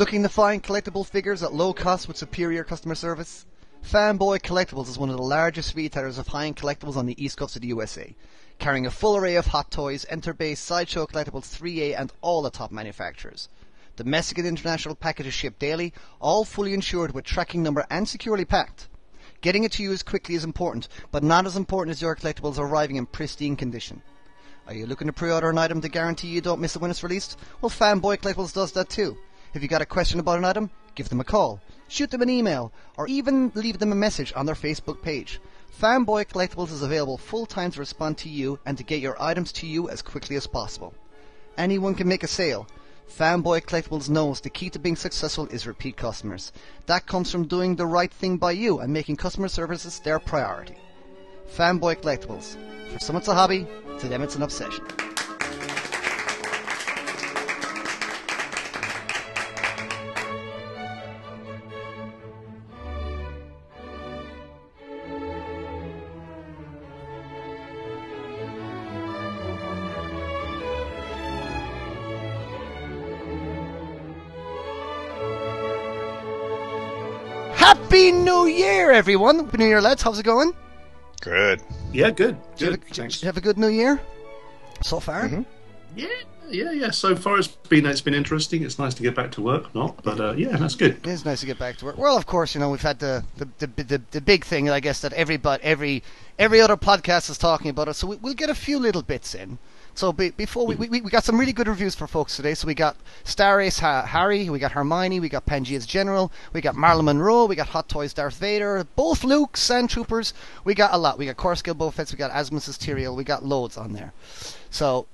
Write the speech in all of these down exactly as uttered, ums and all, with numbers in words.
Looking to find collectible figures at low cost with superior customer service? Fanboy Collectibles is one of the largest retailers of high-end collectibles on the east coast of the U S A, carrying a full array of hot toys, enter-based, sideshow collectibles, three A, and all the top manufacturers. Domestic and international packages ship daily, all fully insured with tracking number and securely packed. Getting it to you as quickly is important, but not as important as your collectibles arriving in pristine condition. Are you looking to pre-order an item to guarantee you don't miss it when it's released? Well, Fanboy Collectibles does that too. If you got a question about an item, give them a call, shoot them an email, or even leave them a message on their Facebook page. Fanboy Collectibles is available full-time to respond to you and to get your items to you as quickly as possible. Anyone can make a sale. Fanboy Collectibles knows the key to being successful is repeat customers. That comes from doing the right thing by you and making customer services their priority. Fanboy Collectibles. For some it's a hobby, to them it's an obsession. Happy New Year, everyone! Happy New Year, lads. How's it going? Good. Yeah, good. Good. Did you have a, you have a good New Year so far? Mm-hmm. Yeah, yeah, yeah. So far, it's been it's been interesting. It's nice to get back to work, not, but uh, yeah, that's good. It is nice to get back to work. Well, of course, you know, we've had the the the, the, the big thing, I guess, that every but every every other podcast is talking about it. So we, we'll get a few little bits in. So be, before we, we we got some really good reviews for folks today. So we got Star Ace ha- Harry, we got Hermione, we got Pangaea's General, we got Marilyn Monroe, we got Hot Toys Darth Vader, both Luke, Sand Troopers. We got a lot. We got Coruscant Boba Fett, we got Asmus's Tyrael, we got loads on there. So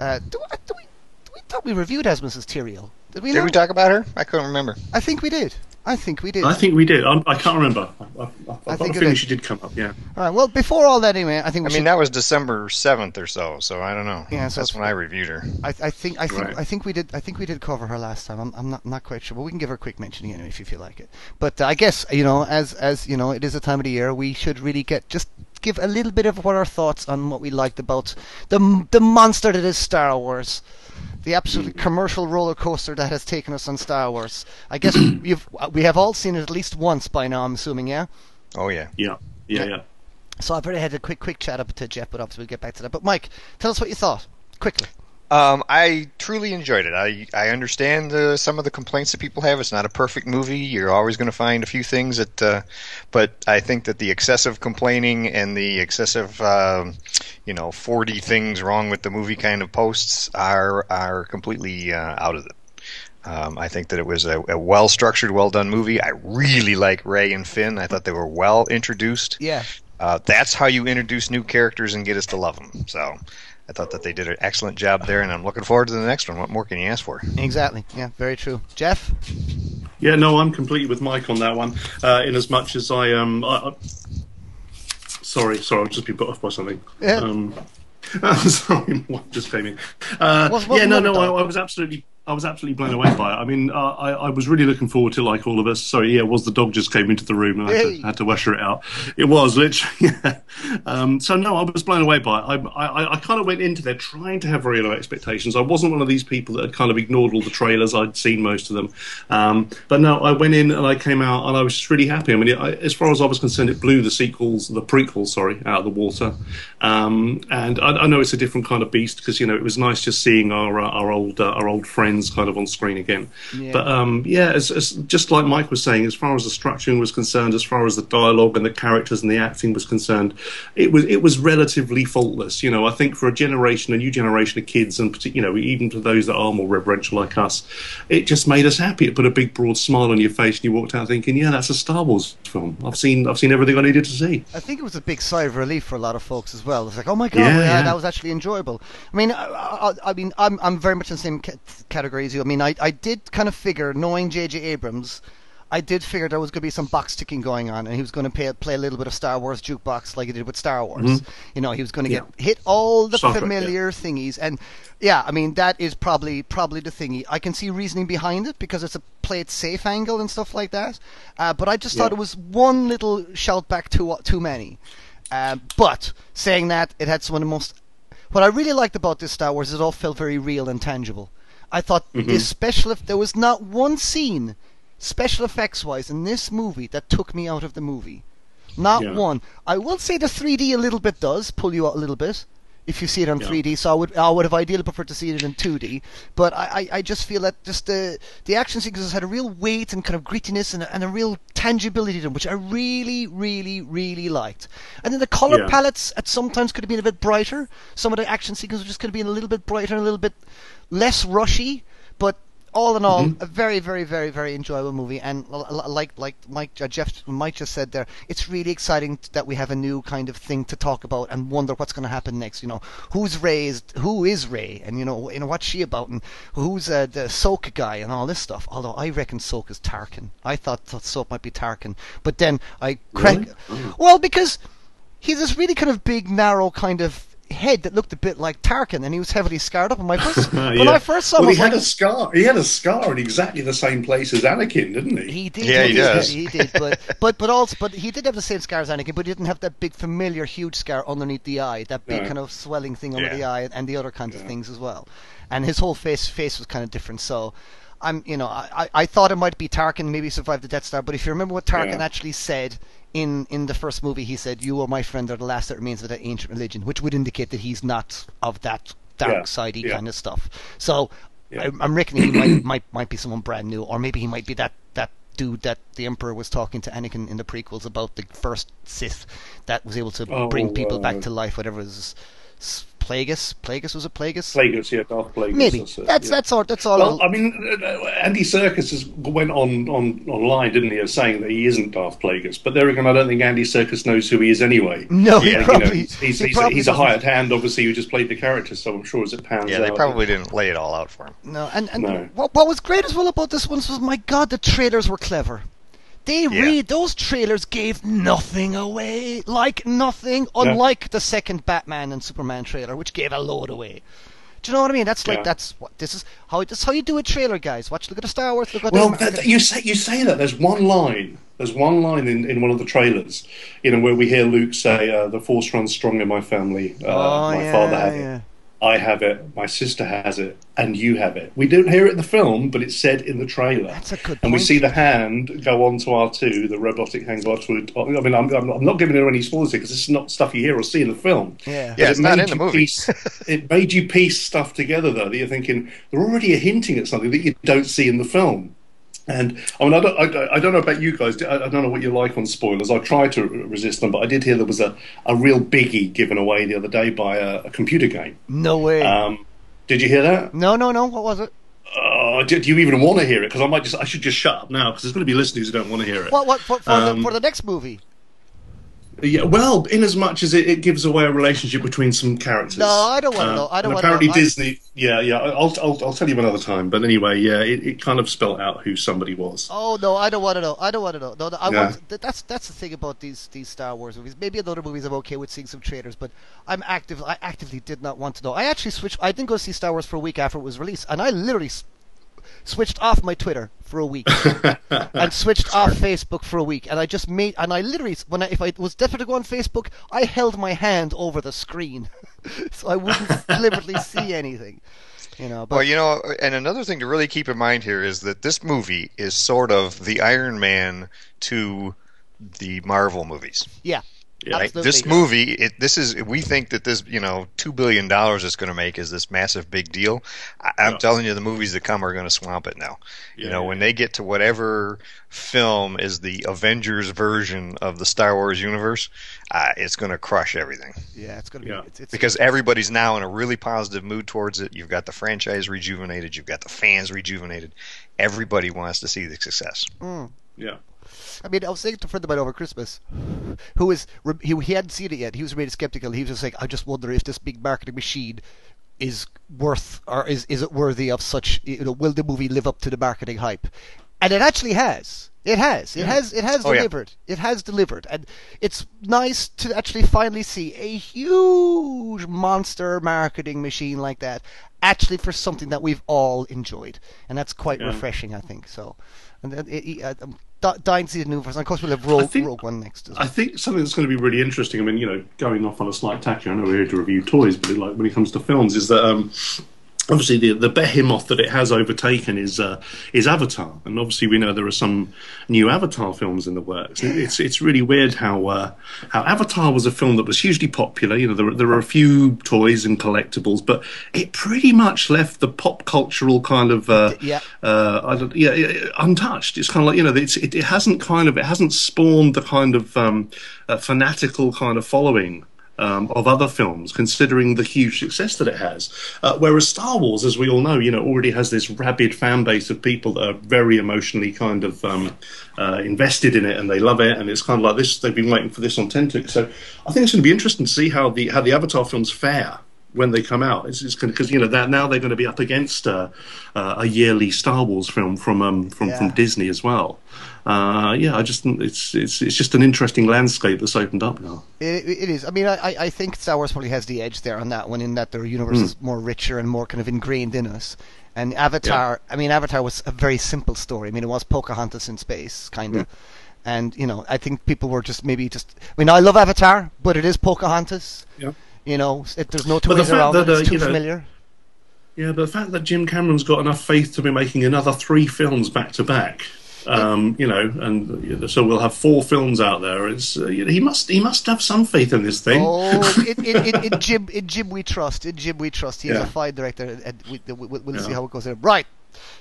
uh, do, do we do we thought we reviewed Asmus's Tyrael? Did we? Did we talk about her? I couldn't remember. I think we did. I think we did. I think we did. I'm, I can't remember. I, I, I, I think feeling she did come up, yeah. All right, well, before all that, anyway, I think we I should... mean, that was December seventh or so, so I don't know. Yeah, so that's when I reviewed her. I, I think I think, right. I think we did I think we did cover her last time. I'm, I'm not, not quite sure, but we can give her a quick mention anyway if you feel like it. But uh, I guess, you know, as, as, you know, it is a time of the year, we should really get just... give a little bit of what our thoughts on what we liked about the the monster that is Star Wars, the absolute commercial roller coaster that has taken us on Star Wars. I guess we've we have all seen it at least once by now. I'm assuming, yeah. Oh yeah. Yeah. Yeah. Yeah. yeah. So I've already had a quick quick chat up to Jeff, but obviously we'll get back to that. But Mike, tell us what you thought quickly. Um, I truly enjoyed it. I I understand the, some of the complaints that people have. It's not a perfect movie. You're always going to find a few things that, uh, but I think that the excessive complaining and the excessive, uh, you know, forty things wrong with the movie kind of posts are are completely uh, out of it. Um, I think that it was a, a well-structured, well-done movie. I really like Rey and Finn. I thought they were well introduced. Yeah. Uh, that's how you introduce new characters and get us to love them. So. I thought that they did an excellent job there, and I'm looking forward to the next one. What more can you ask for? Exactly. Yeah, very true. Jeff? Yeah, no, I'm completely with Mike on that one, uh, in as much as I... Um, I, I sorry, sorry, I've just been put off by something. Yeah. Um, uh, sorry, Mike just came in. Uh, what's, what's yeah, no, no, I, I was absolutely... I was absolutely blown away by it. I mean, uh, I, I was really looking forward to, like all of us. Sorry, yeah, was the dog just came into the room and I had, hey. to, had to usher it out. It was, literally. Yeah. Um, so, no, I was blown away by it. I, I, I kind of went into there trying to have very low expectations. I wasn't one of these people that had kind of ignored all the trailers. I'd seen most of them. Um, but, no, I went in and I came out and I was just really happy. I mean, I, as far as I was concerned, it blew the sequels, the prequels, sorry, out of the water. Um, and I, I know it's a different kind of beast because, you know, it was nice just seeing our, our, old, uh, our old friends kind of on screen again. Yeah. But um, yeah, it's, it's just like Mike was saying, as far as the structuring was concerned, as far as the dialogue and the characters and the acting was concerned, it was it was relatively faultless. You know, I think for a generation, a new generation of kids, and you know, even to those that are more reverential like us, it just made us happy. It put a big broad smile on your face, and you walked out thinking, yeah, that's a Star Wars film. I've seen I've seen everything I needed to see. I think it was a big sigh of relief for a lot of folks as well. It's like, oh my god, yeah, yeah, yeah. that was actually enjoyable. I mean, I, I, I mean, I'm I'm very much in the same ca- category. Categories. I mean, I, I did kind of figure, knowing J J Abrams, I did figure there was going to be some box ticking going on, and he was going to pay, play a little bit of Star Wars jukebox like he did with Star Wars. Mm-hmm. You know, he was going to yeah. get hit all the Software, familiar yeah. thingies, and yeah, I mean, that is probably probably the thingy. I can see reasoning behind it because it's a play it safe angle and stuff like that. Uh, but I just yeah. thought it was one little shout back too too many. Uh, but saying that, it had some of the most. What I really liked about this Star Wars is it all felt very real and tangible. I thought, mm-hmm. this special effect, there was not one scene, special effects-wise, in this movie that took me out of the movie. Not yeah. one. I will say the three D a little bit does pull you out a little bit if you see it on yeah. three D. So I would, I would have ideally preferred to see it in two D. But I, I, I just feel that just the the action sequences had a real weight and kind of grittiness and a, and a real tangibility to them, which I really, really, really liked. And then the color yeah. palettes at sometimes could have been a bit brighter. Some of the action sequences just could have been a little bit brighter and a little bit less rushy. But all in all, mm-hmm. a very, very, very, very enjoyable movie, and like like Mike, uh, Jeff, Mike just said there, it's really exciting that we have a new kind of thing to talk about and wonder what's going to happen next. You know, who's raised, who is Rey, and you know, you know what's she about, and who's uh, the Soka guy, and all this stuff. Although I reckon Soka's Tarkin. I thought, thought Soka might be Tarkin, but then I crack. Really? Well, because he's this really kind of big, narrow kind of head that looked a bit like Tarkin, and he was heavily scarred up. And my first, yeah. when I first saw him, well, he had like, a scar. He had a scar in exactly the same place as Anakin, didn't he? He did. Yeah, he, he does. Did, he did. But but but also, but he did have the same scar as Anakin, but he didn't have that big, familiar, huge scar underneath the eye, that big yeah. kind of swelling thing under yeah. the eye, and the other kinds yeah. of things as well. And his whole face face was kind of different. So I'm, you know, I I thought it might be Tarkin, maybe survived the Death Star. But if you remember what Tarkin yeah. actually said. In in the first movie, he said, "You are my friend, are the last that remains of that ancient religion," which would indicate that he's not of that dark sidey yeah, yeah. kind of stuff. So yeah. I, I'm reckoning he might, might might be someone brand new, or maybe he might be that, that dude that the Emperor was talking to Anakin in the prequels about, the first Sith that was able to oh, bring people uh, back to life, whatever it was. Plagueis, Plagueis was a Plagueis. Plagueis, yeah, Darth Plagueis. Maybe that's it, that's, yeah. that's all. That's all. Well, I mean, Andy Serkis went on, on online, didn't he, of saying that he isn't Darth Plagueis. But there again, I don't think Andy Serkis knows who he is anyway. No, yeah, he probably. You know, he's he's, he he's, probably a, he's a hired hand, obviously, who just played the character. So I'm sure as it pans out. Yeah, they out, probably didn't lay it all out for him. No, and and no. What, what was great as well about this one was, my God, the trailers were clever. They yeah. read those trailers gave nothing away, like nothing, unlike yeah. the second Batman and Superman trailer, which gave a load away. Do you know what I mean? That's like yeah. that's what this is how this is how you do a trailer, guys. Watch, look at the Star Wars. Look at well, the, the, you say you say that there's one line, there's one line in, in one of the trailers, you know, where we hear Luke say, uh, "The Force runs strong in my family. Uh, oh, my yeah, father had yeah. it. I have it, my sister has it, and you have it." We don't hear it in the film, but it's said in the trailer. That's a good point. And we see the hand go on to R two, the robotic hand go to R two. I mean, I'm, I'm not giving it any spoilers here, because this is not stuff you hear or see in the film. Yeah, yeah, it's not in the movie. Piece, it made you piece stuff together, though, that you're thinking, they're already hinting at something that you don't see in the film. And I mean, I don't, I, I don't know about you guys. I, I don't know what you like on spoilers. I try to resist them, but I did hear there was a, a real biggie given away the other day by a, a computer game. No way. Um, did you hear that? No, no, no. What was it? Uh, do, do you even want to hear it? Because I might just, I should just shut up now, because there's going to be listeners who don't want to hear it. What? What? For, for, um, the, for the next movie? Yeah, well, in as much as it, it gives away a relationship between some characters. No, I don't want to know. I don't want to know. Apparently Disney, yeah, yeah, I'll, I'll, I'll tell you another time. But anyway, yeah, it, it kind of spelled out who somebody was. Oh, no, I don't want to know. I don't want to know. No, no, I yeah. want, that's that's the thing about these, these Star Wars movies. Maybe in other movies I'm okay with seeing some trailers, but I'm active, I actively did not want to know. I actually switched, I didn't go see Star Wars for a week after it was released, and I literally switched off my Twitter for a week and switched Sorry. off Facebook for a week, and I just made and I literally when I, if I was desperate to go on Facebook, I held my hand over the screen so I wouldn't deliberately see anything, you know. But, well, you know, and another thing to really keep in mind here is that this movie is sort of the Iron Man to the Marvel movies. Yeah. Yeah, right? This movie, it, this is we think that this, you know, two billion dollars it's going to make is this massive big deal. I, I'm no. telling you, the movies that come are going to swamp it now. Yeah. You know, when they get to whatever film is the Avengers version of the Star Wars universe, uh, it's going to crush everything. Yeah, it's going to be yeah. it's, it's, because everybody's now in a really positive mood towards it. You've got the franchise rejuvenated. You've got the fans rejuvenated. Everybody wants to see the success. Mm. Yeah. I mean, I was thinking to a friend of mine over Christmas, who is he, he hadn't seen it yet. He was really skeptical. He was just like, "I just wonder if this big marketing machine is worth, or is is it worthy of such? You know, will the movie live up to the marketing hype?" And it actually has. It has. It yeah. has. It has oh, delivered. Yeah. It has delivered, and it's nice to actually finally see a huge monster marketing machine like that actually for something that we've all enjoyed, and that's quite yeah. refreshing, I think. So, and it, it, uh, dying to see the new version. Of course, we'll have Rogue, think, Rogue One next. I think something that's going to be really interesting, I mean, you know, going off on a slight tack here, I know we're here to review toys, but it, like, when it comes to films, is that um, obviously the the behemoth that it has overtaken is uh, is Avatar, and obviously we know there are some new Avatar films in the works. It's it's really weird how uh, how Avatar was a film that was hugely popular. You know, there there are a few toys and collectibles, but it pretty much left the pop cultural kind of uh, yeah uh, I don't, yeah untouched. It's kind of like, you know, it's, it it hasn't kind of it hasn't spawned the kind of um, uh, fanatical kind of following Um, of other films, considering the huge success that it has. Uh, whereas Star Wars, as we all know, you know, already has this rabid fan base of people that are very emotionally kind of um, uh, invested in it, and they love it. And it's kind of like this; they've been waiting for this on Tentic. So I think it's going to be interesting to see how the how the Avatar films fare when they come out. It's, it's going, because you know that now they're going to be up against uh, uh, a yearly Star Wars film from um, from, yeah. from Disney as well. Uh, yeah, I just it's it's it's just an interesting landscape that's opened up now. It, it is. I mean, I I think Star Wars probably has the edge there on that one, in that their universe mm. is more richer and more kind of ingrained in us. And Avatar, yeah. I mean, Avatar was a very simple story. I mean, it was Pocahontas in space, kind of. Mm. And you know, I think people were just maybe just. I mean, I love Avatar, but it is Pocahontas. Yeah. You know, if there's no twins around, that, uh, it's too familiar. Know, yeah, but the fact that Jim Cameron's got enough faith to be making another three films back to back, um, you know, and so we'll have four films out there. It's uh, you know, he must he must have some faith in this thing. Oh, in, in, in, in Jim, in Jim we trust. In Jim we trust. He's yeah. a fine director, and we, we, we'll yeah. see how it goes there. Right.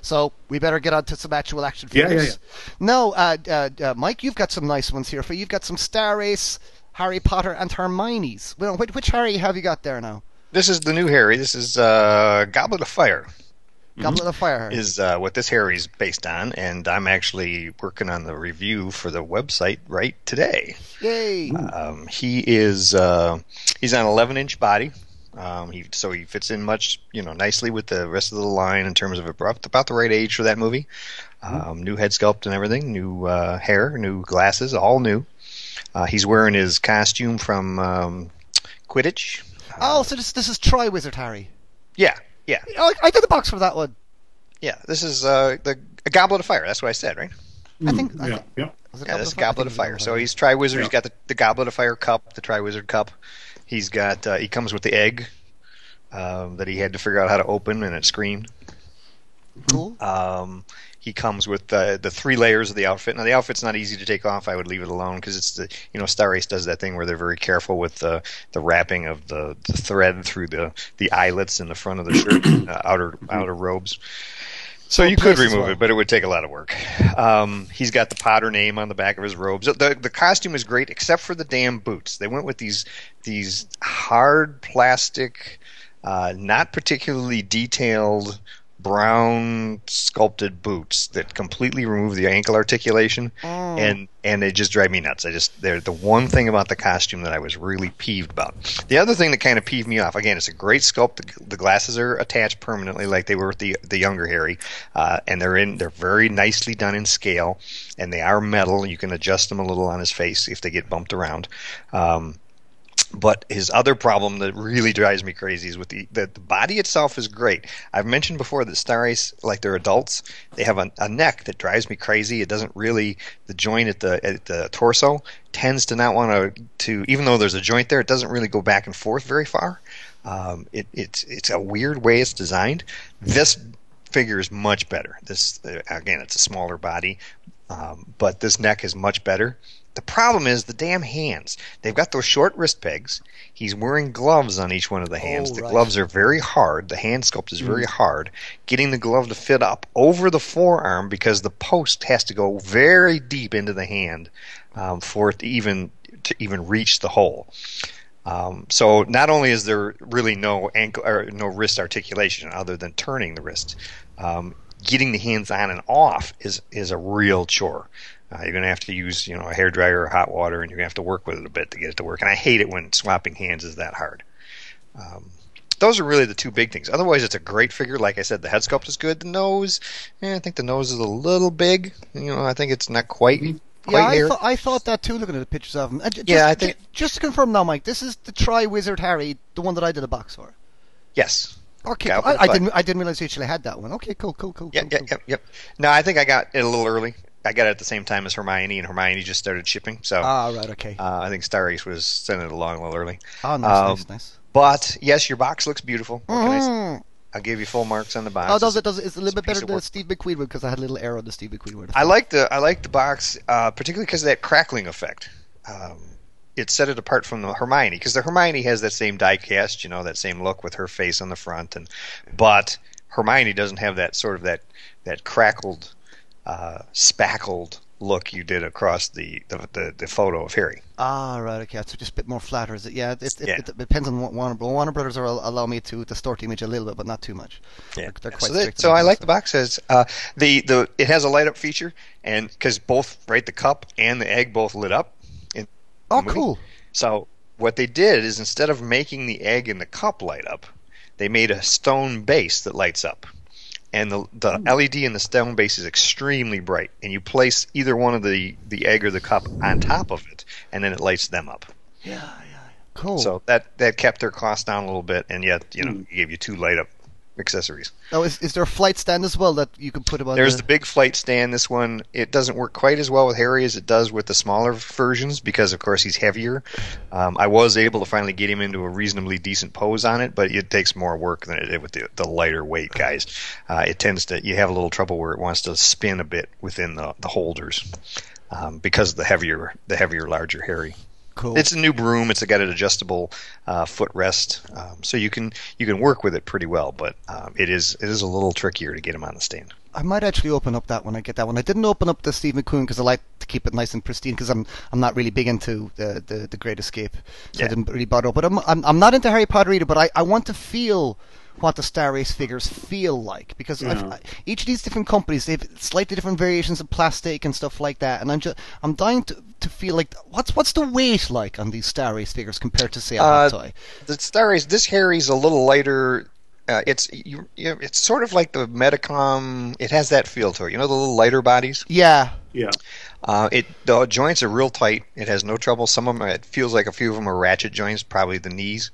So we better get on to some actual action figures. Yeah, yeah, yeah. No, uh, uh, uh, Mike, you've got some nice ones here for you. You've got some Star Race, Harry Potter and Hermione's. Well, which, which Harry have you got there now? This is the new Harry. This is uh, Goblet of Fire. Goblet mm-hmm. of Fire is uh, what this Harry's based on, and I'm actually working on the review for the website right today. Yay! Um, he is uh, he's on an eleven inch body. Um, he so he fits in much, you know, nicely with the rest of the line in terms of about, about the right age for that movie. Mm-hmm. Um, new head sculpt and everything, new uh, hair, new glasses, all new. Uh, he's wearing his costume from um, Quidditch. Uh, oh, so this this is Triwizard Harry. Yeah, yeah. Oh, I did the box for that one. Yeah, this is uh, the a Goblet of Fire. That's what I said, right? Mm, I think. Yeah, I think, yeah. Was it yeah, this is Goblet of Fire. So he's Triwizard. Yeah. He's got the, the Goblet of Fire cup, the Triwizard cup. He's got. Uh, he comes with the egg uh, that he had to figure out how to open, and it screamed. Cool. Um, he comes with the the three layers of the outfit. Now the outfit's not easy to take off. I would leave it alone because it's the you know Star Race does that thing where they're very careful with the the wrapping of the, the thread through the the eyelets in the front of the shirt, uh, outer outer robes. So you could remove it, but it would take a lot of work. Um, he's got the Potter name on the back of his robes. The, the costume is great except for the damn boots. They went with these these hard plastic, uh, not particularly detailed, brown sculpted boots that completely remove the ankle articulation, mm. and and they just drive me nuts. I just they're the one thing about the costume that I was really peeved about. The other thing that kind of peeved me off, again, it's a great sculpt. The, the glasses are attached permanently, like they were with the the younger Harry, uh, and they're in they're very nicely done in scale, and they are metal. You can adjust them a little on his face if they get bumped around. Um, But his other problem that really drives me crazy is with the, the the body itself is great. I've mentioned before that Star Race, like they're adults, they have a, a neck that drives me crazy. It doesn't really the joint at the at the torso tends to not want to to even though there's a joint there, it doesn't really go back and forth very far. Um, it it's it's a weird way it's designed. This figure is much better. This again, it's a smaller body, um, but this neck is much better. The problem is the damn hands. They've got those short wrist pegs. He's wearing gloves on each one of the hands. Oh, the right. gloves are very hard. The hand sculpt is very mm. hard. Getting the glove to fit up over the forearm because the post has to go very deep into the hand um, for it to even to even reach the hole. Um, so not only is there really no ankle or no wrist articulation other than turning the wrist, um, getting the hands on and off is is a real chore. Uh, you're going to have to use, you know, a hairdryer or hot water, and you're going to have to work with it a bit to get it to work. And I hate it when swapping hands is that hard. Um, those are really the two big things. Otherwise, it's a great figure. Like I said, the head sculpt is good. The nose, eh, I think the nose is a little big. You know, I think it's not quite quite yeah, I there. Th- I thought that, too, looking at the pictures of him. Uh, just, yeah, I think... J- just to confirm now, Mike, this is the Triwizard Harry, the one that I did a box for. Yes. Okay, I, I didn't I didn't realize you actually had that one. Okay, cool, cool, cool. Yeah, cool, yeah, cool. Yep, yep. No, I think I got it a little early. I got it at the same time as Hermione, and Hermione just started shipping. So, ah, right, okay. Uh, I think Star Race was sending it along a little early. Oh, nice, um, nice, nice. But yes, your box looks beautiful. What mm. can I say? I'll give you full marks on the box. Oh, does it? Does it? It's a little it's bit better than the Steve McQueen one because I had a little error on the Steve McQueen one. I like the I like the box uh, particularly because of that crackling effect. Um, it set it apart from the Hermione because the Hermione has that same die cast, you know, that same look with her face on the front, and but Hermione doesn't have that sort of that that crackled, uh, spackled look you did across the, the, the, the photo of Harry. Ah, right, okay. It's just a bit more flatter, is it? Yeah, it, it, yeah. it, it depends on what Warner Brothers. Warner Brothers will allow me to distort the image a little bit, but not too much. Yeah. They're, they're quite so that, so I like the box. As, uh, the, the, it has a light-up feature, and because both, right, the cup and the egg both lit up. In oh, cool. So what they did is instead of making the egg and the cup light up, they made a stone base that lights up. And the the Ooh. L E D in the stone base is extremely bright. And you place either one of the, the egg or the cup on top of it, and then it lights them up. Yeah, yeah. Cool. So that, that kept their cost down a little bit, and yet, you know, mm. it gave you two light-up accessories. Oh, is, is there a flight stand as well that you can put about? There's the... the big flight stand. This one, it doesn't work quite as well with Harry as it does with the smaller versions because, of course, he's heavier. Um, I was able to finally get him into a reasonably decent pose on it, but it takes more work than it did with the, the lighter weight guys. Uh, it tends to, you have a little trouble where it wants to spin a bit within the, the holders um, because of the heavier, the heavier, larger Harry. Cool. It's a new broom. It's got an adjustable uh, footrest, um, so you can you can work with it pretty well. But um, it is it is a little trickier to get them on the stand. I might actually open up that one. I get that one. I didn't open up the Steve McQueen because I like to keep it nice and pristine. Because I'm I'm not really big into the the, the Great Escape, so yeah. I didn't really bother. But I'm, I'm I'm not into Harry Potter either. But I, I want to feel what the Star Race figures feel like because yeah. I've, I, each of these different companies they've slightly different variations of plastic and stuff like that. And I'm just I'm dying to. to feel like what's what's the weight like on these Star Race figures compared to say a hot uh, toy? The Star Race, this Harry's a little lighter. Uh, it's you, you, it's sort of like the Metacom. It has that feel to it. You know the little lighter bodies. Yeah, yeah. Uh, it the joints are real tight. It has no trouble. Some of them it feels like a few of them are ratchet joints. Probably the knees.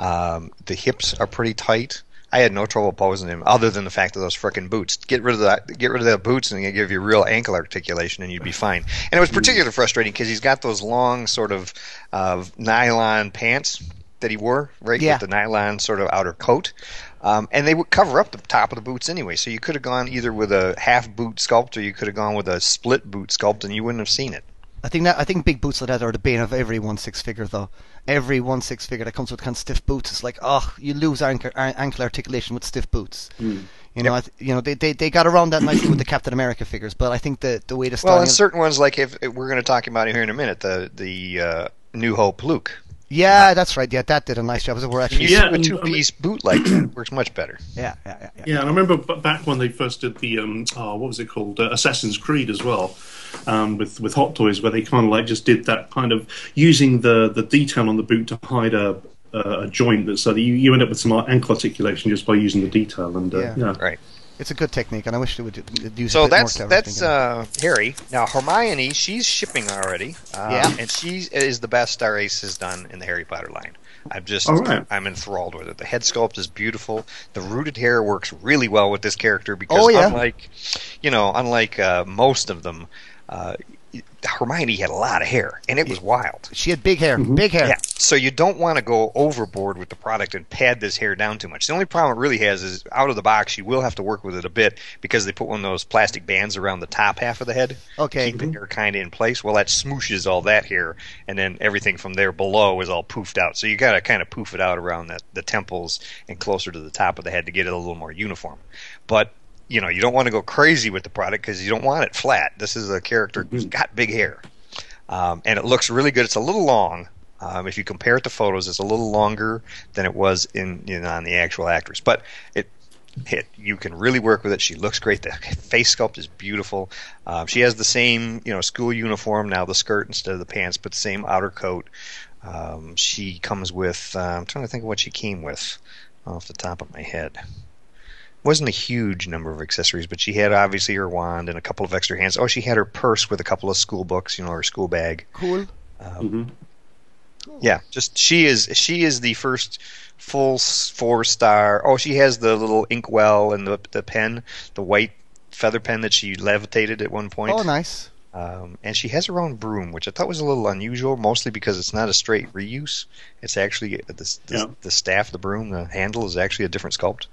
Um, the hips are pretty tight. I had no trouble posing him, other than the fact of those frickin' boots. Get rid of that. Get rid of the boots, and it give you real ankle articulation, and you'd be fine. And it was particularly frustrating because he's got those long sort of uh, nylon pants that he wore, right? Yeah. With the nylon sort of outer coat, um, and they would cover up the top of the boots anyway. So you could have gone either with a half boot sculpt, or you could have gone with a split boot sculpt, and you wouldn't have seen it. I think that I think big boots like that are the bane of every one six figure, though. Every one six figure that comes with kind of stiff boots, it's like, oh, you lose ankle, ankle articulation with stiff boots. Mm. You know, yep. I th- you know, they, they they got around that nicely with the Captain America figures, but I think the the way to style. Well, and certain ones, like if, if we're going to talk about it here in a minute, the the uh, New Hope Luke. Yeah, that's right. Yeah, that did a nice job. We're actually yeah, a two-piece I mean, boot like that. It works much better. Yeah, yeah, yeah. Yeah, yeah, and I remember back when they first did the, um, oh, what was it called, uh, Assassin's Creed as well, um, with, with Hot Toys, where they kind of like just did that kind of, using the, the detail on the boot to hide a, a, a joint, that, so that you, you end up with some ankle articulation just by using the detail. And uh, yeah. yeah, right. It's a good technique, and I wish they would use so it. So that's more that's uh, Harry. Now Hermione, she's shipping already, um, yeah. and she is the best Star Ace has done in the Harry Potter line. I'm just, right. I'm enthralled with it. The head sculpt is beautiful. The rooted hair works really well with this character because, oh, yeah. unlike, you know, unlike uh, most of them, uh, Hermione had a lot of hair, and it was wild. She had big hair, mm-hmm. big hair. Yeah. So you don't want to go overboard with the product and pad this hair down too much. The only problem it really has is out of the box, you will have to work with it a bit because they put one of those plastic bands around the top half of the head. Okay. Keep mm-hmm. the hair kind of in place. Well, that smooshes all that hair, and then everything from there below is all poofed out. So you got to kind of poof it out around the, the temples and closer to the top of the head to get it a little more uniform. But you know, you don't want to go crazy with the product because you don't want it flat. This is a character who's got big hair. Um, and it looks really good. It's a little long. Um, if you compare it to photos, it's a little longer than it was in, in on the actual actress. But it, it you can really work with it. She looks great. The face sculpt is beautiful. Um, she has the same, you know, school uniform now, the skirt instead of the pants, but the same outer coat. Um, she comes with, uh, I'm trying to think of what she came with off the top of my head. Wasn't a huge number of accessories, but she had obviously her wand and a couple of extra hands. Oh, she had her purse with a couple of school books, you know, her school bag. Cool. Um, mm-hmm. cool. Yeah, just she is she is the first full four star. Oh, she has the little inkwell and the the pen, the white feather pen that she levitated at one point. Oh, nice. Um, and she has her own broom, which I thought was a little unusual, mostly because it's not a straight reuse. It's actually the, the, yeah. the staff, the broom, the handle is actually a different sculpt.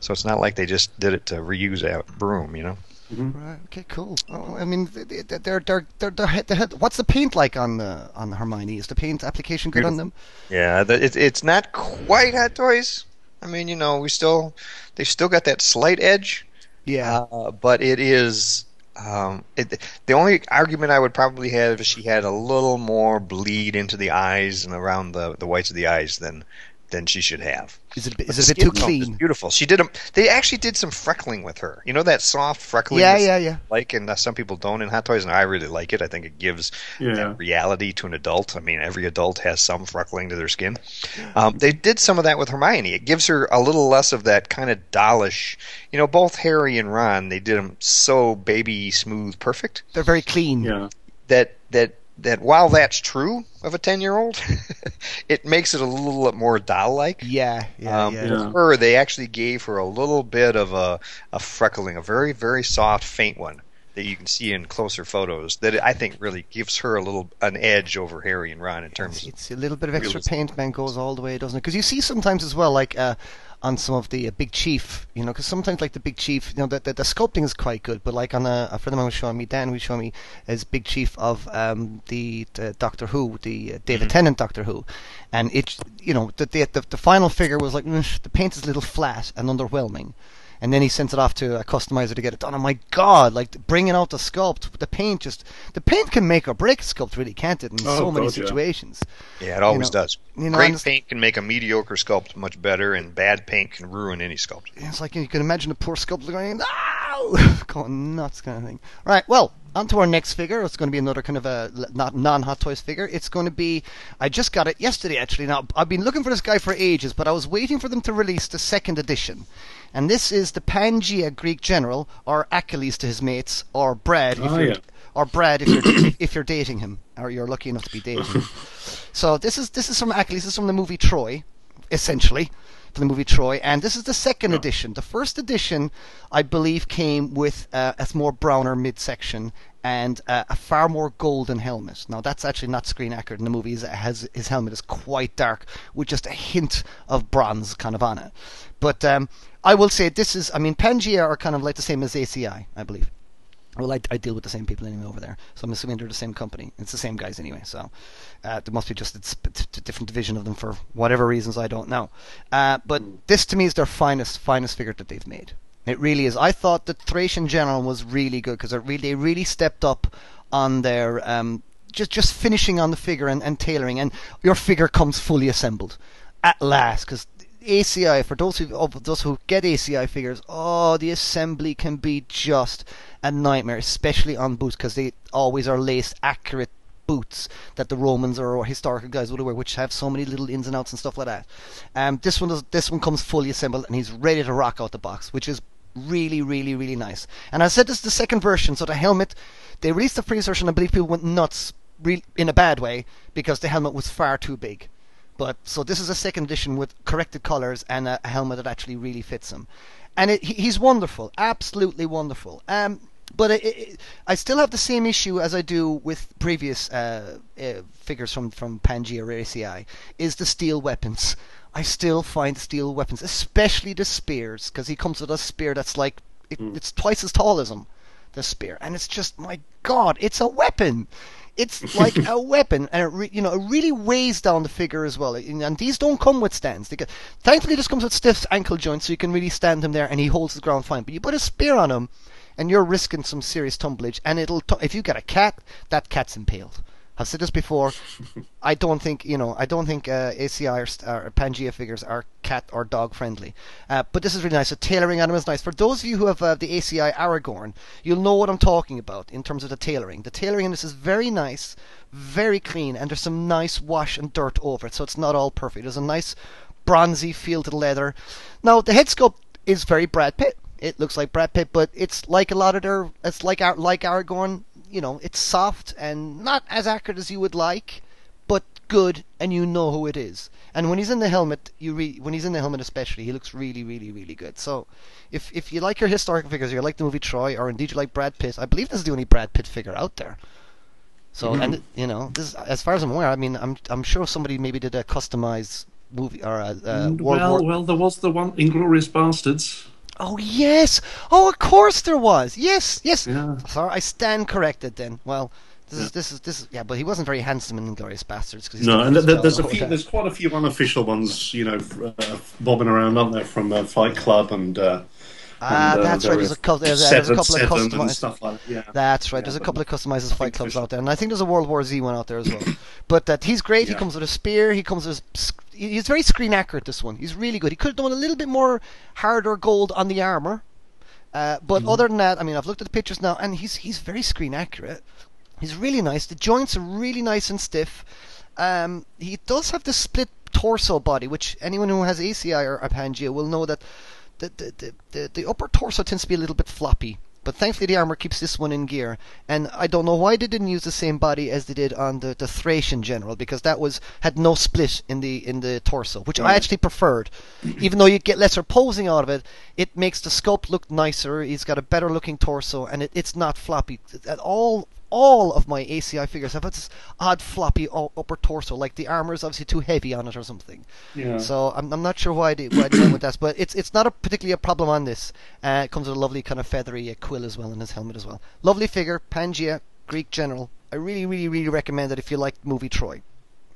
So it's not like they just did it to reuse that broom, you know? Mm-hmm. Right. Okay. Cool. Oh, I mean, they're they're they're they're. What's the paint like on the on the Hermione? Is the paint application good on them? Yeah, the, it's it's not quite Hot Toys. I mean, you know, we still they've still got that slight edge. Yeah, uh, but it is. Um, it, the only argument I would probably have is she had a little more bleed into the eyes and around the, the whites of the eyes than than she should have. Is it, is it a bit too clean? Beautiful. She did. A, they actually did some freckling with her. You know that soft freckling. Yeah, yeah, yeah. Like, and uh, some people don't in Hot Toys, and I really like it. I think it gives yeah. that reality to an adult. I mean, every adult has some freckling to their skin. Um, they did some of that with Hermione. It gives her a little less of that kind of dollish. You know, both Harry and Ron, they did them so baby smooth, perfect. They're very clean. Yeah. That that. That while that's true of a ten-year-old, it makes it a little more doll-like. Yeah, yeah, um, yeah. With her, they actually gave her a little bit of a, a freckling, a very, very soft, faint one that you can see in closer photos that I think really gives her a little an edge over Harry and Ron in terms it's, of... It's a little bit of extra realism. Paint, man, goes all the way, doesn't it? Because you see sometimes as well, like... Uh, on some of the uh, Big Chief, you know, because sometimes like the Big Chief, you know, the, the, the sculpting is quite good, but like on a, a friend of mine was showing me, Dan was showing me as Big Chief of um, the, the Doctor Who, the uh, David mm-hmm. Tennant Doctor Who, and it, you know, the the, the final figure was like mm, the paint is a little flat and underwhelming, and then he sends it off to a customizer to get it done. Oh my God! Like bringing out the sculpt, the paint just the paint can make or break a sculpt, really, can't it? In oh, so God, many situations. Yeah, yeah it always you know, does. You know, great paint can make a mediocre sculpt much better, and bad paint can ruin any sculpt. It's like you can imagine a poor sculptor going, "Ow!" going nuts, kind of thing. All right, well, on to our next figure. It's going to be another kind of a not non-Hot Toys figure. It's going to be, I just got it yesterday, actually. Now, I've been looking for this guy for ages, but I was waiting for them to release the second edition. And this is the Pangea Greek general, or Achilles to his mates, or Brad, if oh, you're... Yeah. Or Brad, if you're if you're dating him, or you're lucky enough to be dating him. So this is this is from Achilles. This is from the movie Troy, essentially, from the movie Troy. And this is the second yeah. edition. The first edition, I believe, came with uh, a more browner midsection and uh, a far more golden helmet. Now that's actually not screen accurate in the movie. His, his, his helmet is quite dark with just a hint of bronze kind of on it. But um, I will say this is. I mean, Pangea are kind of like the same as A C I, I believe. Well, I, I deal with the same people anyway over there, so I'm assuming they're the same company. It's the same guys anyway, so uh, there must be just a, a different division of them for whatever reasons I don't know. Uh, but this, to me, is their finest, finest figure that they've made. It really is. I thought the Thracian General was really good because really, they really stepped up on their um, just just finishing on the figure and, and tailoring, and your figure comes fully assembled at last because A C I, for those who oh, those who get A C I figures, oh, the assembly can be just a nightmare, especially on boots, because they always are laced accurate boots that the Romans or historical guys would wear, which have so many little ins and outs and stuff like that. Um, this one does, this one comes fully assembled, and he's ready to rock out the box, which is really, really, really nice. And I said this is the second version, so the helmet, they released the first version, I believe people went nuts re- in a bad way, because the helmet was far too big. But so this is a second edition with corrected colours and a, a helmet that actually really fits him, and it, he, he's wonderful, absolutely wonderful. Um, but it, it, I still have the same issue as I do with previous uh, uh, figures from from Pangea or A C I, is the steel weapons. I still find steel weapons, especially the spears, because he comes with a spear that's like it, mm. it's twice as tall as him, the spear, and it's just my God, it's a weapon. It's like a weapon, and it re- you know it really weighs down the figure as well. And these don't come with stands. They get, thankfully, this comes with stiff ankle joints, so you can really stand him there, and he holds his ground fine. But you put a spear on him, and you're risking some serious tumblage. And it'll t- if you get a cat, that cat's impaled. I've said this before. I don't think you know. I don't think uh, A C I or, or Pangea figures are cat or dog friendly. Uh, but this is really nice. The tailoring on them is nice. For those of you who have uh, the A C I Aragorn, you'll know what I'm talking about in terms of the tailoring. The tailoring in this is very nice, very clean, and there's some nice wash and dirt over it, so it's not all perfect. There's a nice bronzy feel to the leather. Now the head sculpt is very Brad Pitt. It looks like Brad Pitt, but it's like a lot of their. It's like like Aragorn. You know, it's soft and not as accurate as you would like, but good, and you know who it is. And when he's in the helmet, you re- when he's in the helmet especially, he looks really, really, really good. So, if if you like your historical figures, you like the movie Troy, or indeed you like Brad Pitt, I believe this is the only Brad Pitt figure out there. So, mm-hmm. and you know, this, as far as I'm aware, I mean, I'm I'm sure somebody maybe did a customized movie or a, a World well, War. Well, there was the one Inglourious Bastards. Oh yes! Oh, of course there was. Yes, yes. Yeah. Sorry, I stand corrected then. Well. This is, this is this is yeah, but he wasn't very handsome in Inglourious Bastards. Cause he's no, and th- th- there's a few, there's quite a few unofficial ones, you know, uh, bobbing around, aren't there, from uh, Fight Club and. Uh, ah, and, uh, that's right. There's a, co- there's, uh, there's a couple of customized. Like, yeah. That's right. Yeah, there's a couple of customized Fight Clubs out there, and I think there's a World War Z one out there as well. But that uh, he's great. Yeah. He comes with a spear. He comes with. Sc- he's very screen accurate. This one, he's really good. He could have done a little bit more harder gold on the armor, uh, but mm-hmm. other than that, I mean, I've looked at the pictures now, and he's he's very screen accurate. He's really nice. The joints are really nice and stiff. Um, he does have the split torso body, which anyone who has A C I or Apangea will know that the the, the the upper torso tends to be a little bit floppy. But thankfully the armor keeps this one in gear. And I don't know why they didn't use the same body as they did on the, the Thracian general, because that was had no split in the in the torso, which right. I actually preferred. Even though you get lesser posing out of it, it makes the sculpt look nicer. He's got a better looking torso, and it, it's not floppy at all. All of my A C I figures have this odd floppy upper torso, like the armor is obviously too heavy on it or something. Yeah. So I'm I'm not sure why I did why I did with that, but it's it's not a particularly a problem on this. Uh, it comes with a lovely kind of feathery uh, quill as well in his helmet as well. Lovely figure, Pangea, Greek general. I really really really recommend it if you like the movie Troy.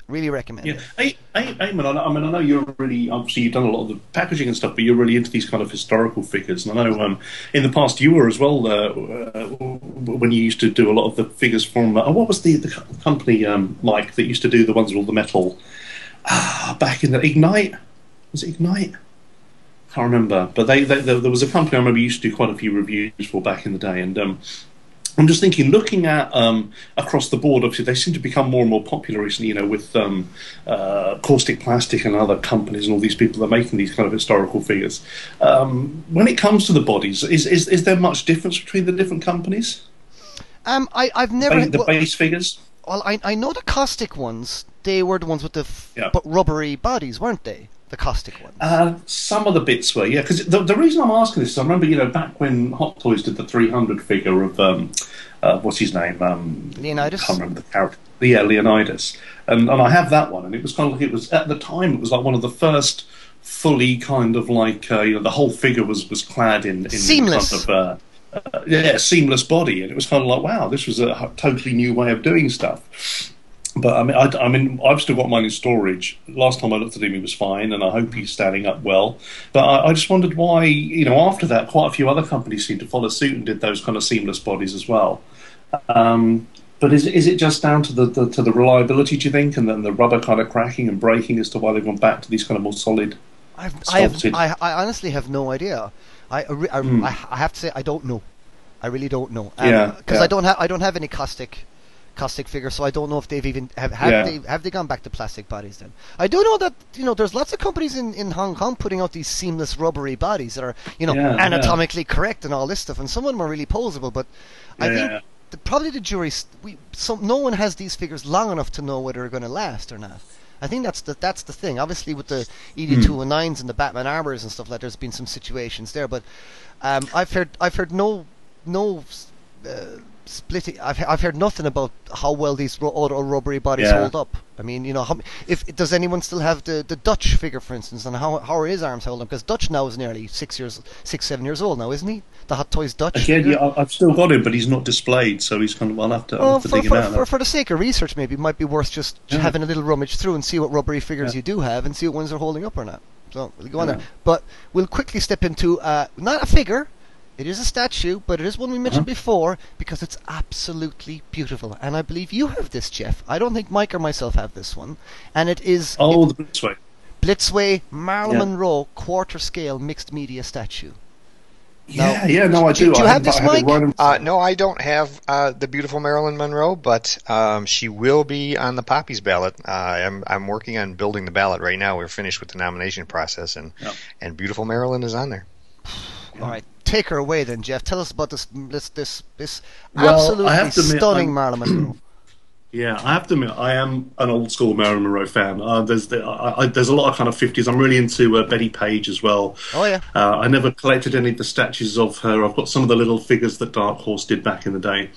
Really recommend yeah. it. Hey, Eamon, I mean, I know you're really, obviously you've done a lot of the packaging and stuff, but you're really into these kind of historical figures. And I know um, in the past you were as well, uh, uh, when you used to do a lot of the figures from, uh, what was the, the company um, like that used to do the ones with all the metal? Ah, back in the, Ignite? Was it Ignite? I can't remember. But they, they, there was a company I remember used to do quite a few reviews for back in the day. And um, I'm just thinking, looking at um, across the board, obviously they seem to become more and more popular recently, you know, with um, uh, Caustic Plastic and other companies and all these people that are making these kind of historical figures. Um, when it comes to the bodies, is, is, is there much difference between the different companies? Um, I, I've never... The, the well, base figures? Well, I, I know the Caustic ones, they were the ones with the f- yeah. rubbery bodies, weren't they? The Caustic ones. Uh, some of the bits were, yeah. Because the, the reason I'm asking this is I remember, you know, back when Hot Toys did the three hundred figure of, um, uh, what's his name? Um, Leonidas? I can't remember the character. Yeah, Leonidas. And, and I have that one. And it was kind of like, it was, at the time, it was like one of the first fully kind of like, uh, you know, the whole figure was, was clad in... in seamless. Kind of, uh, uh, yeah, seamless body. And it was kind of like, wow, this was a totally new way of doing stuff. But I mean, I, I mean, I've still got mine in storage. Last time I looked at him, he was fine, and I hope he's standing up well. But I, I just wondered why, you know, after that, quite a few other companies seemed to follow suit and did those kind of seamless bodies as well. Um, but is is it just down to the, the to the reliability, do you think, and then the rubber kind of cracking and breaking as to why they've gone back to these kind of more solid? I've, I, have, I I honestly have no idea. I I, I, hmm. I I have to say I don't know. I really don't know. Um, yeah, because yeah. I don't have I don't have any caustic. Caustic figure, so I don't know if they've even have have yeah. they have they gone back to plastic bodies. Then I do know that you know there's lots of companies in, in Hong Kong putting out these seamless rubbery bodies that are you know yeah, anatomically yeah. correct and all this stuff, and some of them are really posable. But yeah, I think yeah. the, probably the jury we some no one has these figures long enough to know whether they're going to last or not. I think that's the that's the thing. Obviously, with the E D two oh nines and the Batman armors and stuff like, there's been some situations there. But um, I've heard I've heard no no. Uh, Splitting. I've I've heard nothing about how well these auto rubbery bodies yeah. hold up. I mean, you know, how, if does anyone still have the, the Dutch figure, for instance, and how how are his arms holding up? Because Dutch now is nearly six years, six seven years old now, isn't he? The Hot Toys Dutch. Again, figure. yeah, I've still got him, but he's not displayed, so he's kind of I'll have to, I'll well, have to for, dig for, him out. For, for the sake of research, maybe it might be worth just yeah. having a little rummage through and see what rubbery figures yeah. you do have and see what ones are holding up or not. So we'll go on yeah. there, but we'll quickly step into uh, not a figure. It is a statue, but it is one we mentioned uh-huh. before because it's absolutely beautiful. And I believe you have this, Jeff. I don't think Mike or myself have this one. And it is... Oh, it, the Blitzway. Blitzway, Marilyn yeah. Monroe, quarter-scale mixed-media statue. Yeah, now, yeah, no, I do. Do, do you I have this, Mike? Right uh, no, I don't have uh, the beautiful Marilyn Monroe, but um, she will be on the Poppies ballot. Uh, I'm, I'm working on building the ballot right now. We're finished with the nomination process, and, yep. and beautiful Marilyn is on there. All right. Take her away then, Jeff. Tell us about this this this, this well, absolutely admit, stunning Marilyn Monroe. Yeah, I have to admit, I am an old school Marilyn Monroe fan. Uh, there's the, I, I, there's a lot of kind of fifties. I'm really into uh, Betty Page as well. Oh yeah. Uh, I never collected any of the statues of her. I've got some of the little figures that Dark Horse did back in the day.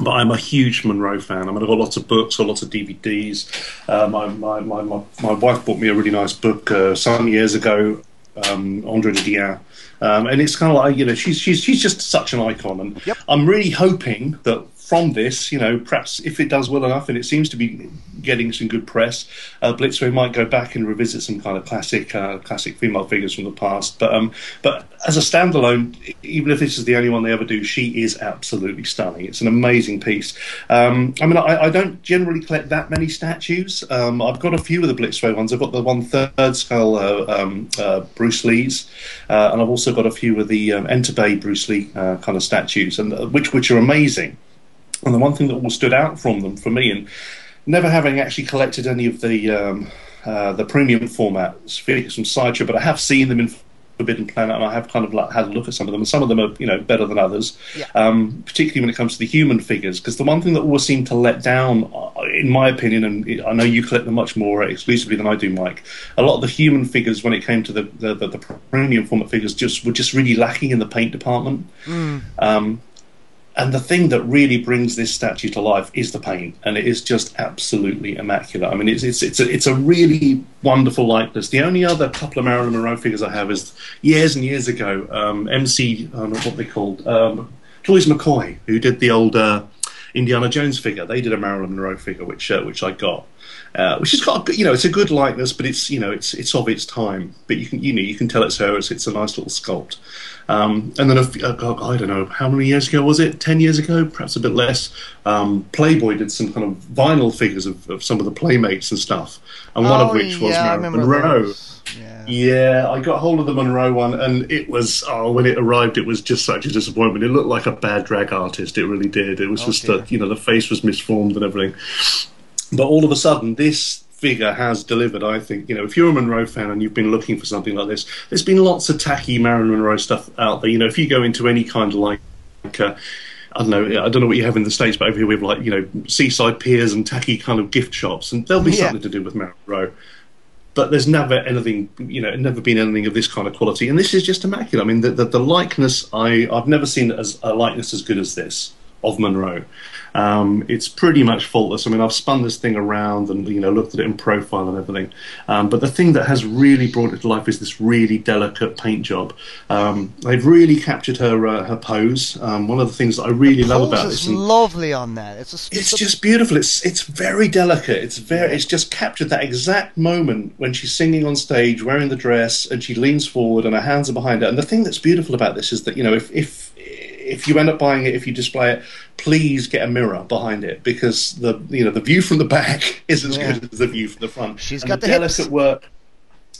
But I'm a huge Monroe fan. I mean, I've got lots of books, got lots of D V Ds. Uh, my, my my my my wife bought me a really nice book uh, some years ago, um, André Didien. Um, and it's kind of like, you know, she's she's she's just such an icon, and yep. I'm really hoping that from this, you know, perhaps if it does well enough, and it seems to be getting some good press, uh, Blitzway might go back and revisit some kind of classic, uh, classic female figures from the past. But, um, but as a standalone, even if this is the only one they ever do, she is absolutely stunning. It's an amazing piece. Um, I mean, I, I don't generally collect that many statues. Um, I've got a few of the Blitzway ones. I've got the one third scale uh, um, uh, Bruce Lee's, uh, and I've also got a few of the um, Enter Bay Bruce Lee uh, kind of statues, and uh, which which are amazing. And the one thing that all stood out from them, for me, and never having actually collected any of the um, uh, the premium formats, figures from Sideshow, but I have seen them in Forbidden Planet, and I have kind of like had a look at some of them, and some of them are, you know, better than others, yeah. um, particularly when it comes to the human figures, because the one thing that always seemed to let down, in my opinion, and I know you collect them much more exclusively than I do, Mike, a lot of the human figures, when it came to the, the, the, the premium format figures, just were just really lacking in the paint department. Mm. Um And the thing that really brings this statue to life is the paint, and it is just absolutely immaculate. I mean, it's it's it's a, it's a really wonderful likeness. The only other couple of Marilyn Monroe figures I have is years and years ago, um, M C, I don't know what they called, um, Cloise McCoy, who did the old uh, Indiana Jones figure. They did a Marilyn Monroe figure, which uh, which I got. Uh, which has got, you know, it's a good likeness, but it's, you know, it's it's of its time. But you can, you know, you can tell it's her. It's, it's a nice little sculpt. Um, and then a, a, I don't know how many years ago was it? Ten years ago, perhaps a bit less. Um, Playboy did some kind of vinyl figures of, of some of the Playmates and stuff, and oh, one of which was yeah, Marilyn Monroe. Yeah. yeah, I got hold of the Monroe one, and it was oh, when it arrived, it was just such a disappointment. It looked like a bad drag artist. It really did. It was oh, just the, you know, the face was misformed and everything. But all of a sudden, this figure has delivered, I think. You know, if you're a Monroe fan and you've been looking for something like this, there's been lots of tacky Marilyn Monroe stuff out there. You know, if you go into any kind of like, like uh, I don't know, I don't know what you have in the States, but over here we have like, you know, seaside piers and tacky kind of gift shops, and there'll be yeah. something to do with Marilyn Monroe. But there's never anything, you know, never been anything of this kind of quality. And this is just immaculate. I mean, the, the, the likeness, I, I've never seen as a likeness as good as this of Monroe. Um, it's pretty much faultless. I mean, I've spun this thing around and, you know, looked at it in profile and everything. Um, but the thing that has really brought it to life is this really delicate paint job. Um, they've really captured her uh, her pose. Um, one of the things that I really the love about this is lovely on that. It's, a, it's, it's just beautiful. It's it's very delicate. It's very. It's just captured that exact moment when she's singing on stage, wearing the dress, and she leans forward, and her hands are behind her. And the thing that's beautiful about this is that, you know, if if If you end up buying it, if you display it, please get a mirror behind it, because the you know the view from the back is as yeah. good as the view from the front. She's and got the, the delicate hips. work.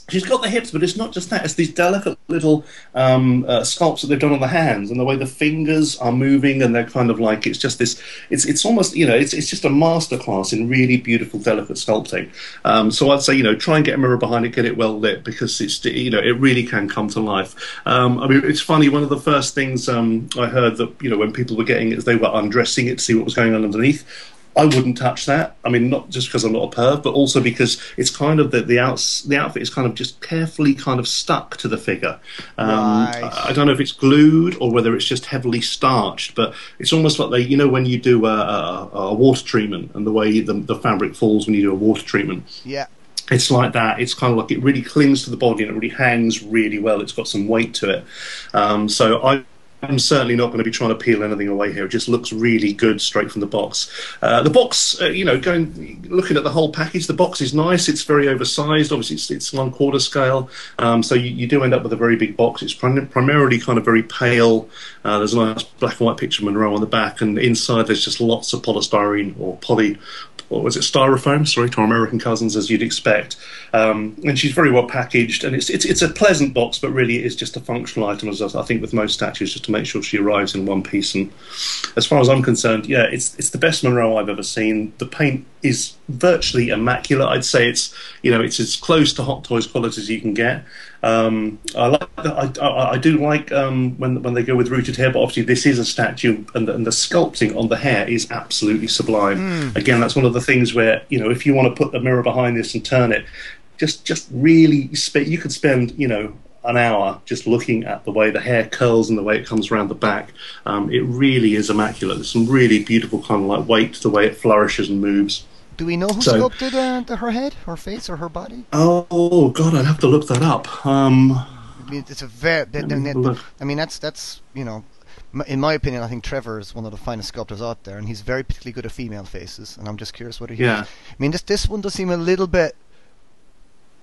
She's got the hips, but it's not just that. It's these delicate little um, uh, sculpts that they've done on the hands, and the way the fingers are moving, and they're kind of like it's just this. It's it's almost you know it's it's just a masterclass in really beautiful, delicate sculpting. Um, so I'd say you know try and get a mirror behind it, get it well lit, because it's you know it really can come to life. Um, I mean, it's funny. One of the first things um, I heard that you know when people were getting it, as they were undressing it to see what was going on underneath. I wouldn't touch that. I mean, not just because I'm not a perv, but also because it's kind of the the, outs, the outfit is kind of just carefully kind of stuck to the figure. Um, right. I, I don't know if it's glued or whether it's just heavily starched, but it's almost like they, you know, when you do a, a, a water treatment and the way the, the fabric falls when you do a water treatment. Yeah. It's like that. It's kind of like it really clings to the body and it really hangs really well. It's got some weight to it. Um, so I. I'm certainly not going to be trying to peel anything away here. It just looks really good straight from the box. Uh, the box, uh, you know, going looking at the whole package, the box is nice. It's very oversized. Obviously, it's, it's one quarter scale, um, so you, you do end up with a very big box. It's prim primarily kind of very pale. Uh, there's a nice black and white picture of Monroe on the back, and inside there's just lots of polystyrene or poly. Or was it styrofoam? Sorry, to our American cousins, as you'd expect. Um, and she's very well packaged, and it's it's it's a pleasant box, but really it is just a functional item, as I think with most statues, just to make sure she arrives in one piece. And as far as I'm concerned, yeah, it's it's the best Monroe I've ever seen. The paint is virtually immaculate. I'd say it's you know it's as close to Hot Toys quality as you can get. Um, I like the, I, I I do like um, when when they go with rooted hair, but obviously this is a statue, and the, and the sculpting on the hair is absolutely sublime. Mm. Again, that's one of the things where you know if you want to put the mirror behind this and turn it, just just really sp- you could spend you know. an hour just looking at the way the hair curls and the way it comes around the back. Um, it really is immaculate. There's some really beautiful kind of like weight to the way it flourishes and moves. Do we know who so, sculpted uh, her head, her face, or her body? Oh God, I'd have to look that up. Um, I mean, it's a very. They, they, they, they, I mean, that's that's you know, in my opinion, I think Trevor is one of the finest sculptors out there, and he's very particularly good at female faces. And I'm just curious whether he. Yeah. Is. I mean, this this one does seem a little bit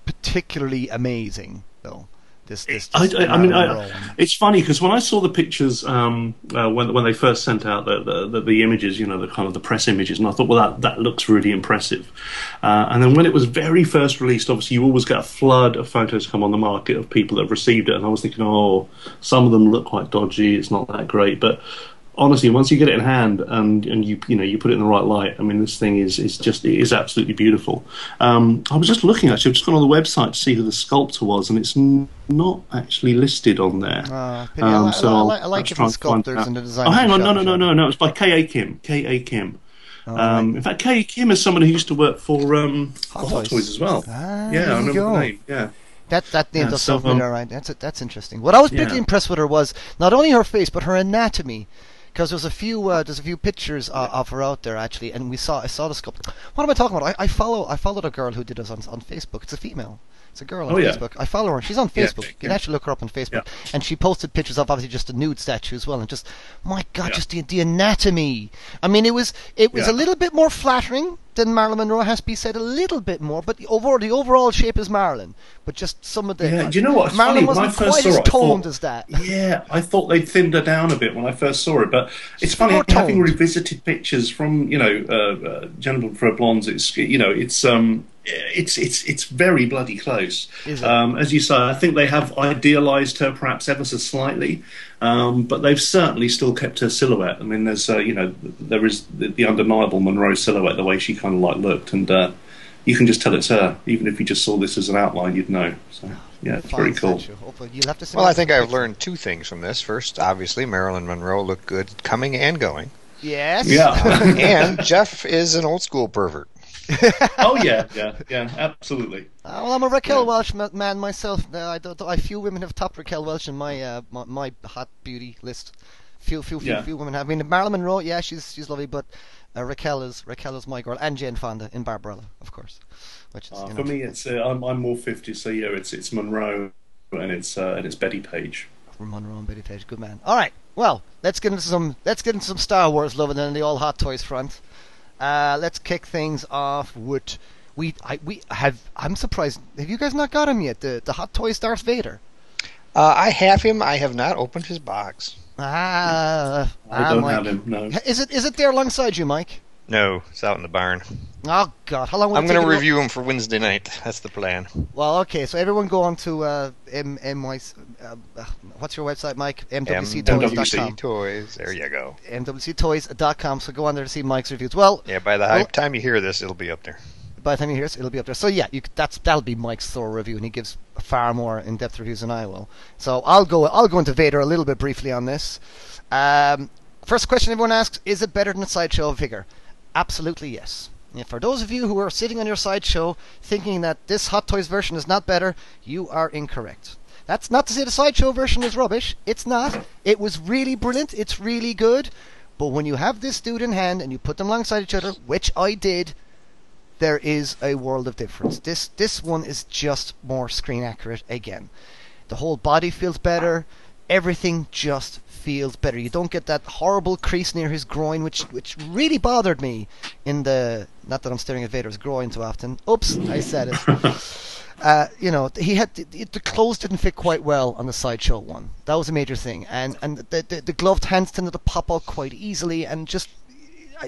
particularly amazing, though. This, this I, I, I mean, I, it's funny because when I saw the pictures, um, uh, when when they first sent out the, the, the, the images, you know, the kind of the press images, and I thought, well, that, that looks really impressive. Uh, and then when it was very first released, obviously you always get a flood of photos come on the market of people that have received it, and I was thinking, oh, some of them look quite dodgy, it's not that great, but honestly, once you get it in hand and, and you you know you put it in the right light, I mean, this thing is is just it is absolutely beautiful. Um, I was just looking actually, I've just gone on the website to see who the sculptor was, and it's n- not actually listed on there. Uh, um, I, so I, I, I like different sculptors and the design. Oh, hang on, no, no, no, no, no, it's by K. A. Kim. K. A. Kim. Oh, um, right. In fact, K. A. Kim is someone who used to work for um, Hot, Hot Toys. Toys as well. Ah, yeah, I remember go. the name. Yeah. That that name yeah, does so, um, right? That's that's interesting. What I was particularly yeah. impressed with her was not only her face but her anatomy. Because there's a few uh, there's a few pictures uh, of her out there actually, and we saw I saw the sculpture. What am I talking about? I, I follow I followed a girl who did this on, on Facebook. It's a female. It's a girl on oh, Facebook. Yeah. I follow her. She's on Facebook. Yeah, you can yeah. actually look her up on Facebook. Yeah. And she posted pictures of obviously just a nude statue as well. And just my God, yeah. just the, the anatomy. I mean, it was it was yeah. a little bit more flattering than Marilyn Monroe, has to be said, a little bit more. But the overall the overall shape is Marilyn. But just some of the yeah, do you know what? It's Marilyn funny. wasn't quite as it, toned thought, as that. Yeah, I thought they thinned her down a bit when I first saw it. But it's She's funny having toned. revisited pictures from you know uh, uh, Gentlemen for Blondes. It's you know it's um it's it's it's very bloody close. Um, as you say, I think they have idealised her perhaps ever so slightly. Um, but they've certainly still kept her silhouette. I mean, there's uh, you know there is the, the undeniable Monroe silhouette, the way she kind of like looked, and uh, you can just tell it's her. Even if you just saw this as an outline, you'd know. So yeah, it's very cool. Well, I think I've learned two things from this. First, obviously, Marilyn Monroe looked good coming and going. Yes. Yeah. And Jeff is an old school pervert. oh yeah, yeah, yeah, absolutely. Uh, well, I'm a Raquel yeah. Welch ma- man myself. Uh, I don't, I few women have topped Raquel Welch in my uh, my, my hot beauty list. Few, few, few, yeah. few women have. I mean, Marilyn Monroe, yeah, she's she's lovely, but uh, Raquel is Raquel is my girl, and Jane Fonda in Barbarella, of course. Which is, uh, you know, for me, it's uh, I'm I'm more fifty, so yeah, it's it's Monroe and it's uh, and it's Betty Page. Monroe and Betty Page, good man. All right, well, let's get into some let's get into some Star Wars love, and then the all Hot Toys front. Uh, let's kick things off with we I, we have I'm surprised have you guys not got him yet, the the Hot Toys Darth Vader? Uh, I have him. I have not opened his box. Ah, I don't Mike. have him. No. Is it is it there alongside you, Mike? No, it's out in the barn. Oh God, how long? Will I'm going to review him for Wednesday night. That's the plan. Well, okay. So everyone go on to uh, M M Y. Uh, what's your website, Mike? M W C Toys dot com. Toys. There you go. M W C Toys dot com. So go on there to see Mike's reviews. Well, yeah. By the well, time you hear this, it'll be up there. By the time you hear this, it'll be up there. So yeah, you, that's that'll be Mike's thorough review, and he gives far more in-depth reviews than I will. So I'll go. I'll go into Vader a little bit briefly on this. Um, first question everyone asks: is it better than a sideshow figure? Absolutely yes. And for those of you who are sitting on your sideshow thinking that this Hot Toys version is not better, you are incorrect. That's not to say the sideshow version is rubbish. It's not. It was really brilliant. It's really good. But when you have this dude in hand and you put them alongside each other, which I did, there is a world of difference. This this one is just more screen accurate again. The whole body feels better. Everything just feels better. You don't get that horrible crease near his groin, which which really bothered me in the... Not that I'm staring at Vader's groin too often. Oops, I said it. uh, you know, he had it, the clothes didn't fit quite well on the sideshow one. That was a major thing. And and the, the, the gloved hands tended to pop out quite easily, and just...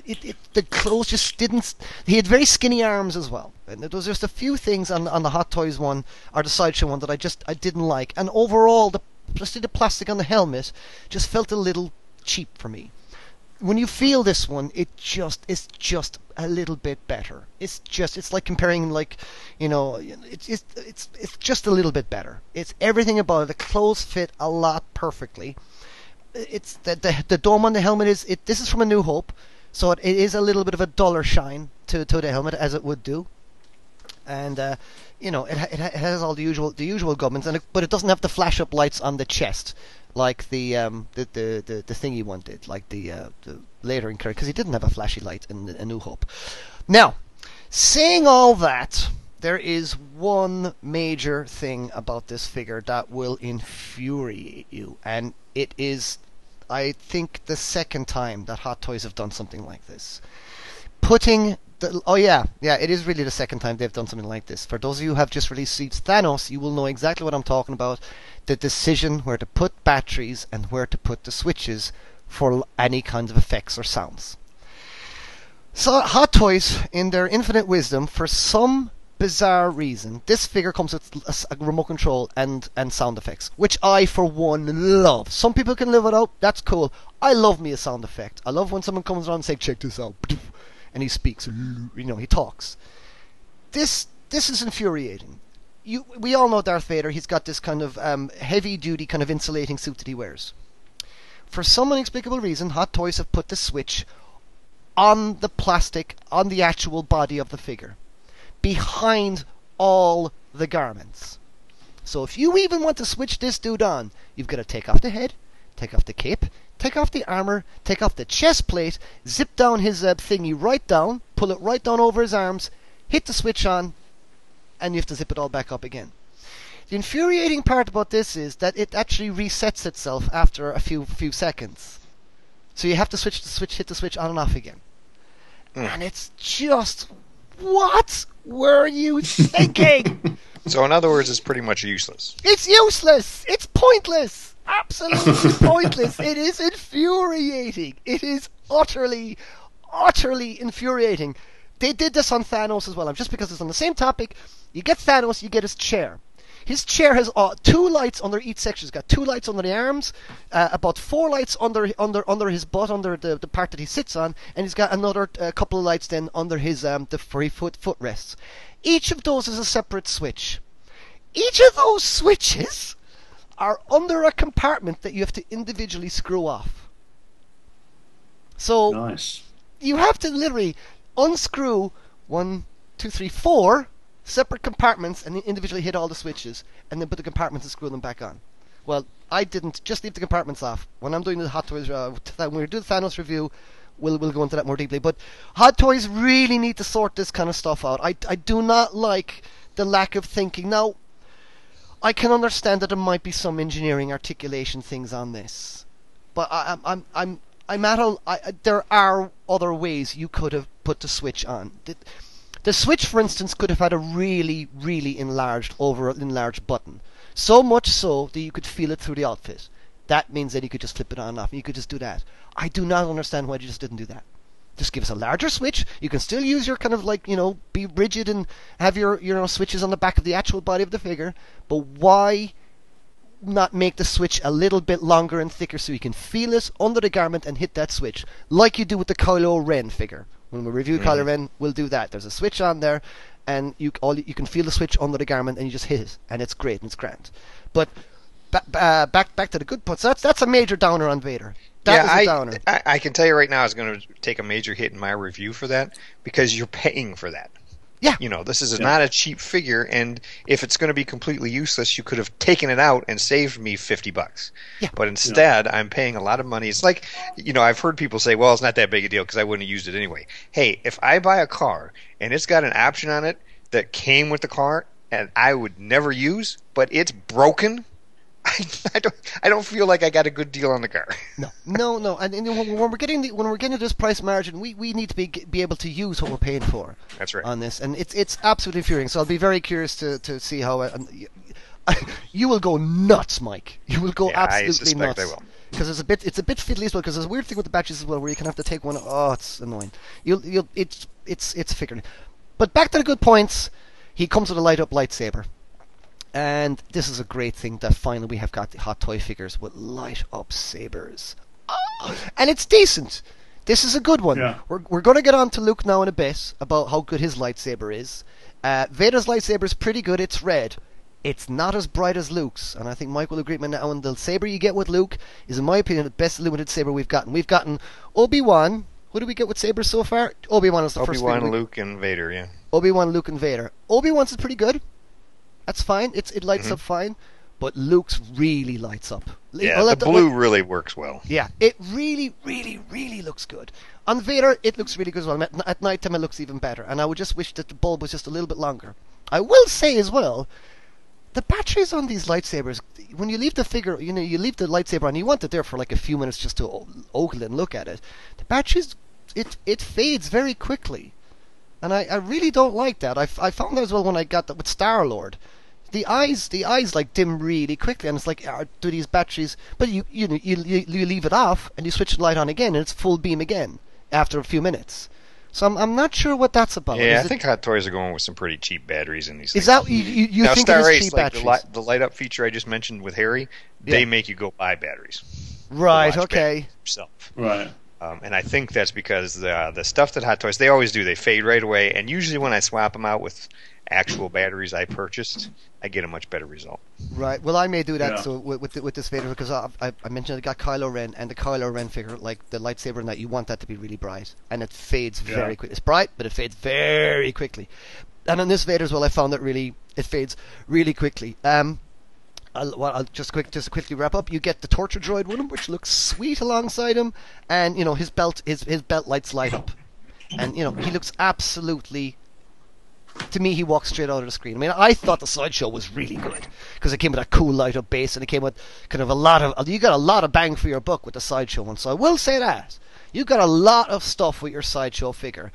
It, it, the clothes just didn't... He had very skinny arms as well. And there was just a few things on, on the Hot Toys one, or the sideshow one, that I just I didn't like. And overall, the Plus the plastic on the helmet just felt a little cheap for me. When you feel this one, it just it's just a little bit better. It's just it's like comparing like, you know, it's it's it's it's just a little bit better. It's everything about it. The clothes fit a lot perfectly. It's the the, the dome on the helmet is it. This is from A New Hope, so it, it is a little bit of a duller shine to to the helmet as it would do. And uh, you know, it it has all the usual the usual governments, and it, but it doesn't have the flash up lights on the chest. Like the um the the the, the thing he wanted, like the uh the later in Kirk, because he didn't have a flashy light in A New Hope. Now, saying all that, there is one major thing about this figure that will infuriate you, and it is, I think, the second time that Hot Toys have done something like this. Putting the oh yeah yeah it is really the second time they've done something like this. For those of you who have just released Thanos, you will know exactly what I'm talking about. The decision where to put batteries and where to put the switches for any kinds of effects or sounds. So Hot Toys, in their infinite wisdom, for some bizarre reason, this figure comes with a remote control and, and sound effects, which I, for one, love. Some people can live without, that's cool. I love me a sound effect. I love when someone comes around and says, check this out, and he speaks, you know, he talks. This, this is infuriating. You, we all know Darth Vader. He's got this kind of um, heavy-duty kind of insulating suit that he wears. For some inexplicable reason, Hot Toys have put the switch on the plastic, on the actual body of the figure, behind all the garments. So if you even want to switch this dude on, you've got to take off the head, take off the cape, take off the armor, take off the chest plate, zip down his uh, thingy right down, pull it right down over his arms, hit the switch on, and you have to zip it all back up again. The infuriating part about this is that it actually resets itself after a few few seconds. So you have to switch the switch, hit the switch on and off again. Mm. And it's just, what were you thinking? So in other words, it's pretty much useless. It's useless! It's pointless! Absolutely pointless! It is infuriating! It is utterly, utterly infuriating. They did this on Thanos as well. Just because it's on the same topic, you get Thanos, you get his chair. His chair has uh, two lights under each section. He's got two lights under the arms, uh, about four lights under under under his butt, under the, the part that he sits on, and he's got another uh, couple of lights then under his um the free foot footrests. Each of those is a separate switch. Each of those switches are under a compartment that you have to individually screw off. So nice. You have to literally unscrew one, two, three, four separate compartments and individually hit all the switches and then put the compartments and screw them back on. Well, I didn't. Just leave the compartments off. When I'm doing the Hot Toys, uh, when we do the Thanos review, we'll we'll go into that more deeply. But Hot Toys really need to sort this kind of stuff out. I, I do not like the lack of thinking. Now, I can understand that there might be some engineering articulation things on this, but I, I'm I'm I'm at a, I, there are other ways you could have put the switch on. The, the switch, for instance, could have had a really, really enlarged, over enlarged button. So much so that you could feel it through the outfit. That means that you could just flip it on and off, and you could just do that. I do not understand why you just didn't do that. Just give us a larger switch. You can still use your kind of like, you know, be rigid and have your, you know, switches on the back of the actual body of the figure. But why not make the switch a little bit longer and thicker so you can feel it under the garment and hit that switch, like you do with the Kylo Ren figure? When we review mm-hmm. Kylo Ren, we'll do that. There's a switch on there, and you all you can feel the switch under the garment, and you just hit it, and it's great and it's grand. But ba- ba- back back to the good points. That's that's a major downer on Vader. That yeah, is a downer. I, I, I can tell you right now, it's going to take a major hit in my review for that because you're paying for that. Yeah, you know, this is yeah. not a cheap figure, and if it's going to be completely useless, you could have taken it out and saved me fifty bucks. Yeah. But instead, yeah. I'm paying a lot of money. It's like, you know, I've heard people say, "Well, it's not that big a deal because I wouldn't have used it anyway." Hey, if I buy a car and it's got an option on it that came with the car and I would never use, but it's broken, I, I don't, I don't feel like I got a good deal on the car. No, no, no. And, and when we're getting the, when we're getting to this price margin, we, we need to be be able to use what we're paying for. That's right. On this, and it's it's absolutely infuriating. So I'll be very curious to, to see how I, I, you will go nuts, Mike. You will go yeah, absolutely nuts. I suspect I will. Because it's a bit it's a bit fiddly as well. Because there's a weird thing with the batteries as well, where you can have to take one. Oh, it's annoying. You'll you'll it's it's it's figuring. But back to the good points. He comes with a light up lightsaber. And this is a great thing that finally we have got the hot toy figures with light up sabers. Oh, and it's decent. This is a good one. Yeah. We're we're going to get on to Luke now in a bit about how good his lightsaber is. Uh, Vader's lightsaber is pretty good. It's red. It's not as bright as Luke's, and I think Mike will agree with me now. And the saber you get with Luke is, in my opinion, the best limited saber we've gotten. We've gotten Obi-Wan. Who do we get with sabers so far? Obi-Wan is the Obi-Wan, first one. Obi-Wan, Luke, and Vader, yeah. Obi-Wan, Luke, and Vader. Obi-Wan's is pretty good. That's fine. It's It lights mm-hmm. up fine. But Luke's really lights up. Yeah, the, the blue look, really works well. Yeah, it really, really, really looks good. On Vader, it looks really good as well. At, at night time, it looks even better. And I would just wish that the bulb was just a little bit longer. I will say as well, the batteries on these lightsabers, when you leave the figure, you know, you leave the lightsaber on, you want it there for like a few minutes just to ogle and look at it. The batteries, it it fades very quickly. And I, I really don't like that. I, I found that as well when I got that with Star-Lord. The eyes, the eyes like dim really quickly, and it's like, oh, do these batteries? But you, you know, you, you you leave it off, and you switch the light on again, and it's full beam again after a few minutes. So I'm I'm not sure what that's about. Yeah, is I it, think Hot Toys are going with some pretty cheap batteries in these. Is things. That you you, you now, think Star it is Ace, cheap like batteries? The light, the light up feature I just mentioned with Harry, they yeah. make you go buy batteries. Right. Okay. Yourself. Right. Um, and I think that's because the the stuff that Hot Toys they always do, they fade right away, and usually when I swap them out with actual batteries I purchased, I get a much better result. Right. Well, I may do that yeah. so with with, with this Vader, because I, I, I mentioned I got Kylo Ren, and the Kylo Ren figure, like the lightsaber and that, you want that to be really bright, and it fades yeah. very quickly. It's bright, but it fades very quickly. And on this Vader as well, I found that really it fades really quickly. Um, I'll, well, I'll just quick just quickly wrap up. You get the torture droid with him, which looks sweet alongside him, and you know his belt his his belt lights light up, and you know he looks absolutely. To me, he walks straight out of the screen. I mean, I thought the sideshow was really good because it came with a cool light-up bass, and it came with kind of a lot of... You got a lot of bang for your buck with the sideshow one, so I will say that. You got a lot of stuff with your sideshow figure,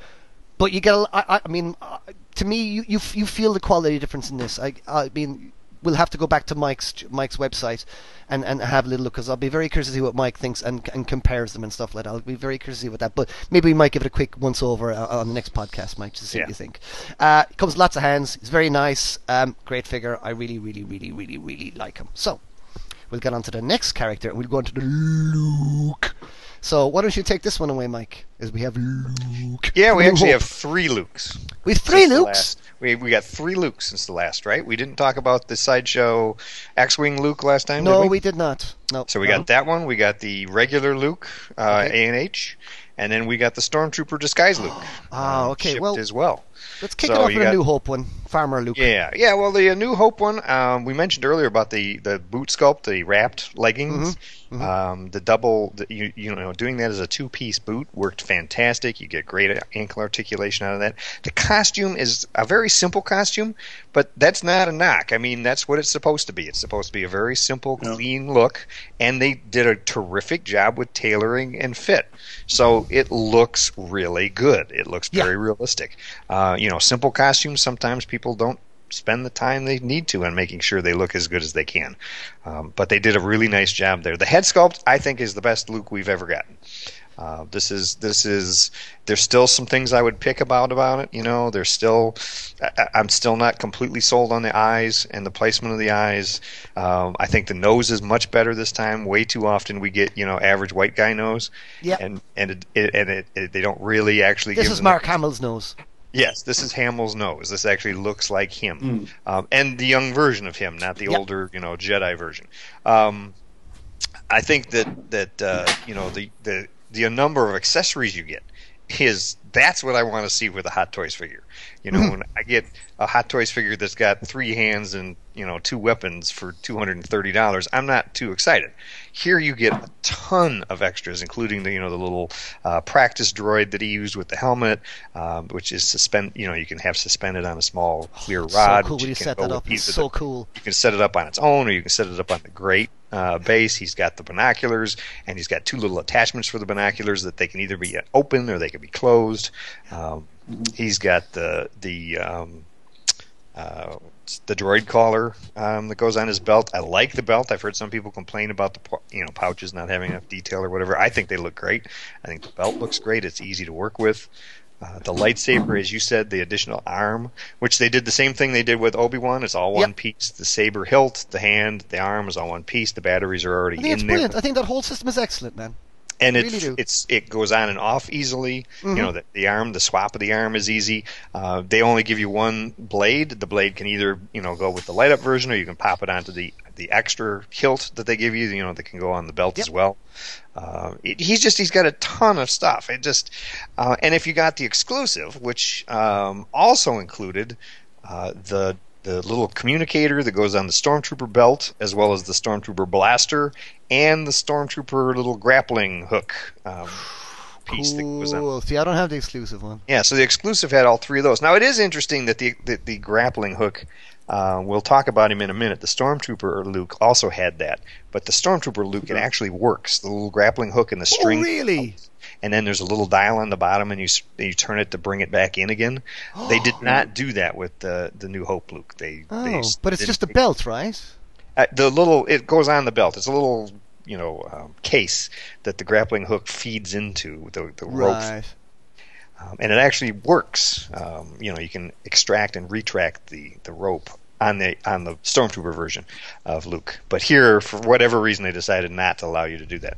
but you get a... I, I mean, uh, to me, you, you you feel the quality difference in this. I I mean, we'll have to go back to Mike's Mike's website and, and have a little look, because I'll be very curious to see what Mike thinks and and compares them and stuff like that. I'll be very curious to see what that, but maybe we might give it a quick once-over uh, on the next podcast, Mike, to see yeah. what you think. Uh, it comes with lots of hands. It's very nice. Um, great figure. I really, really, really, really, really like him. So, we'll get on to the next character, and we'll go on to the Luke. So, why don't you take this one away, Mike, as we have Luke. Yeah, we New actually Hope. have three Lukes. We have three since Lukes? We we got three Lukes since the last, right? We didn't talk about the sideshow X-Wing Luke last time, no, did we? No, we did not. No. So we no. got that one. We got the regular Luke, uh, okay. A and H, and then we got the Stormtrooper Disguise Luke. Oh, okay. Um, shipped well, as well. Let's kick so it off with got, a New Hope one, Farmer Luke. Yeah, yeah. Well, the uh, New Hope one, um, we mentioned earlier about the, the boot sculpt, the wrapped leggings. Mm-hmm. Mm-hmm. Um, the double, the, you, you know, doing that as a two-piece boot worked fantastic. You get great ankle articulation out of that. The costume is a very simple costume, but that's not a knock. I mean, that's what it's supposed to be. It's supposed to be a very simple, clean yeah. look, and they did a terrific job with tailoring and fit. So it looks really good. It looks very yeah. realistic. Uh, you know, simple costumes, sometimes people don't spend the time they need to on making sure they look as good as they can. Um, but they did a really nice job there. The head sculpt, I think, is the best Luke we've ever gotten. Uh, this is this is there's still some things I would pick about about it. You know, there's still I, I'm still not completely sold on the eyes and the placement of the eyes. Um, I think the nose is much better this time. Way too often we get you know average white guy nose. Yeah. And and it, it, and it, it, they don't really actually. This give is them Mark the, Hamill's nose. Yes, this is Hamill's nose. This actually looks like him. Mm. Um, and the young version of him, not the yep. older, you know, Jedi version. Um, I think that, that uh, you know, the, the, the number of accessories you get is, that's what I want to see with a Hot Toys figure. You know, when I get a Hot Toys figure that's got three hands and, you know, two weapons for two hundred thirty dollars, I'm not too excited. Here you get a ton of extras, including the, you know, the little uh, practice droid that he used with the helmet, um, which is suspend. You know, you can have suspended on a small clear rod. Oh, so cool when you set that up. It's so cool. You can set it up on its own, or you can set it up on the grate uh, base. He's got the binoculars, and he's got two little attachments for the binoculars that they can either be open or they can be closed. Um, he's got the the um, uh, the droid collar um, that goes on his belt. I like the belt. I've heard some people complain about the you know pouches not having enough detail or whatever. I think they look great. I think the belt looks great. It's easy to work with. Uh, the lightsaber, as you said, the additional arm, which they did the same thing they did with Obi-Wan. It's all one yep. piece. The saber hilt, the hand, the arm is all one piece. The batteries are already in there. I think it's brilliant. I think that whole system is excellent, man. And it really it's it goes on and off easily. Mm-hmm. You know, the, the arm, the swap of the arm is easy. Uh, they only give you one blade. The blade can either, you know, go with the light up version, or you can pop it onto the the extra hilt that they give you. You know, that can go on the belt yep. as well. Uh, it, he's just he's got a ton of stuff. It just uh, and if you got the exclusive, which um, also included uh, the. the little communicator that goes on the Stormtrooper belt, as well as the Stormtrooper blaster, and the Stormtrooper little grappling hook um, piece cool. that goes on. See, I don't have the exclusive one. Yeah, so the exclusive had all three of those. Now, it is interesting that the that the grappling hook, uh, we'll talk about him in a minute, the Stormtrooper Luke also had that, but the Stormtrooper Luke, it actually works. The little grappling hook and the string. Oh, really? And then there's a little dial on the bottom, and you you turn it to bring it back in again. They did not do that with the the New Hope Luke. They oh, they but it's just a belt, right? Uh, the little it goes on the belt. It's a little you know um, case that the grappling hook feeds into the the right. rope, um, and it actually works. Um, you know you can extract and retract the the rope on the on the Stormtrooper version of Luke. But here, for whatever reason, they decided not to allow you to do that.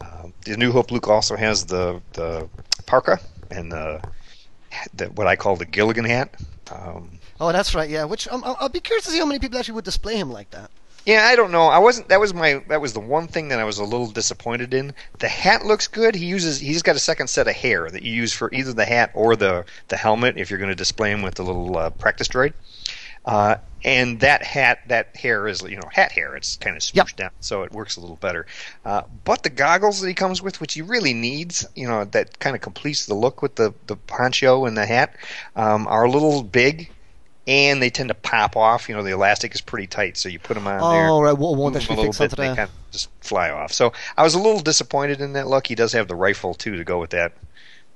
Uh, the New Hope Luke also has the the parka and the, the what I call the Gilligan hat. Um, oh, that's right, yeah. Which um, I'll, I'll be curious to see how many people actually would display him like that. Yeah, I don't know. I wasn't. That was my. That was the one thing that I was a little disappointed in. The hat looks good. He uses. He's got a second set of hair that you use for either the hat or the the helmet if you're going to display him with the little uh, practice droid. Uh, and that hat, that hair is, you know, hat hair. It's kind of smooshed yep. down, so it works a little better. Uh, but the goggles that he comes with, which he really needs, you know, that kind of completes the look with the, the poncho and the hat, um, are a little big, and they tend to pop off. You know, the elastic is pretty tight, so you put them on oh, there. Oh, right. Well, won't actually a little bit, they kind of just fly off. So I was a little disappointed in that look. He does have the rifle, too, to go with that.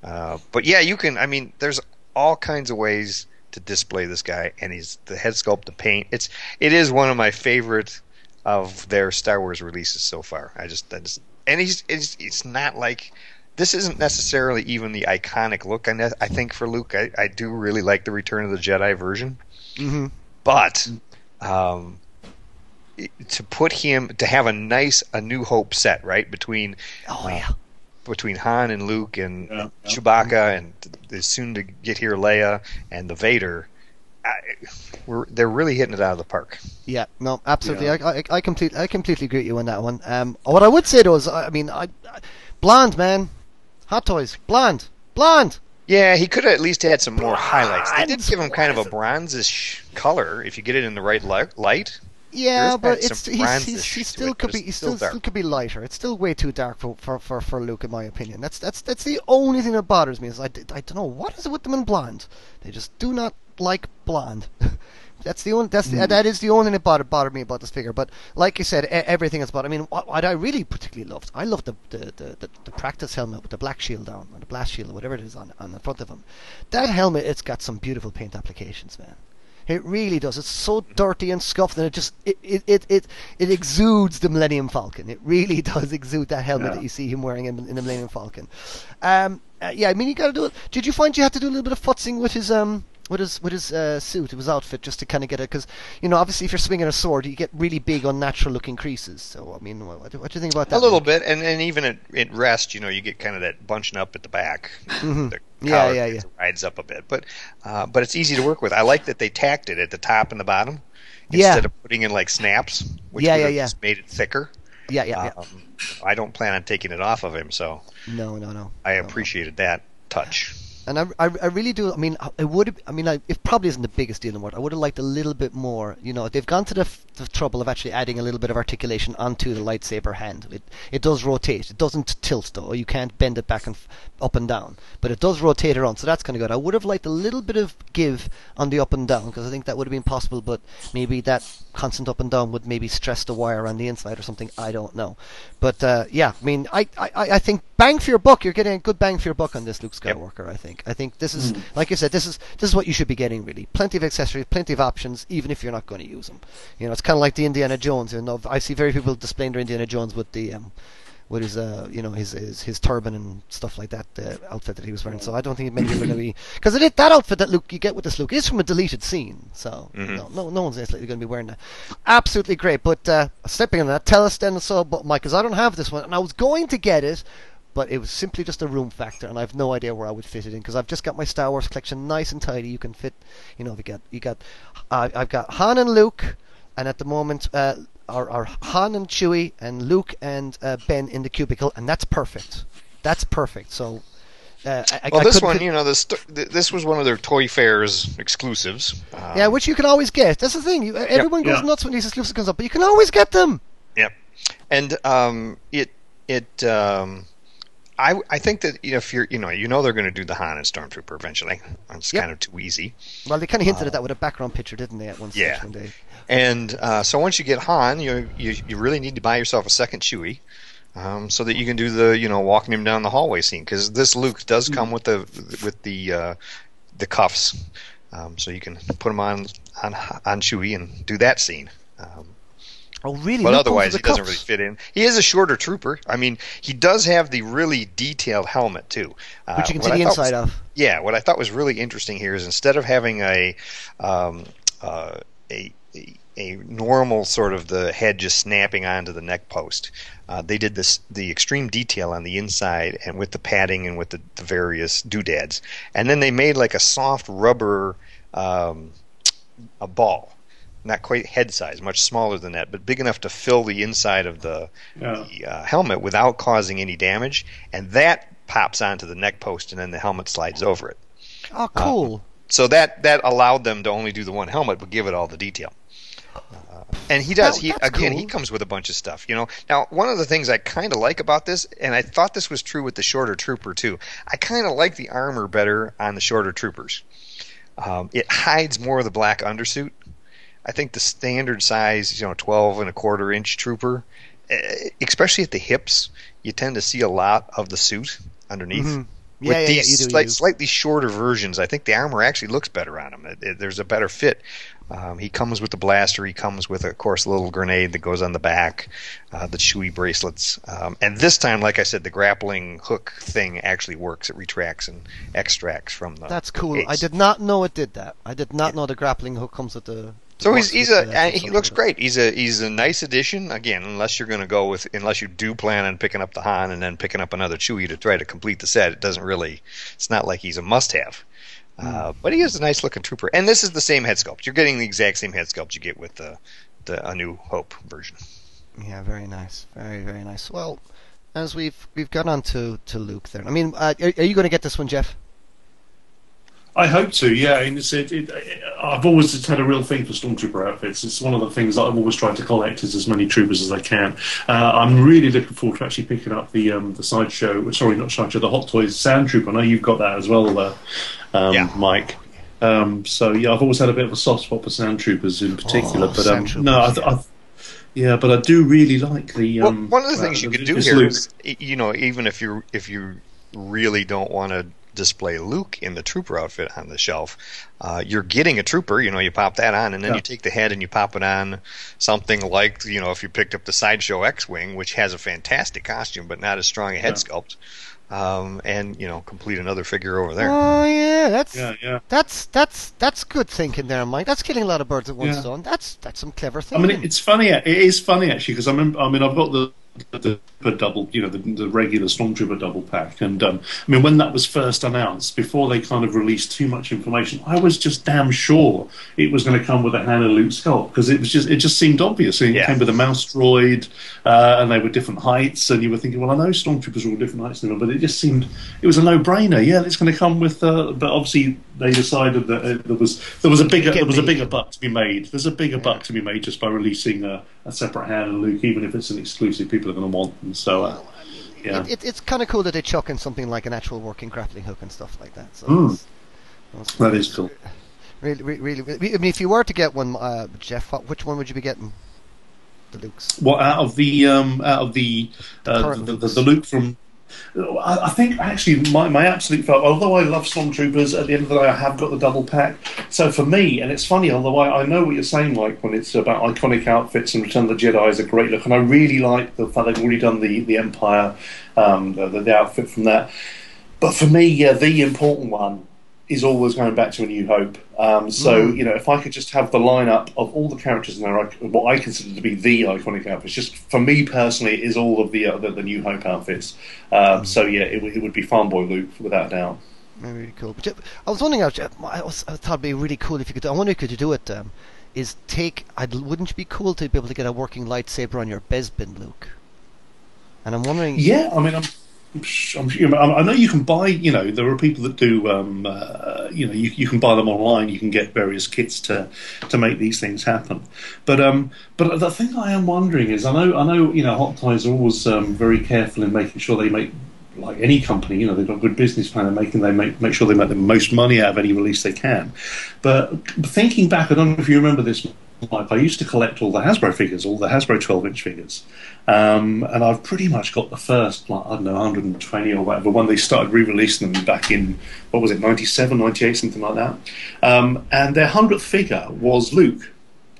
Uh, but, yeah, you can, I mean, there's all kinds of ways to display this guy, and he's the head sculpt, the paint. It's it is one of my favorite of their Star Wars releases so far. I just, I just and he's it's it's not like this isn't necessarily even the iconic look. I I think for Luke, I, I do really like the Return of the Jedi version, mm-hmm. but um, to put him to have a nice A New Hope set right between oh yeah. Uh, between Han and Luke and yeah, yeah. Chewbacca and the soon-to-get-here Leia and the Vader, I, we're, they're really hitting it out of the park. Yeah, no, absolutely. Yeah. I, I, I, complete, I completely agree with you on that one. Um, what I would say, though, is, I mean, I, I, blonde, man. Hot Toys. Blonde. Blonde. Yeah, he could have at least had some more highlights. They did give him kind of a bronzish color if you get it in the right light. Yeah, but it's he's, he's, he still could be he still, still, still could be lighter. It's still way too dark for, for, for, for Luke, in my opinion. That's that's that's the only thing that bothers me. Is I, I don't know what is it with them in blonde. They just do not like blonde. that's the only that's the, mm. that is the only thing that bothered, bothered me about this figure. But like you said, everything is about. I mean, what, what I really particularly loved, I loved the the, the, the the practice helmet with the black shield down or the blast shield, or whatever it is on on the front of him. That helmet, it's got some beautiful paint applications, man. It really does. It's so dirty and scuffed, and it just it it, it, it, it exudes the Millennium Falcon. It really does exude that helmet yeah. that you see him wearing in, in the Millennium Falcon. Um, uh, yeah, I mean, you got to do it. Did you find you had to do a little bit of futzing with his um with his with his uh, suit, his outfit, just to kind of get it? Because you know, obviously, if you're swinging a sword, you get really big, unnatural looking creases. So, I mean, what, what do you think about that? A little Mike? bit, and, and even at, at rest, you know, you get kind of that bunching up at the back. Mm-hmm. Yeah, yeah, yeah. It rides up a bit, but uh, but it's easy to work with. I like that they tacked it at the top and the bottom instead yeah. of putting in like snaps, which yeah, would yeah, have yeah. just made it thicker. Yeah, yeah, um, yeah. I don't plan on taking it off of him, so no, no, no. I no, appreciated no. that touch. And I, I, I really do. I mean, I would. I mean, I, it probably isn't the biggest deal in the world. I would have liked a little bit more. You know, they've gone to the, f- the trouble of actually adding a little bit of articulation onto the lightsaber hand. It it does rotate. It doesn't tilt though. You can't bend it back and f- up and down. But it does rotate around, so that's kind of good. I would have liked a little bit of give on the up and down because I think that would have been possible. But maybe that constant up and down would maybe stress the wire on the inside or something. I don't know. But uh, yeah, I mean, I, I, I think bang for your buck. You're getting a good bang for your buck on this Luke Skywalker. Yep. I think. I think this is, mm. like you said, this is this is what you should be getting, really. Plenty of accessories, plenty of options, even if you're not going to use them. You know, it's kind of like the Indiana Jones. You know, I see very people displaying their Indiana Jones with the um, with his uh, you know, his, his his turban and stuff like that, the outfit that he was wearing. So I don't think many people are going to be, because that outfit that Luke you get with this Luke is from a deleted scene. So mm-hmm. no, no, no one's necessarily going to be wearing that. Absolutely great. But uh, stepping on that, tell us then, so, but Mike, because I don't have this one, and I was going to get it, but it was simply just a room factor, and I have no idea where I would fit it in, because I've just got my Star Wars collection nice and tidy. You can fit, you know, you got you got, uh, I've got Han and Luke, and at the moment, uh, are are Han and Chewie and Luke and uh, Ben in the cubicle, and that's perfect. That's perfect. So, uh, I, well, I, I this one, fit... you know, this this was one of their Toy Fair's exclusives. Um, yeah, which you can always get. That's the thing. You, everyone yep, goes yeah. nuts when these exclusives comes up, but you can always get them. Yep, and um, it it. Um, I, I think that if you're, you know, you know they're going to do the Han and Stormtrooper eventually. It's yep. kind of too easy. Well, they kind of hinted uh, at that with a background picture, didn't they, at one stage yeah. one day? And uh, so once you get Han, you, you you really need to buy yourself a second Chewie, um, so that you can do the, you know, walking him down the hallway scene, because this Luke does come with the with the uh, the cuffs, um, so you can put him on on on Chewie and do that scene. Um, Oh, really? But otherwise, he cups. doesn't really fit in. He is a shorter trooper. I mean, he does have the really detailed helmet, too. Uh, Which you can see the inside was, of. Yeah, what I thought was really interesting here is instead of having a, um, uh, a, a a normal sort of the head just snapping onto the neck post, uh, they did this the extreme detail on the inside and with the padding and with the, the various doodads. And then they made like a soft rubber um, a ball. Not quite head size, much smaller than that, but big enough to fill the inside of the, yeah. the uh, helmet without causing any damage, and that pops onto the neck post, and then the helmet slides over it. Oh, cool! Uh, so that that allowed them to only do the one helmet, but give it all the detail. Uh, and he does. That, he again, cool. he comes with a bunch of stuff, you know. Now, one of the things I kind of like about this, and I thought this was true with the shorter trooper too, I kind of like the armor better on the shorter troopers. Um, it hides more of the black undersuit. I think the standard size, you know, twelve and a quarter inch trooper, especially at the hips, you tend to see a lot of the suit underneath. Mm-hmm. Yeah, With yeah, these yeah, you do, slight, you do. slightly shorter versions, I think the armor actually looks better on him. It, it, there's a better fit. Um, he comes with the blaster. He comes with, of course, a little grenade that goes on the back, uh, the Chewie bracelets. Um, and this time, like I said, the grappling hook thing actually works. It retracts and extracts from the That's cool. Base. I did not know it did that. I did not yeah. know the grappling hook comes with the... So he's he's a he looks great. He's a he's a nice addition. Again, unless you're going to go with unless you do plan on picking up the Han and then picking up another Chewie to try to complete the set, it doesn't really. It's not like he's a must-have. Mm. Uh, but he is a nice looking trooper, and this is the same head sculpt. You're getting the exact same head sculpt you get with the the A New Hope version. Yeah, very nice, very very nice. Well, as we've we've got on to, to Luke there. I mean, uh, are, are you going to get this one, Jeff? I hope to, yeah. And it's, it, it, I've always just had a real thing for Stormtrooper outfits. It's one of the things that I've always tried to collect is as many troopers as I can. Uh, I'm really looking forward to actually picking up the um, the sideshow. Sorry, not sideshow. The Hot Toys Sand Trooper. I know you've got that as well, uh, um, yeah. Mike. Um, so yeah, I've always had a bit of a soft spot for Sand Troopers in particular. Oh, but um, troopers, no, I, th- yeah. I th- yeah, but I do really like the. Um, well, one of the things uh, you could do here Luke. is, you know, even if you if you really don't want to display Luke in the trooper outfit on the shelf, uh, you're getting a trooper, you know, you pop that on, and then yeah. you take the head and you pop it on something like, you know, if you picked up the Sideshow X-Wing, which has a fantastic costume but not as strong a head yeah. sculpt, um, and, you know, complete another figure over there. Oh, yeah, that's yeah, yeah. that's that's that's good thinking there, Mike. That's killing a lot of birds at one yeah. stone. That's that's some clever thinking. I mean, it's funny. It is funny, actually, because I mean, I mean, I've got the The, the double, you know, the, the regular Stormtrooper double pack, and um, I mean, when that was first announced, before they kind of released too much information, I was just damn sure it was going to come with a Han and Luke sculpt because it was just, it just seemed obvious. And it yeah. came with a mouse droid, uh, and they were different heights, and you were thinking, well, I know Stormtroopers are all different heights, but it just seemed it was a no-brainer. Yeah, it's going to come with, uh, but obviously they decided that uh, there was there was a bigger there was a bigger buck to be made. There's a bigger yeah. buck to be made just by releasing a, a separate Han and Luke, even if it's an exclusive. People are going to want them, so uh, yeah. It, it, it's kind of cool that they chuck in something like an actual working grappling hook and stuff like that. So mm. that's, that's that is cool. Really, really, really. I mean, if you were to get one, uh, Jeff, what, which one would you be getting? The Luke's. What out of the um, out of the uh, the, the, the Luke from I think actually my, my absolute favorite, although I love Stormtroopers, at the end of the day I have got the double pack. So for me, and it's funny, although I, I know what you're saying, like when it's about iconic outfits, and Return of the Jedi is a great look, and I really like the fact they've already done the, the Empire, um, the, the outfit from that. But for me, yeah, the important one is always going back to A New Hope. Um, so, mm. you know, if I could just have the lineup of all the characters in there, I, what I consider to be the iconic outfits, just for me personally, it is all of the uh, the, the New Hope outfits. Uh, mm. So, yeah, it, it would be Farm Boy Luke, without a doubt. Very cool. But I was wondering, I, was, I thought it would be really cool if you could, I wonder if you could do it, um, is take, I'd, wouldn't it be cool to be able to get a working lightsaber on your Bespin Luke? And I'm wondering... Yeah, I mean, I'm... I'm sure, I know you can buy, you know, there are people that do, um, uh, you know, you, you can buy them online, you can get various kits to, to make these things happen. But um, but the thing I am wondering is, I know, I know, you know, Hot Toys are always um, very careful in making sure they make, like any company, you know, they've got a good business plan and making they make make sure they make the most money out of any release they can. But thinking back, I don't know if you remember this, Mike, I used to collect all the Hasbro figures, all the Hasbro twelve inch figures, um, and I've pretty much got the first, like, I don't know, one hundred twenty or whatever, when they started re-releasing them back in, what was it, ninety-seven, ninety-eight, something like that. Um, and their hundredth figure was Luke,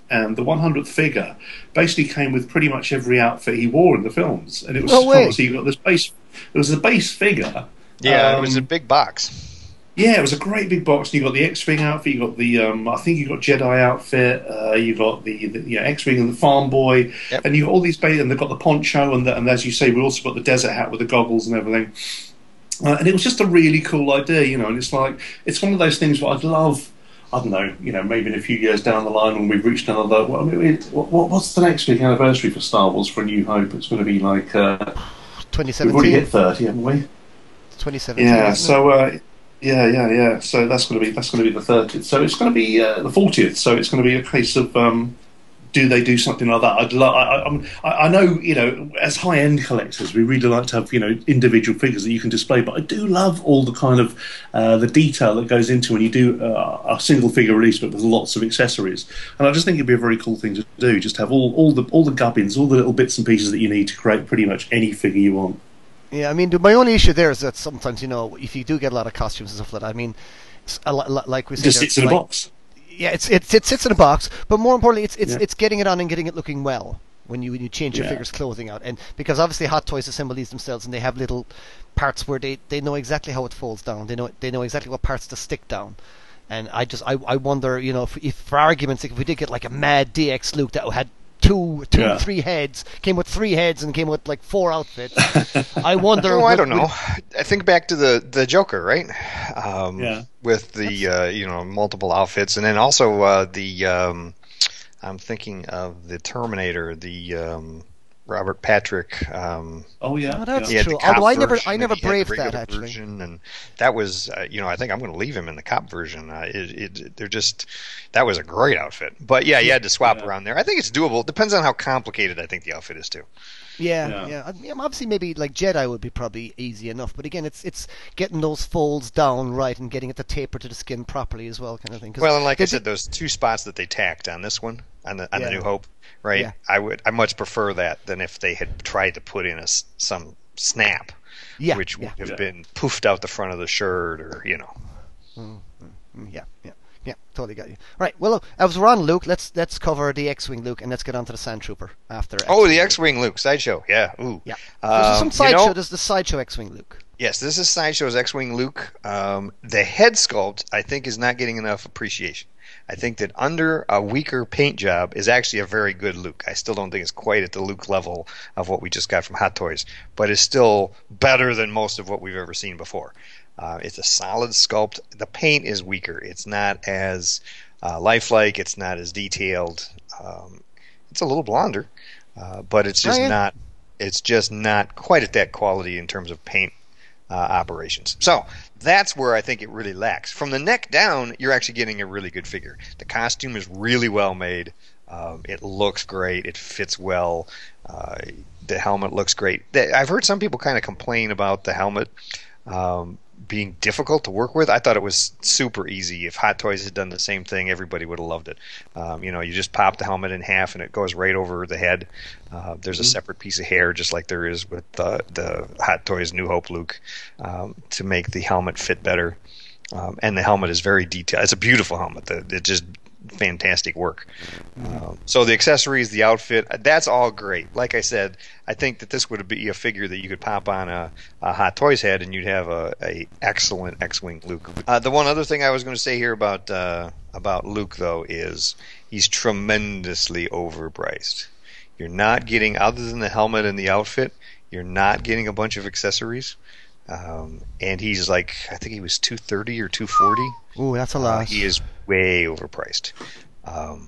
and the hundredth figure basically came with pretty much every outfit he wore in the films, and it was, oh, obviously you got this base. It was the base figure. Yeah, um, it was a big box. Yeah, it was a great big box. And you got the X-wing outfit. You got the, um, I think you got Jedi outfit. Uh, you got the, the you know, X-wing and the Farm Boy, yep. And you got all these. And they've got the poncho, and the, and as you say, we also got the desert hat with the goggles and everything. Uh, and it was just a really cool idea, you know. And it's like it's one of those things where I'd love. I don't know, you know, maybe in a few years down the line when we've reached another. Well, I mean, what, what's the next big anniversary for Star Wars for A New Hope? It's going to be like uh, twenty seventeen. We've already hit thirty, haven't we? twenty seventeen. Yeah. So. Uh, Yeah, yeah, yeah. So that's going to be that's going to be the thirtieth. So it's going to be uh, the fortieth. So it's going to be a case of um, do they do something like that? I'd love. I, I, I know, you know, as high end collectors, we really like to have, you know, individual figures that you can display. But I do love all the kind of uh, the detail that goes into when you do uh, a single figure release, but with lots of accessories. And I just think it'd be a very cool thing to do. Just have all all the all the gubbins, all the little bits and pieces that you need to create pretty much any figure you want. Yeah, I mean, my only issue there is that sometimes, you know, if you do get a lot of costumes and stuff like that, I mean, it's a lot, like we said, just sits in like, a box. Yeah, it's, it's it sits in a box, but more importantly, it's it's yeah. it's getting it on and getting it looking well when you when you change your yeah. figure's clothing out, and because obviously Hot Toys assemble these themselves, and they have little parts where they, they know exactly how it folds down, they know they know exactly what parts to stick down. And I just I, I wonder, you know, if, if for argument's sake, if we did get like a Mad D X Luke that had. Two, two, yeah. three heads came with three heads and came with like four outfits. I wonder. Oh, I don't know. I think back to the, the Joker, right? Um, yeah. With the uh, you know multiple outfits, and then also uh, the um, I'm thinking of the Terminator, the um, Robert Patrick. Um, oh yeah, oh, that's true. Although I never, I never braved that actually. Version, and that was uh, you know I think I'm going to leave him in the cop version. Uh, it, it, they're just. That was a great outfit. But, yeah, you had to swap yeah. around there. I think it's doable. It depends on how complicated I think the outfit is, too. Yeah, yeah, yeah. Obviously, maybe, like, Jedi would be probably easy enough. But, again, it's it's getting those folds down right and getting it to taper to the skin properly as well kind of thing. Well, and like I said, those two spots that they tacked on this one, on the on yeah. the New Hope, right? Yeah. I would I much prefer that than if they had tried to put in a, some snap, yeah, which would yeah. have yeah. been poofed out the front of the shirt or, you know. Mm-hmm. Yeah, yeah. Yeah, totally got you. All right, well, as we're on Luke, let's let's cover the X-wing Luke, and let's get on to the Sand Trooper after. X-wing oh, the X-wing Luke, Luke sideshow, yeah. Ooh, yeah. Um, there's some sideshow. You know, there's the sideshow X-wing Luke. Yes, this is sideshow's X-wing Luke. Um, the head sculpt, I think, is not getting enough appreciation. I think that under a weaker paint job is actually a very good Luke. I still don't think it's quite at the Luke level of what we just got from Hot Toys, but it's still better than most of what we've ever seen before. Uh, it's a solid sculpt. The paint is weaker. It's not as uh, lifelike. It's not as detailed. Um, it's a little blonder, uh, but it's just oh, yeah. not. It's just not quite at that quality in terms of paint uh, operations. So that's where I think it really lacks. From the neck down, you're actually getting a really good figure. The costume is really well made. Um, it looks great. It fits well. Uh, the helmet looks great. I've heard some people kind of complain about the helmet. Um, being difficult to work with, I thought it was super easy. If Hot Toys had done the same thing, everybody would have loved it. Um, you know, you just pop the helmet in half and it goes right over the head. Uh, there's mm-hmm. a separate piece of hair, just like there is with uh, the Hot Toys New Hope Luke, um, to make the helmet fit better. Um, and the helmet is very detailed. It's a beautiful helmet. It's just fantastic work. Mm-hmm. Um, so the accessories, the outfit, that's all great. Like I said, I think that this would be a figure that you could pop on a, a Hot Toys head and you'd have a, a excellent X-Wing Luke. Uh, the one other thing I was going to say here about uh, about Luke, though, is he's tremendously overpriced. You're not getting, other than the helmet and the outfit, you're not getting a bunch of accessories. Um, and he's like, I think he was two thirty or two forty. Ooh, that's a lot. Uh, he is way overpriced. Um,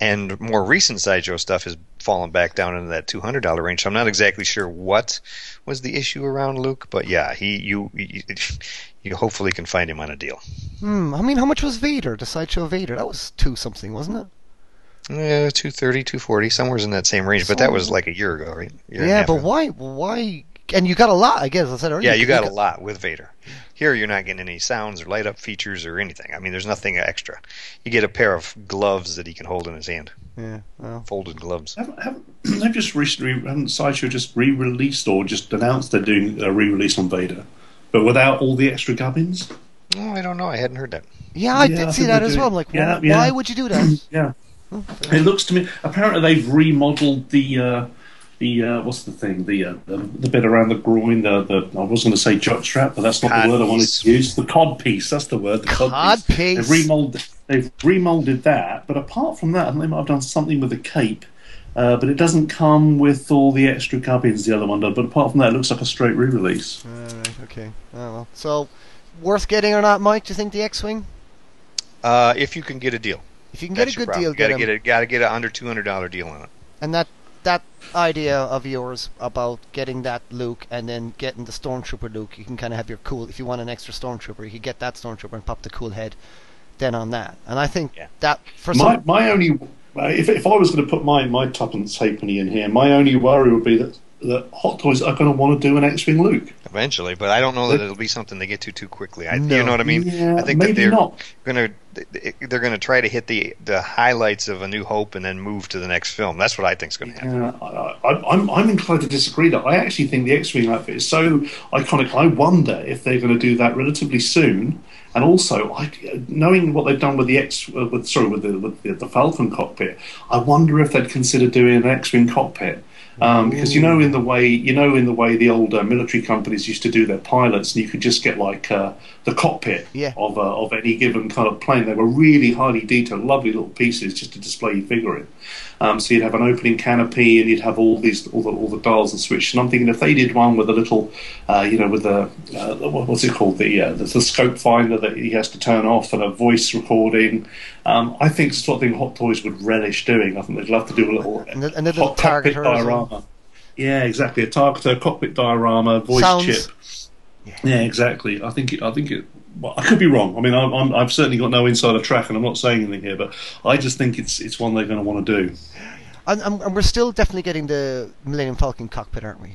and more recent Sideshow stuff has fallen back down into that two hundred dollars range. So I'm not exactly sure what was the issue around Luke, but yeah, he you you, you hopefully can find him on a deal. Hmm. I mean, how much was Vader? The Sideshow Vader? That was two something, wasn't it? Yeah, two thirty, two forty, somewhere in that same range. But that was like a year ago, right? Year yeah, but ago. why why? And you got a lot, I guess. I said earlier. Yeah, you got a lot with Vader. Here, you're not getting any sounds or light-up features or anything. I mean, there's nothing extra. You get a pair of gloves that he can hold in his hand. Yeah, well. Folded gloves. Haven't, haven't, they've just recently, haven't Sideshow just re-released or just announced they're doing a re-release on Vader, but without all the extra gubbins? No, oh, I don't know. I hadn't heard that. Yeah, I yeah, did I see that as well. I'm like, yeah, why, yeah. why would you do that? yeah. Oh, it looks to me, apparently they've remodeled the... Uh, The uh, what's the thing? The, uh, the the bit around the groin. The, the I was going to say jock strap, but that's not cod the word piece. I wanted to use. The cod piece. That's the word. The cod, cod piece. piece. They've remolded. They've remolded that. But apart from that, I think they might have done something with the cape. Uh, but it doesn't come with all the extra gubbins the other one does. But apart from that, it looks like a straight re-release. All right. Okay. Oh well. So worth getting or not, Mike? Do you think the X-Wing? Uh, if you can get a deal. If you can that's get a good deal, you gotta get it. Gotta get an under two hundred dollar deal on it. And that. That idea of yours about getting that Luke and then getting the Stormtrooper Luke, you can kind of have your cool, if you want an extra Stormtrooper, you can get that Stormtrooper and pop the cool head then on that. And I think yeah. that for my, some... My only... If, if I was going to put my, my tuppence halfpenny in here, my only worry would be that, that Hot Toys are going to want to do an X-Wing Luke. Eventually, but I don't know that but, it'll be something they get to too quickly. I, no. You know what I mean? Yeah, I think maybe that they're going to they're going to try to hit the the highlights of A New Hope and then move to the next film. That's what I think is going to happen. Uh, I, I'm I'm inclined to disagree. That I actually think the X-Wing outfit is so iconic. I wonder if they're going to do that relatively soon. And also, I, knowing what they've done with the X, with sorry, with the with the, the Falcon cockpit, I wonder if they'd consider doing an X-Wing cockpit. Um, because you know, in the way you know, in the way the old uh, military companies used to do their pilots, and you could just get like uh, the cockpit yeah. of uh, of any given kind of plane. They were really highly detailed, lovely little pieces just to display your figure in. Um, so you'd have an opening canopy, and you'd have all these all the all the dials and switches. And I'm thinking if they did one with a little, uh, you know, with a uh, what's it called, the, uh, the the scope finder that he has to turn off, and a voice recording. Um, I think it's something Hot Toys would relish doing. I think they'd love to do a little and the, and the hot cockpit diorama. Well. Yeah, exactly. A targeter, cockpit diorama, voice Sounds. chip. Yeah. yeah, exactly. I think it. I think it. Well, I could be wrong. I mean, I'm, I'm, I've certainly got no insider track, and I'm not saying anything here. But I just think it's it's one they're going to want to do. And, and we're still definitely getting the Millennium Falcon cockpit, aren't we?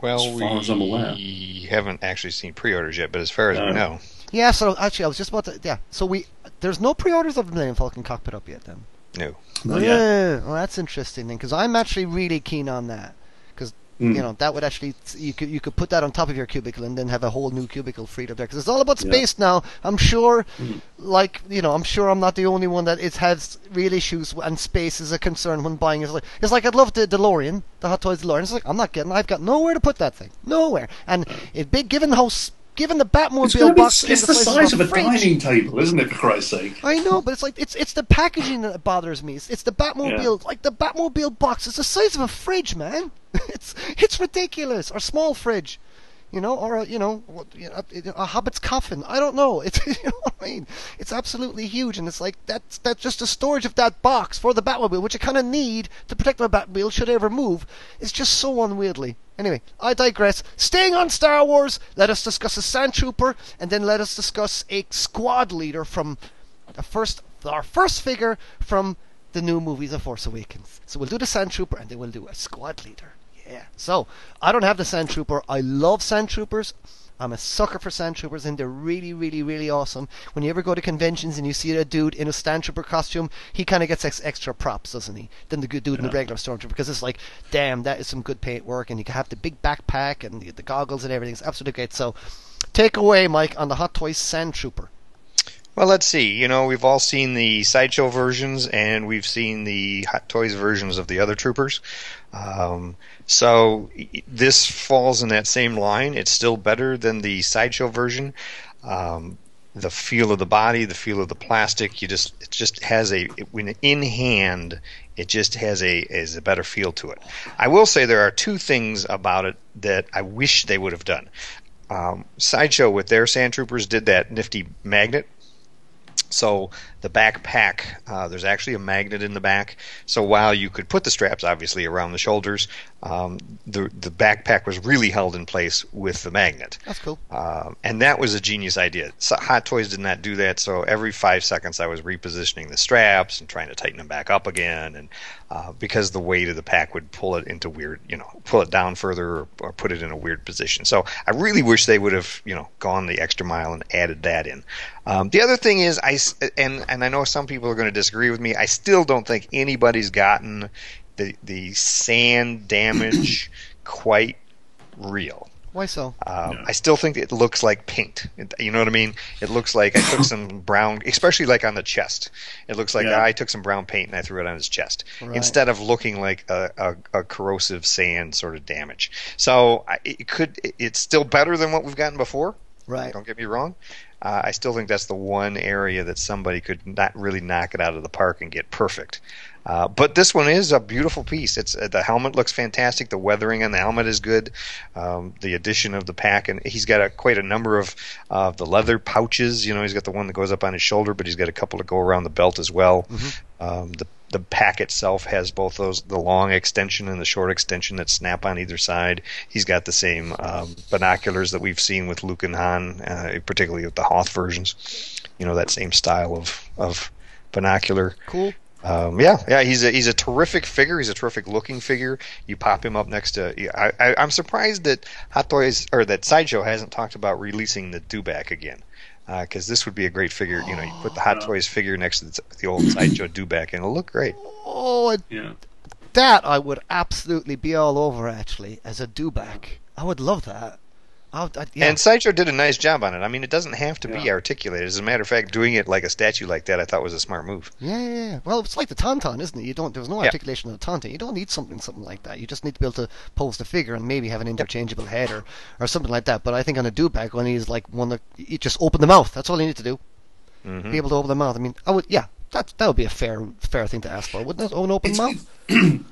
Well, as far we as I'm aware, we haven't actually seen pre-orders yet. But as far as no. we know, yeah. So actually, I was just about to. Yeah. So we there's no pre-orders of the Millennium Falcon cockpit up yet, then. No. Oh, yeah. Well, that's interesting then, because I'm actually really keen on that, because mm. you know that would actually you could you could put that on top of your cubicle and then have a whole new cubicle freed up there, because it's all about space yeah. now. I'm sure, mm. like you know, I'm sure I'm not the only one that it has real issues, and space is a concern when buying. It's like it's like I'd love the DeLorean, the Hot Toys DeLorean. It's like I'm not getting. I've got nowhere to put that thing, nowhere, and it big given how. Given the Batmobile box, it's, it's the, the size of a fridge. dining table, isn't it? For Christ's sake! I know, but it's like it's it's the packaging that bothers me. It's, it's the Batmobile, yeah. like the Batmobile box. It's the size of a fridge, man. It's it's ridiculous. Or small fridge, you know, or a, you know, a, a hobbit's coffin. I don't know. It's you know what I mean. It's absolutely huge, and it's like that's that's just the storage of that box for the Batmobile, which I kind of need to protect my Batmobile should it ever move. It's just so unwieldy. Anyway, I digress. Staying on Star Wars, let us discuss a Sand Trooper, and then let us discuss a squad leader from the first, our first figure from the new movie, The Force Awakens. So we'll do the Sand Trooper, and then we'll do a squad leader. Yeah. So I don't have the Sand Trooper. I love Sand Troopers. I'm a sucker for Sand Troopers, and they're really, really, really awesome. When you ever go to conventions and you see a dude in a Sand Trooper costume, he kind of gets ex- extra props, doesn't he, than the good dude yeah. in the regular Stormtrooper, because it's like, damn, that is some good paint work, and you can have the big backpack and the, the goggles and everything. It's absolutely great. So, take away, Mike, on the Hot Toys Sand Trooper. Well, let's see. You know, we've all seen the Sideshow versions, and we've seen the Hot Toys versions of the other Troopers. Um, so this falls in that same line. It's still better than the Sideshow version. Um, the feel of the body, the feel of the plastic, you just it just has a it, when in hand, it just has a is a better feel to it. I will say there are two things about it that I wish they would have done. Um, Sideshow with their Sand Troopers did that nifty magnet. So the backpack, uh, there's actually a magnet in the back. So while you could put the straps, obviously, around the shoulders, um, the the backpack was really held in place with the magnet. That's cool. Um, and that was a genius idea. So Hot Toys did not do that, so every five seconds I was repositioning the straps and trying to tighten them back up again, and uh, because the weight of the pack would pull it into weird, you know, pull it down further or, or put it in a weird position. So I really wish they would have, you know, gone the extra mile and added that in. Um, the other thing is, I and and I know some people are going to disagree with me. I still don't think anybody's gotten the the sand damage quite real. Why so? Um, no. I still think it looks like paint. You know what I mean? It looks like I took some brown, especially like on the chest. It looks like yeah. I took some brown paint and I threw it on his chest right. instead of looking like a, a, a corrosive sand sort of damage. So I, it could. It's still better than what we've gotten before. Right. Don't get me wrong. Uh, I still think that's the one area that somebody could not really knock it out of the park and get perfect. Uh, but this one is a beautiful piece. It's uh, the helmet looks fantastic. The weathering on the helmet is good. Um, the addition of the pack, and he's got a, quite a number of uh, the leather pouches. You know, he's got the one that goes up on his shoulder, but he's got a couple that go around the belt as well. Mm-hmm. Um, the the pack itself has both those, the long extension and the short extension that snap on either side. He's got the same um, binoculars that we've seen with Luke and Han, uh, particularly with the Hoth versions. You know, that same style of of binocular. Cool. Um, yeah, yeah, he's a he's a terrific figure. He's a terrific looking figure. You pop him up next to. I, I, I'm surprised that Hot Toys or that Sideshow hasn't talked about releasing the dewback again, because uh, this would be a great figure. You know, you put the Hot Toys figure next to the, the old Sideshow dewback, and it'll look great. Oh, yeah. That I would absolutely be all over. Actually, as a dewback, I would love that. I'll, I, yeah. And Sideshow did a nice job on it. I mean, it doesn't have to yeah. be articulated. As a matter of fact, doing it like a statue like that, I thought was a smart move. Yeah, yeah, yeah. Well, it's like the Tauntaun, isn't it? You don't. There was no articulation yeah. of the Tauntaun. You don't need something, something like that. You just need to be able to pose the figure and maybe have an interchangeable yep. head or, or something like that. But I think on a dewback, when he's like one that you just open the mouth. That's all you need to do. Mm-hmm. Be able to open the mouth. I mean, I would. Yeah, that that would be a fair fair thing to ask for, wouldn't it? Open open mouth.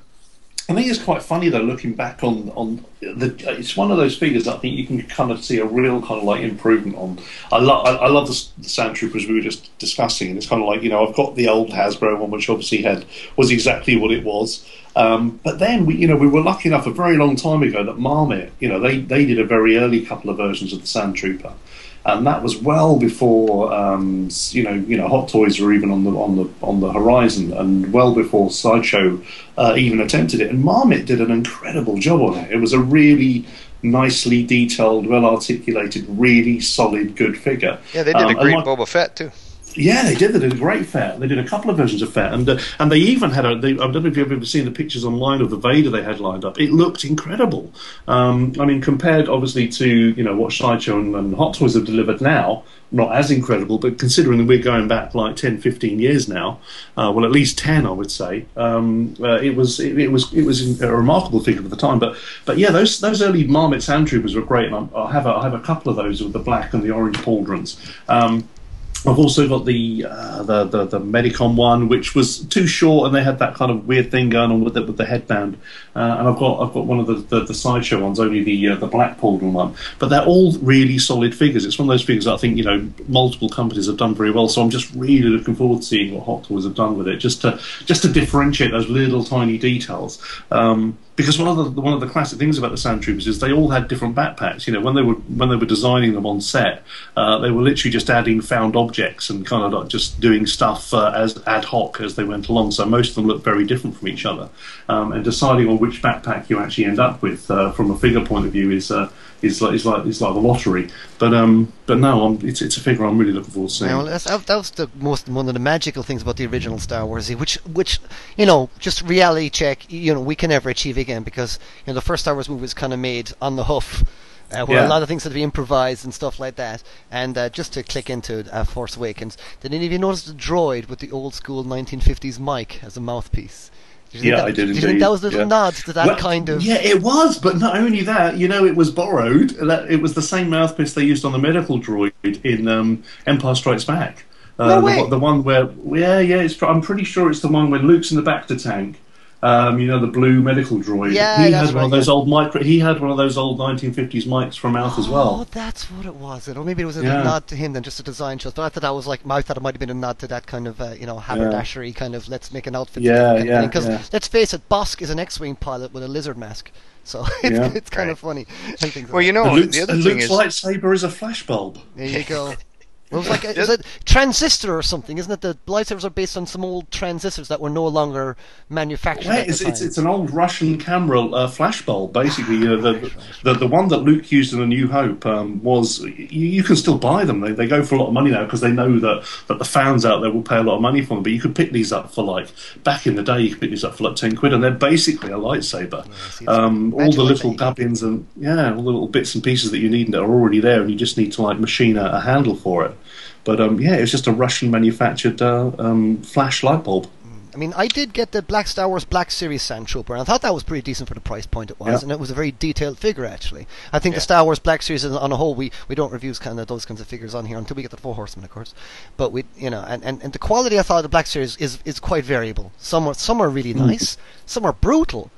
I think it's quite funny though, looking back on on the. It's one of those figures that I think you can kind of see a real kind of like improvement on. I love I, I love the, the Sand Troopers we were just discussing, and it's kind of like, you know, I've got the old Hasbro one, which obviously had was exactly what it was. Um, but then we, you know, we were lucky enough a very long time ago that Marmot, you know, they they did a very early couple of versions of the Sand Trooper, and that was well before um, you know you know Hot Toys were even on the on the on the horizon, and well before Sideshow uh, even attempted it. And Marmot did an incredible job on it. It was a really nicely detailed, well articulated, really solid, good figure. Yeah, they did um, a great like, Boba Fett too. Yeah, they did. They did a great Fett. They did a couple of versions of Fett, and uh, and they even had a. They, I don't know if you've ever seen the pictures online of the Vader they had lined up. It looked incredible. Um, I mean, compared obviously to you know what Sideshow and, and Hot Toys have delivered now, not as incredible. But considering that we're going back like ten, fifteen years now, uh, well, at least ten, I would say. Um, uh, it was it, it was it was a remarkable figure at the time. But but yeah, those those early Marmot Sand Troopers were great, and I have a, I have a couple of those with the black and the orange pauldrons. Um, I've also got the, uh, the the the Medicom one, which was too short, and they had that kind of weird thing going on with the, with the headband. Uh, and I've got I've got one of the, the, the Sideshow ones, only the uh, the black pauldron one. But they're all really solid figures. It's one of those figures that I think you know multiple companies have done very well. So I'm just really looking forward to seeing what Hot Toys have done with it, just to just to differentiate those little tiny details. Um, because one of the one of the classic things about the Sand Troopers is they all had different backpacks. You know, when they were when they were designing them on set, uh, they were literally just adding found objects and kind of like just doing stuff uh, as ad hoc as they went along. So most of them looked very different from each other, um, and deciding on which backpack you actually end up with uh, from a figure point of view is uh, is like is like is like the lottery. But um, but no, I'm, it's it's a figure I'm really looking forward to seeing. Yeah, well, that's, that was the most one of the magical things about the original Star Wars, which which you know just reality check. You know, we can never achieve again, because you know the first Star Wars movie was kind of made on the hoof, uh, where yeah. a lot of things had to be improvised and stuff like that. And uh, just to click into uh, Force Awakens, did any of you notice the droid with the old school nineteen fifties mic as a mouthpiece? Did you yeah, that, I did. Did indeed. you think that was a little yeah. nod to that well, kind of? Yeah, it was. But not only that, you know, it was borrowed. It was the same mouthpiece they used on the medical droid in um, Empire Strikes Back. Uh, no way. The, the one where, yeah, yeah, it's, I'm pretty sure it's the one where Luke's in the Bacta tank. Um, you know, the blue medical droid. Yeah, he that's had one right, of those yeah. old micro. He had one of those old nineteen fifties mics from Mouth oh, as well. Oh, that's what it was. Or maybe it was a yeah. nod to him than just a design choice. But I thought that was like Mouth. That it might have been a nod to that kind of uh, you know haberdashery yeah. kind of let's make an outfit. Yeah, kind of yeah. Because yeah. let's face it, Bosk is an X-wing pilot with a lizard mask. So it's, yeah. it's kind right. of funny. Well, like you know, Luke's, the other thing Luke's is Luke's lightsaber is a flashbulb. There you go. Well, it was like a, is it transistor or something, isn't it? The lightsabers are based on some old transistors that were no longer manufactured. Well, it's, it's it's an old Russian camera uh, flashbulb, basically. You know, the, the the one that Luke used in A New Hope um, was. You, you can still buy them. They they go for a lot of money now because they know that, that the fans out there will pay a lot of money for them. But you could pick these up for like back in the day. You could pick these up for like ten quid, and they're basically a lightsaber. Yes, um, all the little gubbins and yeah, all the little bits and pieces that you need that are already there, and you just need to like machine a, a handle for it. But um, yeah, it's just a Russian-manufactured uh, um, flash light bulb. I mean, I did get the Black Star Wars Black Series Sand Trooper, and I thought that was pretty decent for the price point it was, yeah. and it was a very detailed figure, actually. I think yeah. the Star Wars Black Series, on a whole, we, we don't review kind of those kinds of figures on here until we get the Four Horsemen, of course. But we, you know, and, and, and the quality I thought of the Black Series is, is quite variable. Some are, some are really nice, mm. some are brutal.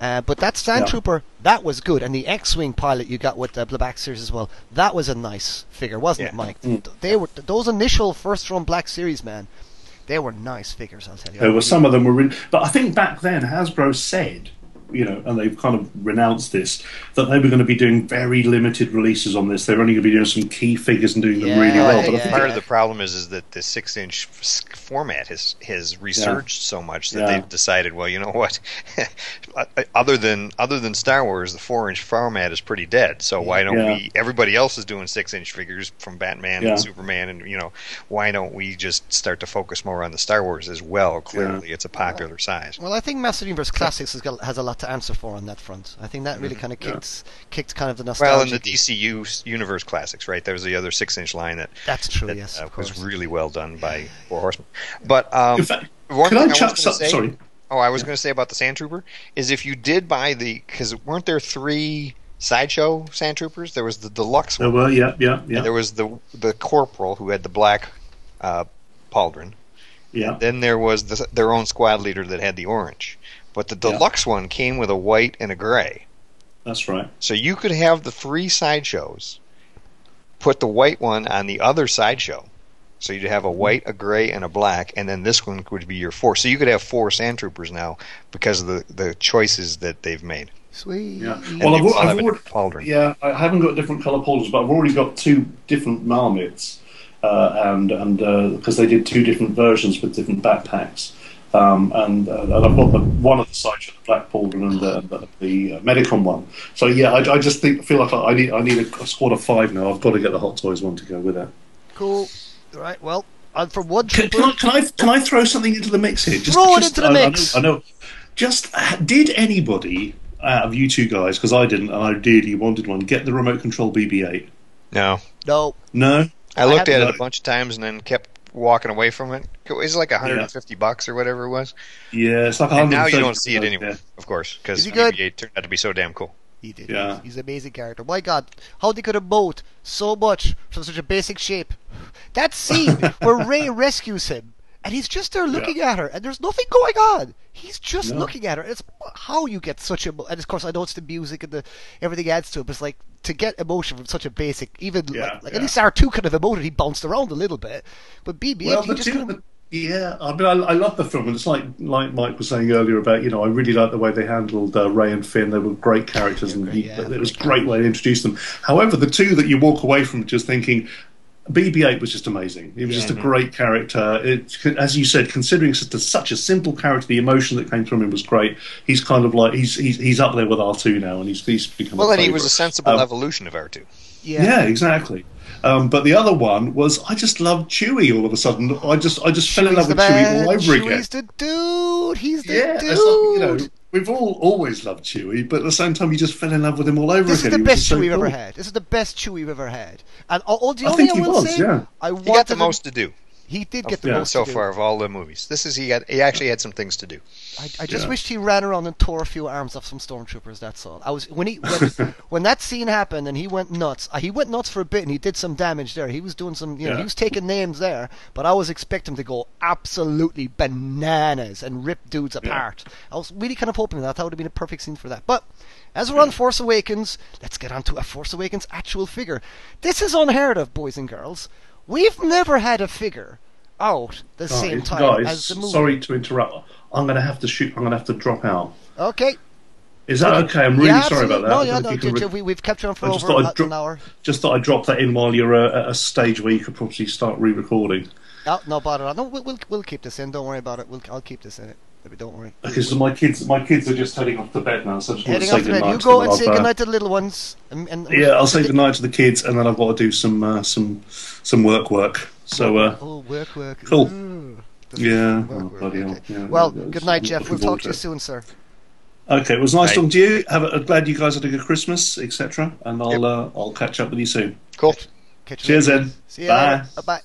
Uh, but that Sand yeah. Trooper, that was good. And the X-Wing pilot you got with the Black Series as well, that was a nice figure, wasn't yeah. it, Mike? Mm. They were Those initial first-run Black Series, man, they were nice figures, I'll tell you. There were, some of them were... Re- but I think back then, Hasbro said, you know, and they've kind of renounced this, that they were going to be doing very limited releases on this. They were only going to be doing some key figures and doing yeah, them really well. But yeah, I think part yeah. of the problem is, is that the six-inch format has, has resurged yeah. so much that yeah. they've decided, well, you know what? other than other than Star Wars, the four-inch format is pretty dead. So why don't yeah. we? Everybody else is doing six-inch figures from Batman yeah. and Superman, and you know, why don't we just start to focus more on the Star Wars as well? Clearly, yeah. it's a popular well, size. Well, I think Master Universe Classics has, got, has a lot to answer for on that front. I think that really kind of kicked yeah. kicked kind of the nostalgia. Well, in the D C U Universe Classics, right? There was the other six-inch line that that's true. That, yes, uh, of course, was really well done by Four Horsemen. But um, in fact, one can thing I, I chuck something? Sorry. Oh, I was yeah. going to say about the Sand Trooper is if you did buy the... Because weren't there three Sideshow Sand Troopers? There was the deluxe one. There were, yeah, yeah, yeah. And there was the the Corporal who had the black uh, pauldron. Yeah. And then there was the, their own squad leader that had the orange. But the deluxe yeah. one came with a white and a gray. That's right. So you could have the three Sideshows, put the white one on the other Sideshow. So you'd have a white, a gray, and a black, and then this one would be your four. So you could have four Sand Troopers now because of the, the choices that they've made. Sweet. Yeah. Well, I've, I've already, yeah, I haven't got different color pauldrons, but I've already got two different Marmits, uh, and and because uh, they did two different versions with different backpacks. Um, and, uh, and I've got the, one of the sides of the Black Pauldron and the, the, the uh, Medicom one. So yeah, I, I just think feel like I need I need a, a squad of five now. I've got to get the Hot Toys one to go with it. Cool. Right. Well, I'm from one. Can, can, I, can I can I throw something into the mix here? Just, throw it just, into the I, mix. I know, I know. Just did anybody out of you two guys, because I didn't, and I dearly wanted one, get the remote control B B eight? No. No. No. I looked I at it a bunch of times and then kept walking away from it. It was like one hundred fifty yeah. bucks or whatever it was. Yeah, it's like one hundred fifty. And now you don't see it anywhere, yeah. of course, because B B eight turned out to be so damn cool. He did. Yeah. He's, he's an amazing character. My God, how they could emote so much from such a basic shape. That scene where Rey rescues him, and he's just there looking yeah. at her, and there's nothing going on. He's just no. looking at her. And it's how you get such a... Emo- and, of course, I know it's the music and the everything adds to it, but it's like, to get emotion from such a basic... Even, yeah, like, yeah. like, at least R two kind of emoted. He bounced around a little bit. But B B eight, well, he just kind of... Yeah, I mean, I, I love the film, and it's like like Mike was saying earlier about, you know, I really like the way they handled uh, Ray and Finn. They were great characters, and yeah, you, yeah, it was a great way to introduce them. However, the two that you walk away from just thinking, B B eight was just amazing. He was yeah, just a no. great character. It, as you said, considering such a simple character, the emotion that came from him was great. He's kind of like he's he's, he's up there with R two now, and he's he's become. Well, a and favorite. He was a sensible um, evolution of R two. Yeah, yeah, exactly. Um, but the other one was I just loved Chewie all of a sudden. I just I just Chewie's fell in love with Chewie all over Chewie's again. Chewie's the dude. He's the yeah, dude. It's like, you know, we've all always loved Chewie, but at the same time, you just fell in love with him all over this again. This is the best so Chewie cool. ever had. This is the best Chewie we've ever had. And all, all, the only I think he I was. Say, yeah, I he got the him, most to do. He did get the yeah. most so to do. far of all the movies. This is he had. He actually had some things to do. I, I just yeah. wished he ran around and tore a few arms off some stormtroopers. That's all. I was when he when, when that scene happened and he went nuts. He went nuts for a bit and he did some damage there. He was doing some, you know, yeah. he was taking names there. But I was expecting him to go absolutely bananas and rip dudes apart. Yeah. I was really kind of hoping that that would have been a perfect scene for that. But as we're yeah. on Force Awakens, let's get on to a Force Awakens actual figure. This is unheard of, boys and girls. We've never had a figure out the guys, same time guys, as the movie. Sorry to interrupt. I'm going to have to shoot. I'm going to have to drop out. Okay. Is that okay? okay? I'm really yeah, sorry about that. No, yeah, no, no, re- we, we've kept you on for over about dro- an hour. Just thought I'd drop that in while you're uh, at a stage where you could probably start re-recording. No, no bother. No, we'll, we'll we'll keep this in. Don't worry about it. We'll I'll keep this in it. Don't worry. Okay, so my kids, my kids are just heading off to bed now. So I just want to say good night. You go and say good night to the little ones. And, and yeah, I'll say good night to the kids, and then I've got to do some uh, some some work work. So uh, oh, work work. Cool. Ooh, yeah. Work, oh, work, bloody okay. yeah. Well, good night, Jeff. We'll talk to you soon, sir. Okay, it was nice right. talking to you. Have a, I'm glad you guys had a good Christmas, et cetera. And I'll yep. uh, I'll catch up with you soon. Cool. Catch, catch Cheers, then. See you. Bye. Bye.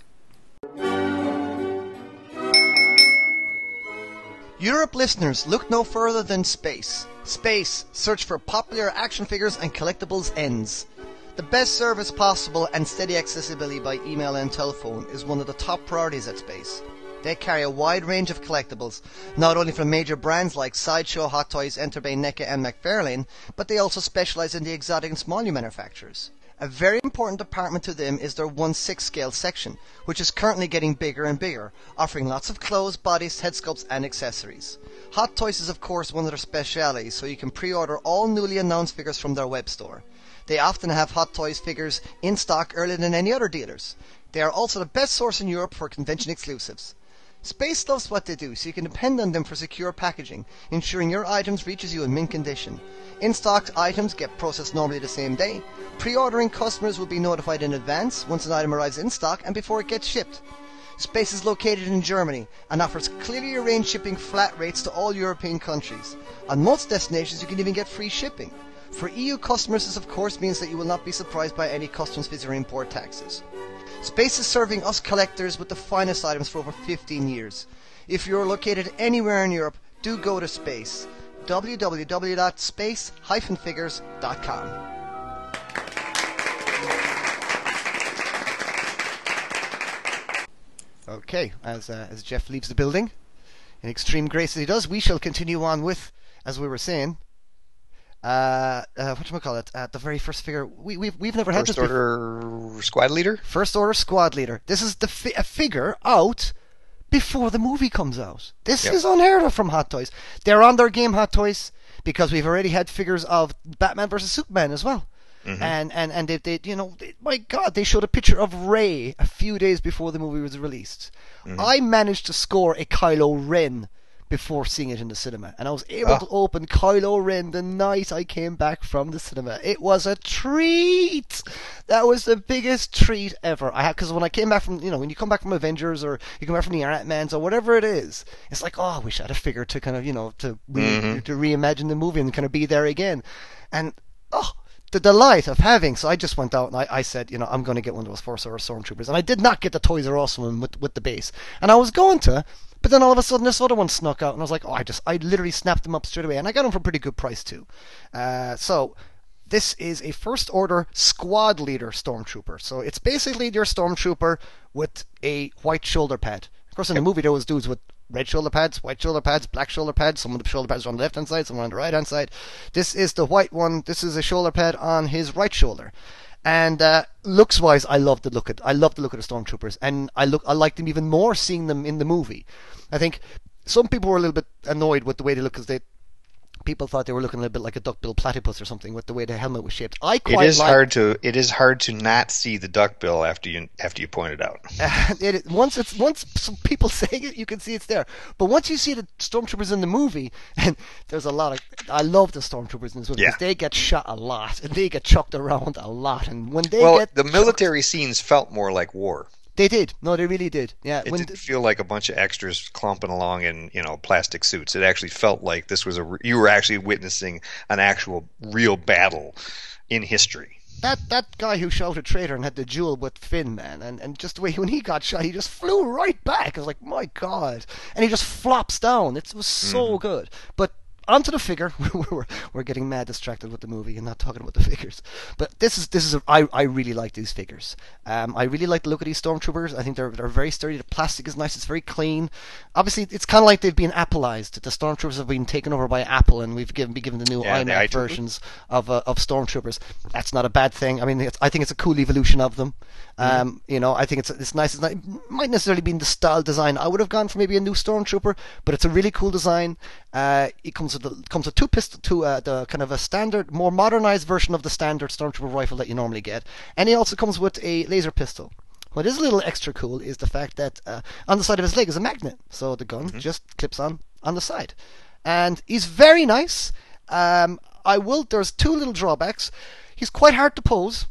Europe listeners, look no further than Space. Space, search for popular action figures and collectibles ends. The best service possible and steady accessibility by email and telephone is one of the top priorities at Space. They carry a wide range of collectibles, not only from major brands like Sideshow, Hot Toys, Enterbay, NECA and McFarlane, but they also specialize in the exotic and small new manufacturers. A very important department to them is their one sixth scale section, which is currently getting bigger and bigger, offering lots of clothes, bodies, head sculpts and accessories. Hot Toys is of course one of their specialities, so you can pre-order all newly announced figures from their web store. They often have Hot Toys figures in stock earlier than any other dealers. They are also the best source in Europe for convention exclusives. Space loves what they do, so you can depend on them for secure packaging, ensuring your items reaches you in mint condition. In-stock items get processed normally the same day. Pre-ordering customers will be notified in advance once an item arrives in stock and before it gets shipped. Space is located in Germany and offers clearly arranged shipping flat rates to all European countries. On most destinations you can even get free shipping. For E U customers this of course means that you will not be surprised by any customs fees or import taxes. Space is serving us collectors with the finest items for over fifteen years. If you're located anywhere in Europe, do go to Space. w w w dot space dash figures dot com Okay, as uh, as Jeff leaves the building, in extreme grace as he does, we shall continue on with, as we were saying, Uh, uh, whatchamacallit, uh, the very first figure, we, we've, we've never had first this before. First Order Squad Leader? First Order Squad Leader. This is the fi- a figure out before the movie comes out. This yep. is unheard of from Hot Toys. They're on their game, Hot Toys, because we've already had figures of Batman versus Superman as well. Mm-hmm. And, and, and they, they, you know, they, my God, they showed a picture of Rey a few days before the movie was released. Mm-hmm. I managed to score a Kylo Ren before seeing it in the cinema, and I was able oh. to open Kylo Ren the night I came back from the cinema. It was a treat. That was the biggest treat ever I had, because when I came back from, you know, when you come back from Avengers or you come back from the Ant-Mans or whatever it is, it's like, oh, I wish I had a figure to kind of, you know, to re- mm-hmm. to reimagine the movie and kind of be there again. And oh, the delight of having, so I just went out and I, I said, you know, I'm going to get one of those Force Awakens Stormtroopers, and I did not get the Toys R Us one with, with the base, and I was going to. But then all of a sudden this other one snuck out, and I was like, oh, I just, I literally snapped them up straight away, and I got them for a pretty good price too. Uh, so this is a First Order Squad Leader Stormtrooper. So it's basically your Stormtrooper with a white shoulder pad. Of course, in the movie there was dudes with red shoulder pads, white shoulder pads, black shoulder pads. Some of the shoulder pads are on the left-hand side, some are on the right-hand side. This is the white one. This is a shoulder pad on his right shoulder. And uh, looks wise, I love the look at I love the look at the Stormtroopers, and I look I like them even more seeing them in the movie. I think some people were a little bit annoyed with the way they look, because they people thought they were looking a little bit like a duckbill platypus or something with the way the helmet was shaped. I quite it is like, hard to it is hard to not see the duckbill after you after you point it out. Uh, it, once it's once some people say it, you can see it's there. But once you see the Stormtroopers in the movie, and there's a lot of I love the Stormtroopers in this movie, yeah. because they get shot a lot and they get chucked around a lot, and when they well, get the military chucked, scenes felt more like war. They did. No, they really did. Yeah, it didn't feel like a bunch of extras clumping along in, you know, plastic suits. It actually felt like this was a you were actually witnessing an actual real battle in history. That that guy who shouted traitor and had the duel with Finn, man, and, and just the way when he got shot, he just flew right back. I was like, my God, and he just flops down. It was so mm-hmm. good. But onto the figure. we're we're getting mad distracted with the movie and not talking about the figures. But this is this is a, I I really like these figures. Um, I really like the look of these Stormtroopers. I think they're they're very sturdy. The plastic is nice. It's very clean. Obviously, it's kind of like they've been Appleized. The Stormtroopers have been taken over by Apple, and we've given been given the new yeah, iMac versions of uh, of Stormtroopers. That's not a bad thing. I mean, it's, I think it's a cool evolution of them. Um, mm. You know, I think it's it's nice. It's not, it might necessarily be in the style design I would have gone for maybe a new Stormtrooper, but it's a really cool design. Uh, it comes with the, comes with two pistol, two uh, the kind of a standard, more modernized version of the standard Stormtrooper rifle that you normally get, and it also comes with a laser pistol. What is a little extra cool is the fact that uh, on the side of his leg is a magnet, so the gun mm-hmm. just clips on on the side, and he's very nice. Um, I will. There's two little drawbacks. He's quite hard to pose.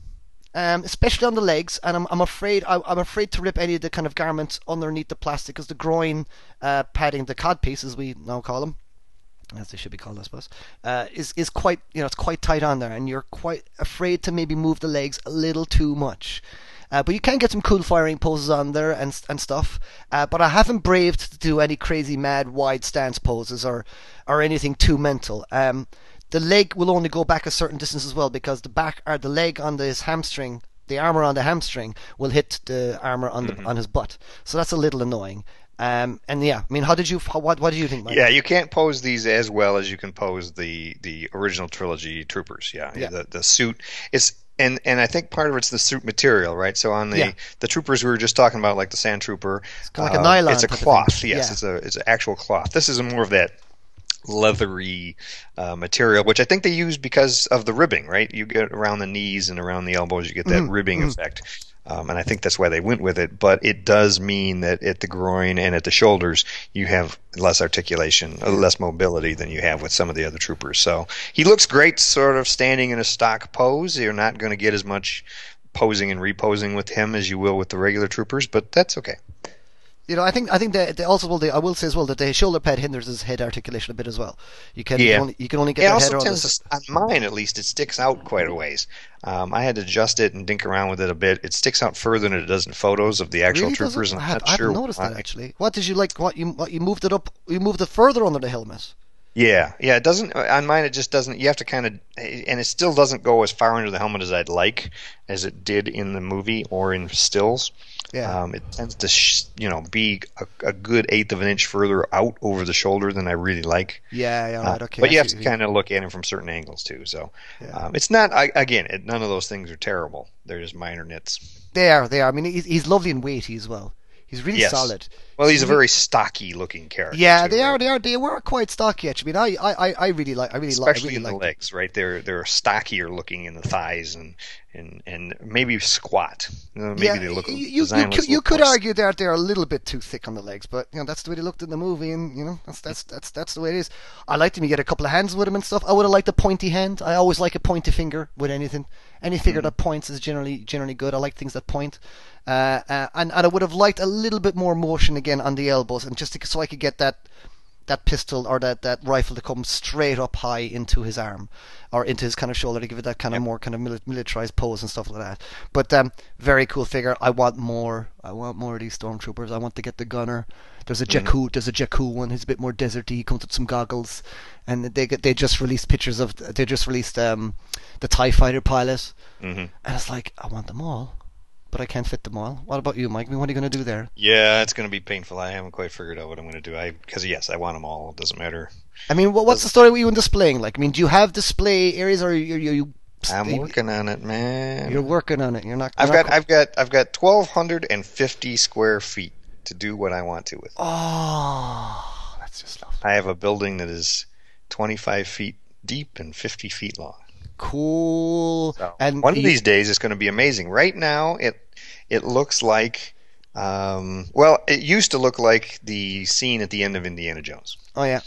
Um, especially on the legs, and I'm, I'm afraid I, I'm afraid to rip any of the kind of garments underneath the plastic, because the groin uh, padding, the cod piece as we now call them, as they should be called, I suppose, uh, is is quite you know it's quite tight on there, and you're quite afraid to maybe move the legs a little too much. Uh, but you can get some cool firing poses on there and and stuff. Uh, but I haven't braved to do any crazy mad wide stance poses or or anything too mental. Um, The leg will only go back a certain distance as well, because the back or the leg on his hamstring, the armor on the hamstring, will hit the armor on the mm-hmm. on his butt. So that's a little annoying. Um, and yeah, I mean, how did you? How, what what do you think, Mike? Yeah, you can't pose these as well as you can pose the the original trilogy troopers. Yeah, yeah. The the suit it's. And and I think part of it's the suit material, right? So on the, yeah. the troopers we were just talking about, like the sand trooper, it's kind of like uh, a nylon. It's a cloth. Yes, yeah. it's a it's an actual cloth. This is more of that leathery uh, material, which I think they use because of the ribbing, right? You get around the knees and around the elbows, you get that mm-hmm. ribbing mm-hmm. effect. Um, and I think that's why they went with it. But it does mean that at the groin and at the shoulders, you have less articulation, less mobility than you have with some of the other troopers. So he looks great sort of standing in a stock pose. You're not going to get as much posing and reposing with him as you will with the regular troopers, but that's okay. You know, I think I think that they also will. They, I will say as well that the shoulder pad hinders his head articulation a bit as well. You can yeah. only you can only get it the also head tends on, to, on mine at least. It sticks out quite a ways. Um, I had to adjust it and dink around with it a bit. It sticks out further than it does in photos of the actual really troopers. And I'm not I haven't sure noticed why. That actually. What did you like? What you what you moved it up? You moved it further under the helmet. Yeah, yeah. It doesn't on mine. It just doesn't. You have to kind of, and it still doesn't go as far under the helmet as I'd like, as it did in the movie or in stills. Yeah, um, it tends to, sh- you know, be a, a good eighth of an inch further out over the shoulder than I really like. Yeah, yeah, right, okay. Uh, but you have to kind of look at him from certain angles too. So yeah. um, it's not. I, again, it, none of those things are terrible. They're just minor nits. They are. They are. I mean, he's, he's lovely and weighty as well. He's really yes. solid. Well, he's, he's a very really... stocky-looking character. Yeah, too, they right? are. They are. They were quite stocky. Actually, I mean, I, I, I really like. I really like. Especially I really in the like legs, them. Right? They're they're stockier looking in the thighs and and, and maybe squat. Maybe yeah, they look. You you, you, could, you could argue that they're, they're a little bit too thick on the legs, but you know that's the way they looked in the movie, and you know that's that's that's that's the way it is. I liked him. You get a couple of hands with him and stuff. I would have liked a pointy hand. I always like a pointy finger with anything. Any figure mm. that points is generally generally good. I like things that point. Uh, uh, and, and I would have liked a little bit more motion again on the elbows, and just to, so I could get that that pistol or that, that rifle to come straight up high into his arm or into his kind of shoulder to give it that kind yep. of more kind of militarized pose and stuff like that. But um, very cool figure. I want more. I want more of these Stormtroopers. I want to get the gunner. There's a Jakku. Mm-hmm. There's a Jakku one. He's a bit more deserty. He comes with some goggles, and they they just released pictures of. They just released um, the TIE fighter pilot, mm-hmm. and it's like I want them all. But I can't fit them all. What about you, Mike? What are you going to do there? Yeah, it's going to be painful. I haven't quite figured out what I'm going to do. I because, yes, I want them all. It doesn't matter. I mean, what, what's doesn't... the story with you in displaying? Like, I mean, do you have display areas, or are you, are you I'm they, working on it, man. You're working on it. You're not. I've got. Not, I've got. I've got twelve fifty square feet to do what I want to with. Oh, that's just lovely. I have a building that is twenty-five feet deep and fifty feet long. Cool. So and one the, of these days, it's going to be amazing. Right now, it it looks like. Um, well, it used to look like the scene at the end of Indiana Jones. Oh yeah.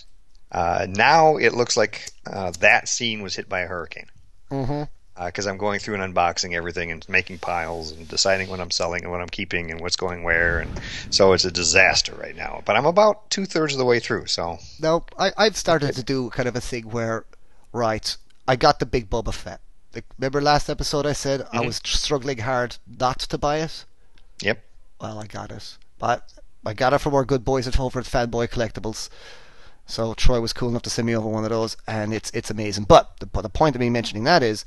Uh, now it looks like uh, that scene was hit by a hurricane. Mm-hmm. Because uh, I'm going through and unboxing everything and making piles and deciding what I'm selling and what I'm keeping and what's going where, and so it's a disaster right now. But I'm about two thirds of the way through. So nope, I, I've started to do kind of a thing where, right, I got the big Boba Fett. Like, remember last episode I said mm-hmm. I was struggling hard not to buy it. Yep. Well, I got it, but I got it from our good boys at home for Fanboy Collectibles. So Troy was cool enough to send me over one of those, and it's it's amazing. But the, but the point of me mentioning that is,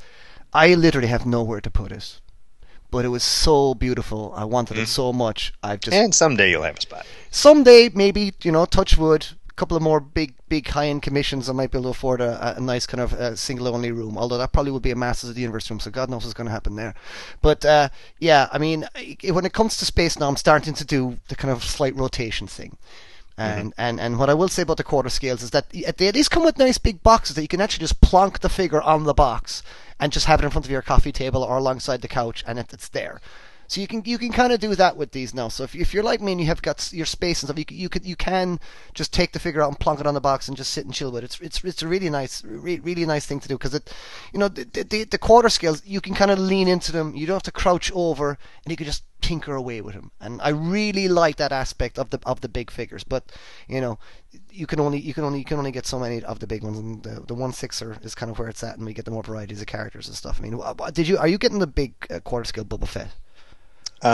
I literally have nowhere to put it. But it was so beautiful. I wanted mm-hmm. it so much. I've just and someday you'll have a spot. Someday, maybe, you know, touch wood. A couple of more big, big high-end commissions, I might be able to afford a, a nice kind of uh, single-only room. Although that probably would be a Masters of the Universe room, so God knows what's going to happen there. But uh, yeah, I mean, when it comes to space now, I'm starting to do the kind of slight rotation thing. And, mm-hmm. and and what I will say about the quarter scales is that they at least come with nice big boxes that you can actually just plonk the figure on the box and just have it in front of your coffee table or alongside the couch, and it, it's there. So you can you can kind of do that with these now. So if if you're like me and you have got your space and stuff, you you could you can just take the figure out and plonk it on the box and just sit and chill with it. It's it's it's a really nice re- really nice thing to do because it, you know, the, the the quarter scales you can kind of lean into them. You don't have to crouch over, and you can just tinker away with them. And I really like that aspect of the of the big figures. But you know, you can only you can only you can only get so many of the big ones. And the the one sixer is kind of where it's at, and we get the more varieties of characters and stuff. I mean, did you are you getting the big uh, quarter scale Boba Fett? Uh,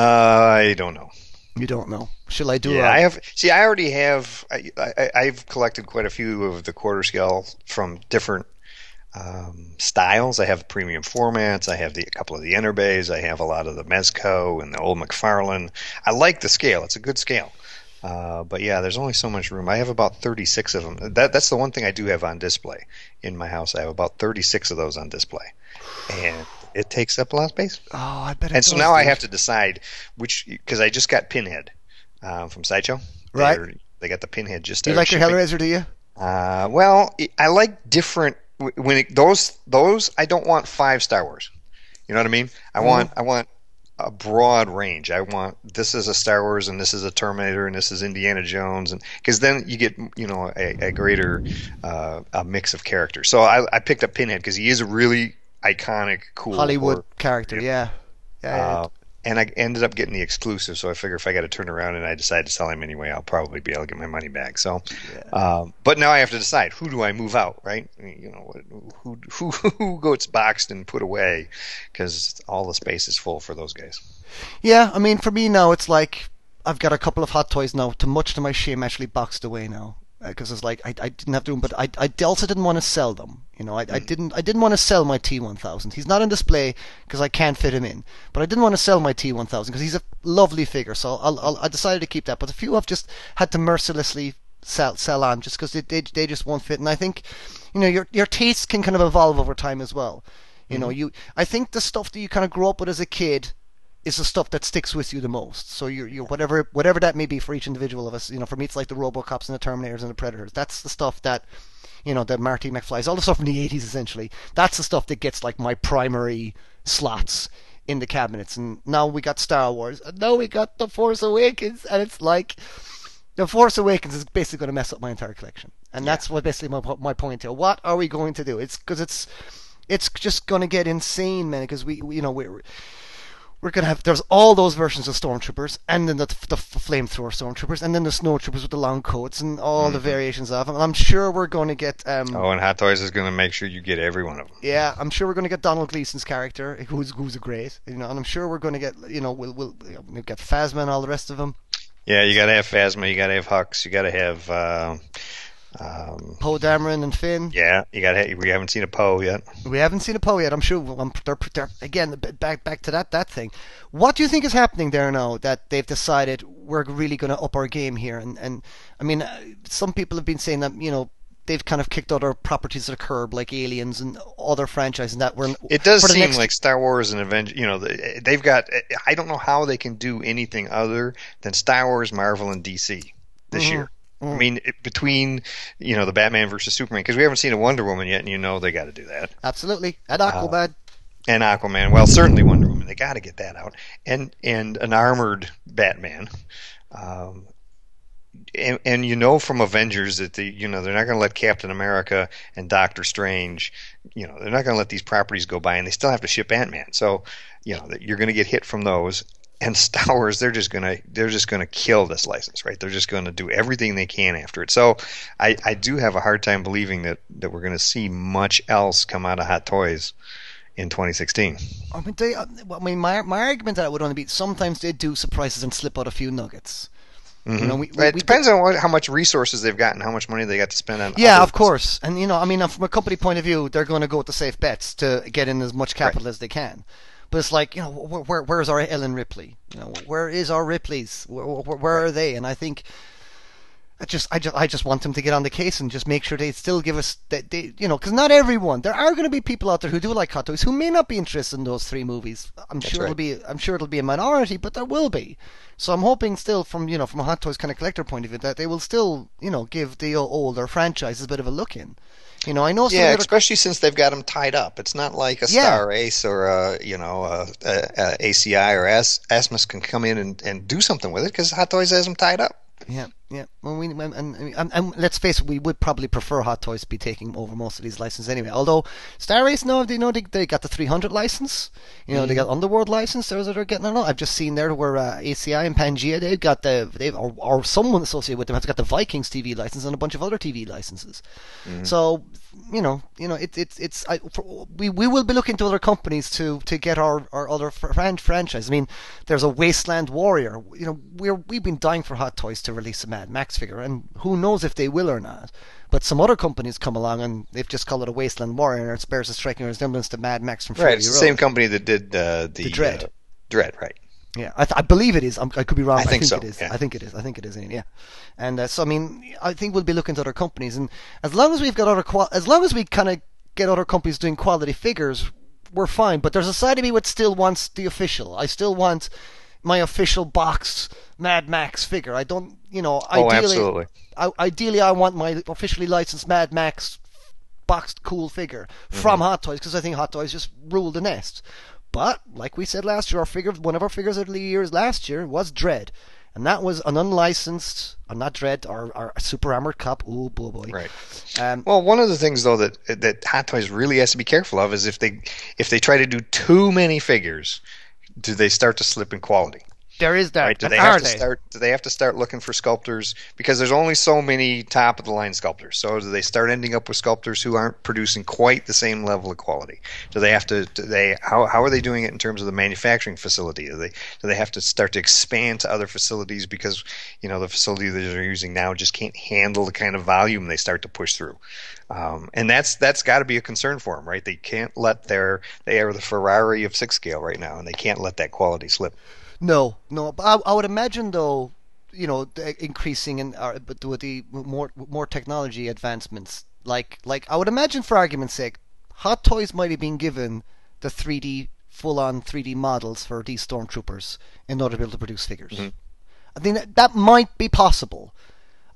I don't know. You don't know. Shall I do? Yeah, a... I have. See, I already have. I, I I've collected quite a few of the quarter scale from different um, styles. I have premium formats. I have the a couple of the inner bays. I have a lot of the Mezco and the old McFarlane. I like the scale. It's a good scale. Uh, but yeah, there's only so much room. I have about thirty-six of them. That that's the one thing I do have on display in my house. I have about thirty-six of those on display, and it takes up a lot of space. Oh, I bet. It and so now things. I have to decide which, because I just got Pinhead um, from Sideshow. Right. They're, they got the Pinhead just. Do you like shipping. Your Hellraiser? Do you? Uh, well, it, I like different. When it, those those I don't want five Star Wars. You know what I mean? I mm. want I want. a broad range. I want this is a Star Wars and this is a Terminator and this is Indiana Jones, and because then you get, you know, a, a greater uh, a mix of characters. So I, I picked up Pinhead because he is a really iconic, cool Hollywood or, character. You know, yeah, yeah. Uh, and I ended up getting the exclusive, so I figure if I got to turn around and I decide to sell him anyway, I'll probably be able to get my money back. So, yeah. um, but now I have to decide who do I move out, right? You know, who who who goes boxed and put away because all the space is full for those guys. Yeah, I mean, for me now, it's like I've got a couple of hot toys now, to much to my shame, actually boxed away now. Because it's like I, I didn't have to, but I I also didn't want to sell them. You know, I, I didn't I didn't want to sell my T one thousand. He's not on display because I can't fit him in. But I didn't want to sell my T one thousand because he's a lovely figure. So I'll, I'll, I decided to keep that. But a few I've just had to mercilessly sell sell on just because they, they they just won't fit. And I think, you know, your your tastes can kind of evolve over time as well. You mm-hmm. know, you I think the stuff that you kind of grow up with as a kid is the stuff that sticks with you the most. So you you whatever whatever that may be for each individual of us, you know, for me it's like the RoboCops and the Terminators and the Predators. That's the stuff that, you know, the Marty McFlys, all the stuff from the eighties essentially. That's the stuff that gets like my primary slots in the cabinets. And now we got Star Wars. And now we got The Force Awakens, and it's like The Force Awakens is basically going to mess up my entire collection. And yeah. that's what basically my my point here. What are we going to do? It's because it's it's just going to get insane, man, because we, we you know, we're We're going to have, there's all those versions of Stormtroopers, and then the, the flamethrower Stormtroopers, and then the Snowtroopers with the long coats, and all mm-hmm. the variations of them. And I'm sure we're going to get... Um, oh, and Hot Toys is going to make sure you get every one of them. Yeah, I'm sure we're going to get Donald Gleason's character, who's who's great, you know, and I'm sure we're going to get, you know, we'll, we'll, we'll get Phasma and all the rest of them. Yeah, you got to have Phasma, you got to have Hux, you got to have... Uh... Um, Poe Dameron and Finn. Yeah, you got. We haven't seen a Poe yet. We haven't seen a Poe yet. I'm sure. Well, they're, they're, again, back back to that that thing. What do you think is happening there now that they've decided we're really going to up our game here? And and I mean, some people have been saying that, you know, they've kind of kicked other properties to the curb, like Aliens and other franchises. And that were it does seem next... like Star Wars and Avengers. You know, they've got. I don't know how they can do anything other than Star Wars, Marvel, and D C this mm-hmm. year. Mm. I mean, it, between, you know, the Batman versus Superman, because we haven't seen a Wonder Woman yet, and you know they got to do that. Absolutely. And Aquaman. Uh, and Aquaman. Well, certainly Wonder Woman. They got to get that out. And and an armored Batman. Um, and, and you know from Avengers that, the you know, they're not going to let Captain America and Doctor Strange, you know, they're not going to let these properties go by, and they still have to ship Ant-Man. So, you know, you're going to get hit from those. And Star Wars, they're just gonna they're just gonna kill this license, right? They're just gonna do everything they can after it. So I, I do have a hard time believing that, that we're gonna see much else come out of Hot Toys in twenty sixteen. I mean, they, I mean, my my argument that it would only be sometimes they do surprises and slip out a few nuggets. Mm-hmm. You know, we, we, it depends we, on what, how much resources they've got and how much money they got to spend on. Yeah, of course. And you know, I mean, from a company point of view, they're going to go to safe bets to get in as much capital right. as they can. But it's like, you know, where, where where's our Ellen Ripley? You know, where is our Ripleys? Where, where, where are they? And I think I just, I just, I just want them to get on the case and just make sure they still give us that they, you know, because not everyone. There are going to be people out there who do like Hot Toys who may not be interested in those three movies. I'm That's sure right. it'll be, I'm sure it'll be a minority, but there will be. So I'm hoping still, from you know, from a Hot Toys kind of collector point of view, that they will still, you know, give the older franchises a bit of a look in. You know, I know. Yeah, especially since they've got them tied up. It's not like a yeah. Star Ace or a, you know, a, a, a A C I or As, Asmus can come in and, and do something with it because Hot Toys has them tied up. Yeah, yeah. Well, we and, and, and, and let's face it, we would probably prefer Hot Toys to be taking over most of these licenses anyway. Although Star Ace, no, they know they they got the three hundred license. You know, mm-hmm. they got Underworld license. Those that are getting a lot. I've just seen there where uh, A C I and Pangea they've got the they or, or someone associated with them has got the Vikings T V license and a bunch of other T V licenses. Mm-hmm. So you know, you know, it's it, it's I, for, we we will be looking to other companies to to get our our other fran- franchise. I mean, there's a Wasteland Warrior. You know, we're we've been dying for Hot Toys to release a Mad Max figure, and who knows if they will or not. But some other companies come along and they've just called it a Wasteland Warrior, and it bears a striking resemblance to Mad Max from Fury Road. Right, it's the same company that did uh, the, the Dread. Uh, Dread, right? Yeah, I, th- I believe it is. I'm, I could be wrong. I think, I think so. It is. Yeah. I think it is. I think it is. Yeah, and uh, so I mean, I think we'll be looking to other companies, and as long as we've got other, qual- as long as we kind of get other companies doing quality figures, we're fine. But there's a side of me that still wants the official. I still want my official boxed Mad Max figure. I don't, you know, ideally, oh, absolutely. I, ideally I want my officially licensed Mad Max boxed cool figure mm-hmm. from Hot Toys, because I think Hot Toys just ruled the nest. But like we said last year, our figure, one of our figures of the year last year was Dread, and that was an unlicensed, or not Dread, or, or a super armored cop. Ooh, boy, boy. Right. Um, well, one of the things though that that Hot Toys really has to be careful of is if they if they try to do too many figures. Do they start to slip in quality? There is that. Right? Do they have are to they? Start, do they have to start looking for sculptors? Because there's only so many top-of-the-line sculptors. So do they start ending up with sculptors who aren't producing quite the same level of quality? Do they have to? Do they how how are they doing it in terms of the manufacturing facility? Do they do they have to start to expand to other facilities because you know the facility that they're using now just can't handle the kind of volume they start to push through? Um, and that's that's got to be a concern for them, right? They can't let their they are the Ferrari of six scale right now, and they can't let that quality slip. No, no. But I, I would imagine, though, you know, increasing in uh, but with the more more technology advancements, like like I would imagine, for argument's sake, Hot Toys might have been given the three D full-on three D models for these stormtroopers in order to be able to produce figures. Mm-hmm. I think that, that might be possible.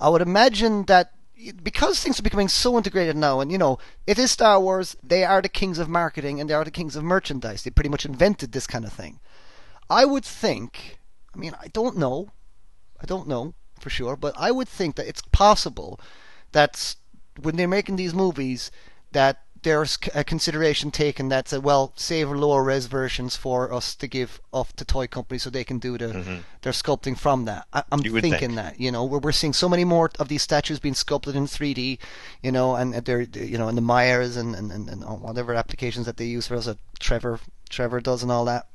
I would imagine that. Because things are becoming so integrated now, and you know, it is Star Wars, they are the kings of marketing and they are the kings of merchandise. They pretty much invented this kind of thing. I would think, I mean, I don't know, I don't know for sure, but I would think that it's possible that when they're making these movies, that there's a consideration taken that said, well, save lower res versions for us to give off to toy companies so they can do the mm-hmm. their sculpting from that. I, I'm thinking think. that you know we're we're seeing so many more of these statues being sculpted in three D, you know, and they're you know in the Mayas and, and, and, and whatever applications that they use for us that Trevor Trevor does and all that.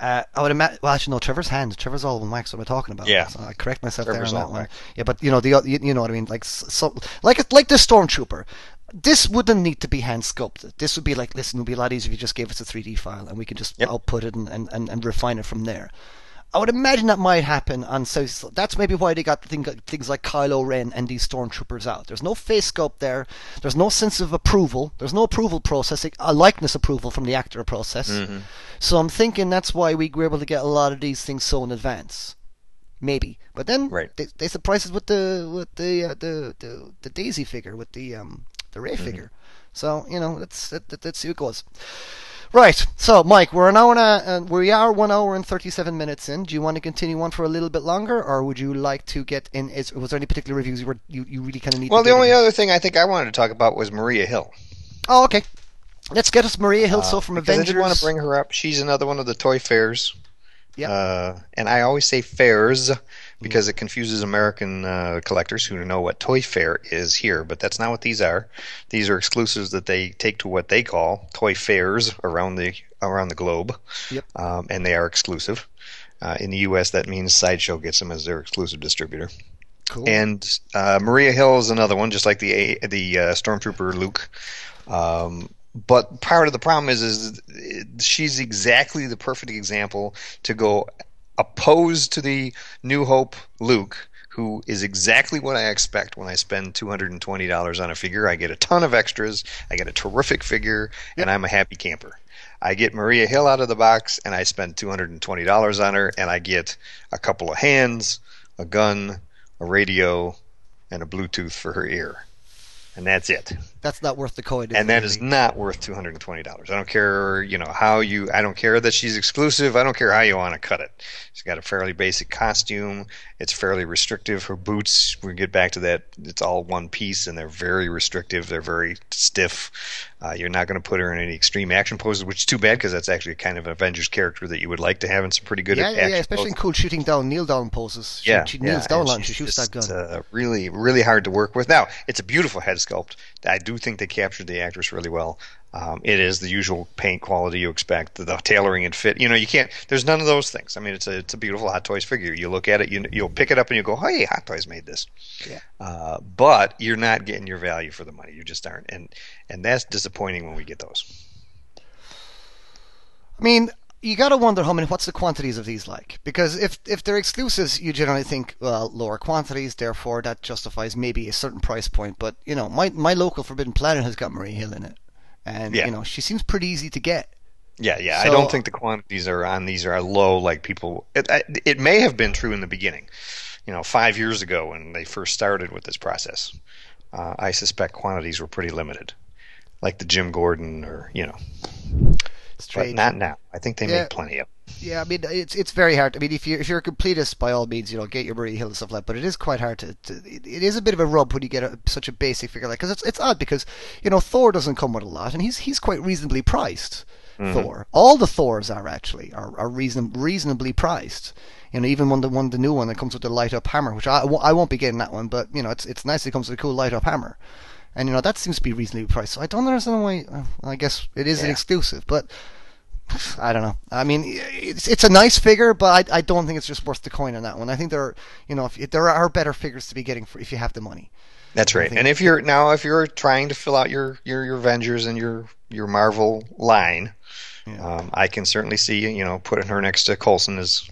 Uh, I would imagine. Well, actually, no. Trevor's hand. Trevor's all wax. What am I talking about? Yeah. So I correct myself Trevor's there on that one. Wax. Yeah, but you know the you, you know what I mean. Like so, like like the stormtrooper. This wouldn't need to be hand sculpted. This would be like, listen, it would be a lot easier if you just gave us a three D file and we can just yep. output it and, and, and refine it from there. I would imagine that might happen on South. That's maybe why they got things like Kylo Ren and these stormtroopers out. There's no face sculpt there. There's no sense of approval. There's no approval process, a likeness approval from the actor process. Mm-hmm. So I'm thinking that's why we were able to get a lot of these things so in advance. Maybe. But then right. they, they surprised us with the with the, uh, the the the Daisy figure, with the um the Rey mm-hmm. figure. So, you know, let's let, let's see what goes. Right, so Mike, we're an hour and a, uh, we are one hour and thirty-seven minutes in. Do you want to continue on for a little bit longer, or would you like to get in? Is, was there any particular reviews you were you, you really kind of need? Well, to the only in? other thing I think I wanted to talk about was Maria Hill. Oh, okay. Let's get us Maria Hill. Uh, so from Avengers, I did want to bring her up. She's another one of the toy fairs. Yeah. Uh, and I always say fairs because it confuses American uh, collectors who know what toy fair is here, but that's not what these are. These are exclusives that they take to what they call toy fairs around the around the globe. Yep. Um, and they are exclusive. Uh, in the U S, that means Sideshow gets them as their exclusive distributor. Cool. And uh, Maria Hill is another one, just like the the uh, Stormtrooper Luke. Um, But part of the problem is, is she's exactly the perfect example to go opposed to the New Hope Luke, who is exactly what I expect when I spend two hundred twenty dollars on a figure. I get a ton of extras, I get a terrific figure, yep. and I'm a happy camper. I get Maria Hill out of the box, and I spend two hundred twenty dollars on her, and I get a couple of hands, a gun, a radio, and a Bluetooth for her ear. And that's it. That's not worth the coin. And that is not worth two hundred twenty dollars. I don't care, you know, how you. I don't care that she's exclusive. I don't care how you want to cut it. She's got a fairly basic costume. It's fairly restrictive. Her boots, we get back to that. It's all one piece, and they're very restrictive. They're very stiff. Uh, you're not going to put her in any extreme action poses, which is too bad because that's actually kind of an Avengers character that you would like to have in some pretty good yeah, action Yeah, especially poses. in cool shooting down, kneel down poses. She, yeah, she kneels yeah, down and she shoots that gun. Uh, really, really hard to work with. Now, it's a beautiful head sculpt. I do think they captured the actress really well. Um, it is the usual paint quality you expect, the, the tailoring and fit. You know, you can't. There's none of those things. I mean, it's a it's a beautiful Hot Toys figure. You look at it, you you'll pick it up, and you go, "Hey, Hot Toys made this." Yeah. Uh, but you're not getting your value for the money. You just aren't, and and that's disappointing when we get those. I mean, you got to wonder how many. What's the quantities of these like? Because if if they're exclusives, you generally think, well, lower quantities. Therefore, that justifies maybe a certain price point. But you know, my my local Forbidden Planet has got Maria Hill in it. And, yeah. you know, she seems pretty easy to get. Yeah, yeah. So, I don't think the quantities are on these are low like people... It, it may have been true in the beginning, you know, five years ago when they first started with this process. Uh, I suspect quantities were pretty limited, like the Jim Gordon or, you know. But not now. I think they yeah. make plenty of them. Yeah, I mean, it's it's very hard. I mean, if you're, if you're a completist, by all means, you know, get your Maria Hill and stuff like that. But it is quite hard to... to it, it is a bit of a rub when you get a, such a basic figure like... Because it's, it's odd because, you know, Thor doesn't come with a lot. And he's he's quite reasonably priced, mm-hmm. Thor. All the Thors are actually are, are reason, reasonably priced. You know, even one the, one the new one that comes with the light-up hammer, which I, I won't be getting that one. But, you know, it's it's nice it comes with a cool light-up hammer. And, you know, that seems to be reasonably priced. So I don't understand why... Well, I guess it is yeah. an exclusive, but... I don't know. I mean, it's it's a nice figure, but I I don't think it's just worth the coin on that one. I think there are, you know, if, there are better figures to be getting for if you have the money. That's right. And if you're now if you're trying to fill out your your, your Avengers and your your Marvel line, yeah. um, I can certainly see, you know, putting her next to Coulson is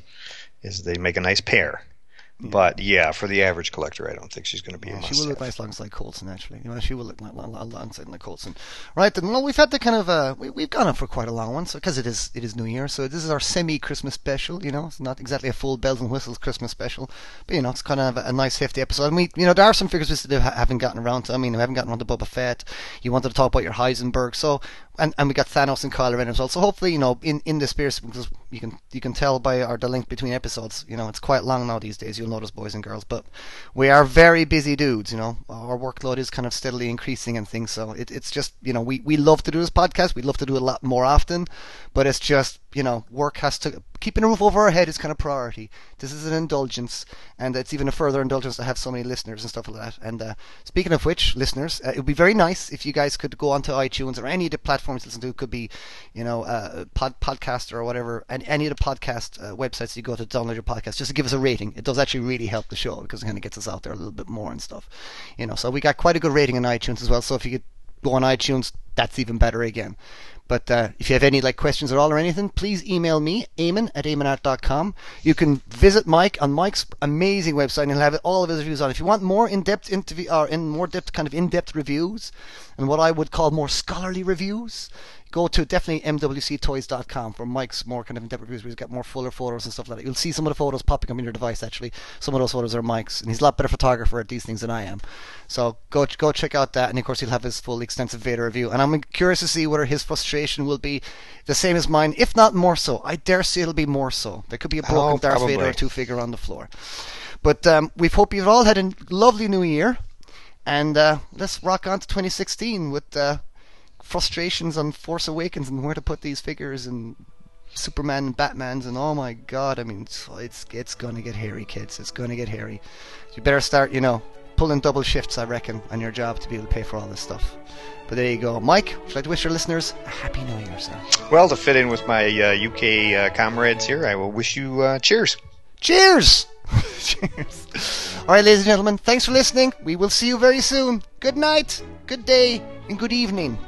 is they make a nice pair. Yeah. But yeah, for the average collector, I don't think she's going to be yeah, a must. She will look nice alongside Coulson, actually. You know, she will look alongside the Coulson, right? Then, well, we've had the kind of uh, we we've gone on for quite a long one, so because it is it is New Year, so this is our semi-Christmas special. You know, it's not exactly a full bells and whistles Christmas special, but you know, it's kind of a, a nice hefty episode. And we, you know, there are some figures we still haven't gotten around to. I mean, we haven't gotten around to Boba Fett. You wanted to talk about your Heisenberg, so. And and we got Thanos and Kylo Ren as well. So hopefully, you know, in, in the spirit, because you can you can tell by our the link between episodes, you know, it's quite long now these days, you'll notice, boys and girls. But we are very busy dudes, you know. Our workload is kind of steadily increasing and things. So it, it's just, you know, we, we love to do this podcast. We love to do it a lot more often. But it's just, you know, work has to... Keeping a roof over our head is kind of priority. This is an indulgence, and it's even a further indulgence to have so many listeners and stuff like that. And uh, speaking of which, listeners, uh, it would be very nice if you guys could go onto iTunes or any of the platforms you listen to. It could be, you know, uh, pod, podcast or whatever, and any of the podcast uh, websites you go to download your podcast, just to give us a rating. It does actually really help the show because it kind of gets us out there a little bit more and stuff. You know, so we got quite a good rating on iTunes as well. So if you could go on iTunes, that's even better again. But uh, if you have any like questions at all or anything, please email me, Eamon at eamon art dot com. You can visit Mike on Mike's amazing website, and he'll have all of his reviews on. If you want more in-depth interview or in more depth kind of in-depth reviews, and what I would call more scholarly reviews, go to definitely m w c toys dot com for Mike's more kind of in-depth reviews, where he's got more fuller photos and stuff like that. You'll see some of the photos popping up on your device. Actually, some of those photos are Mike's, and he's a lot better photographer at these things than I am. So go go check out that, and of course he'll have his full extensive beta review. And I'm curious to see whether his frustration will be the same as mine, if not more so. I dare say it'll be more so. There could be a broken oh, Darth probably. Vader or two figure on the floor. But um, we hope you've all had a lovely new year, and uh, let's rock on to twenty sixteen with uh, frustrations on Force Awakens and where to put these figures and Superman and Batmans, and oh my god, I mean, it's it's, it's going to get hairy, kids. It's going to get hairy. You better start, you know, pulling double shifts, I reckon, on your job to be able to pay for all this stuff. But there you go. Mike, would you like to wish your listeners a happy new year, sir? Well, to fit in with my uh, U K uh, comrades here, I will wish you uh, cheers. Cheers! Cheers. All right, ladies and gentlemen, thanks for listening. We will see you very soon. Good night, good day, and good evening.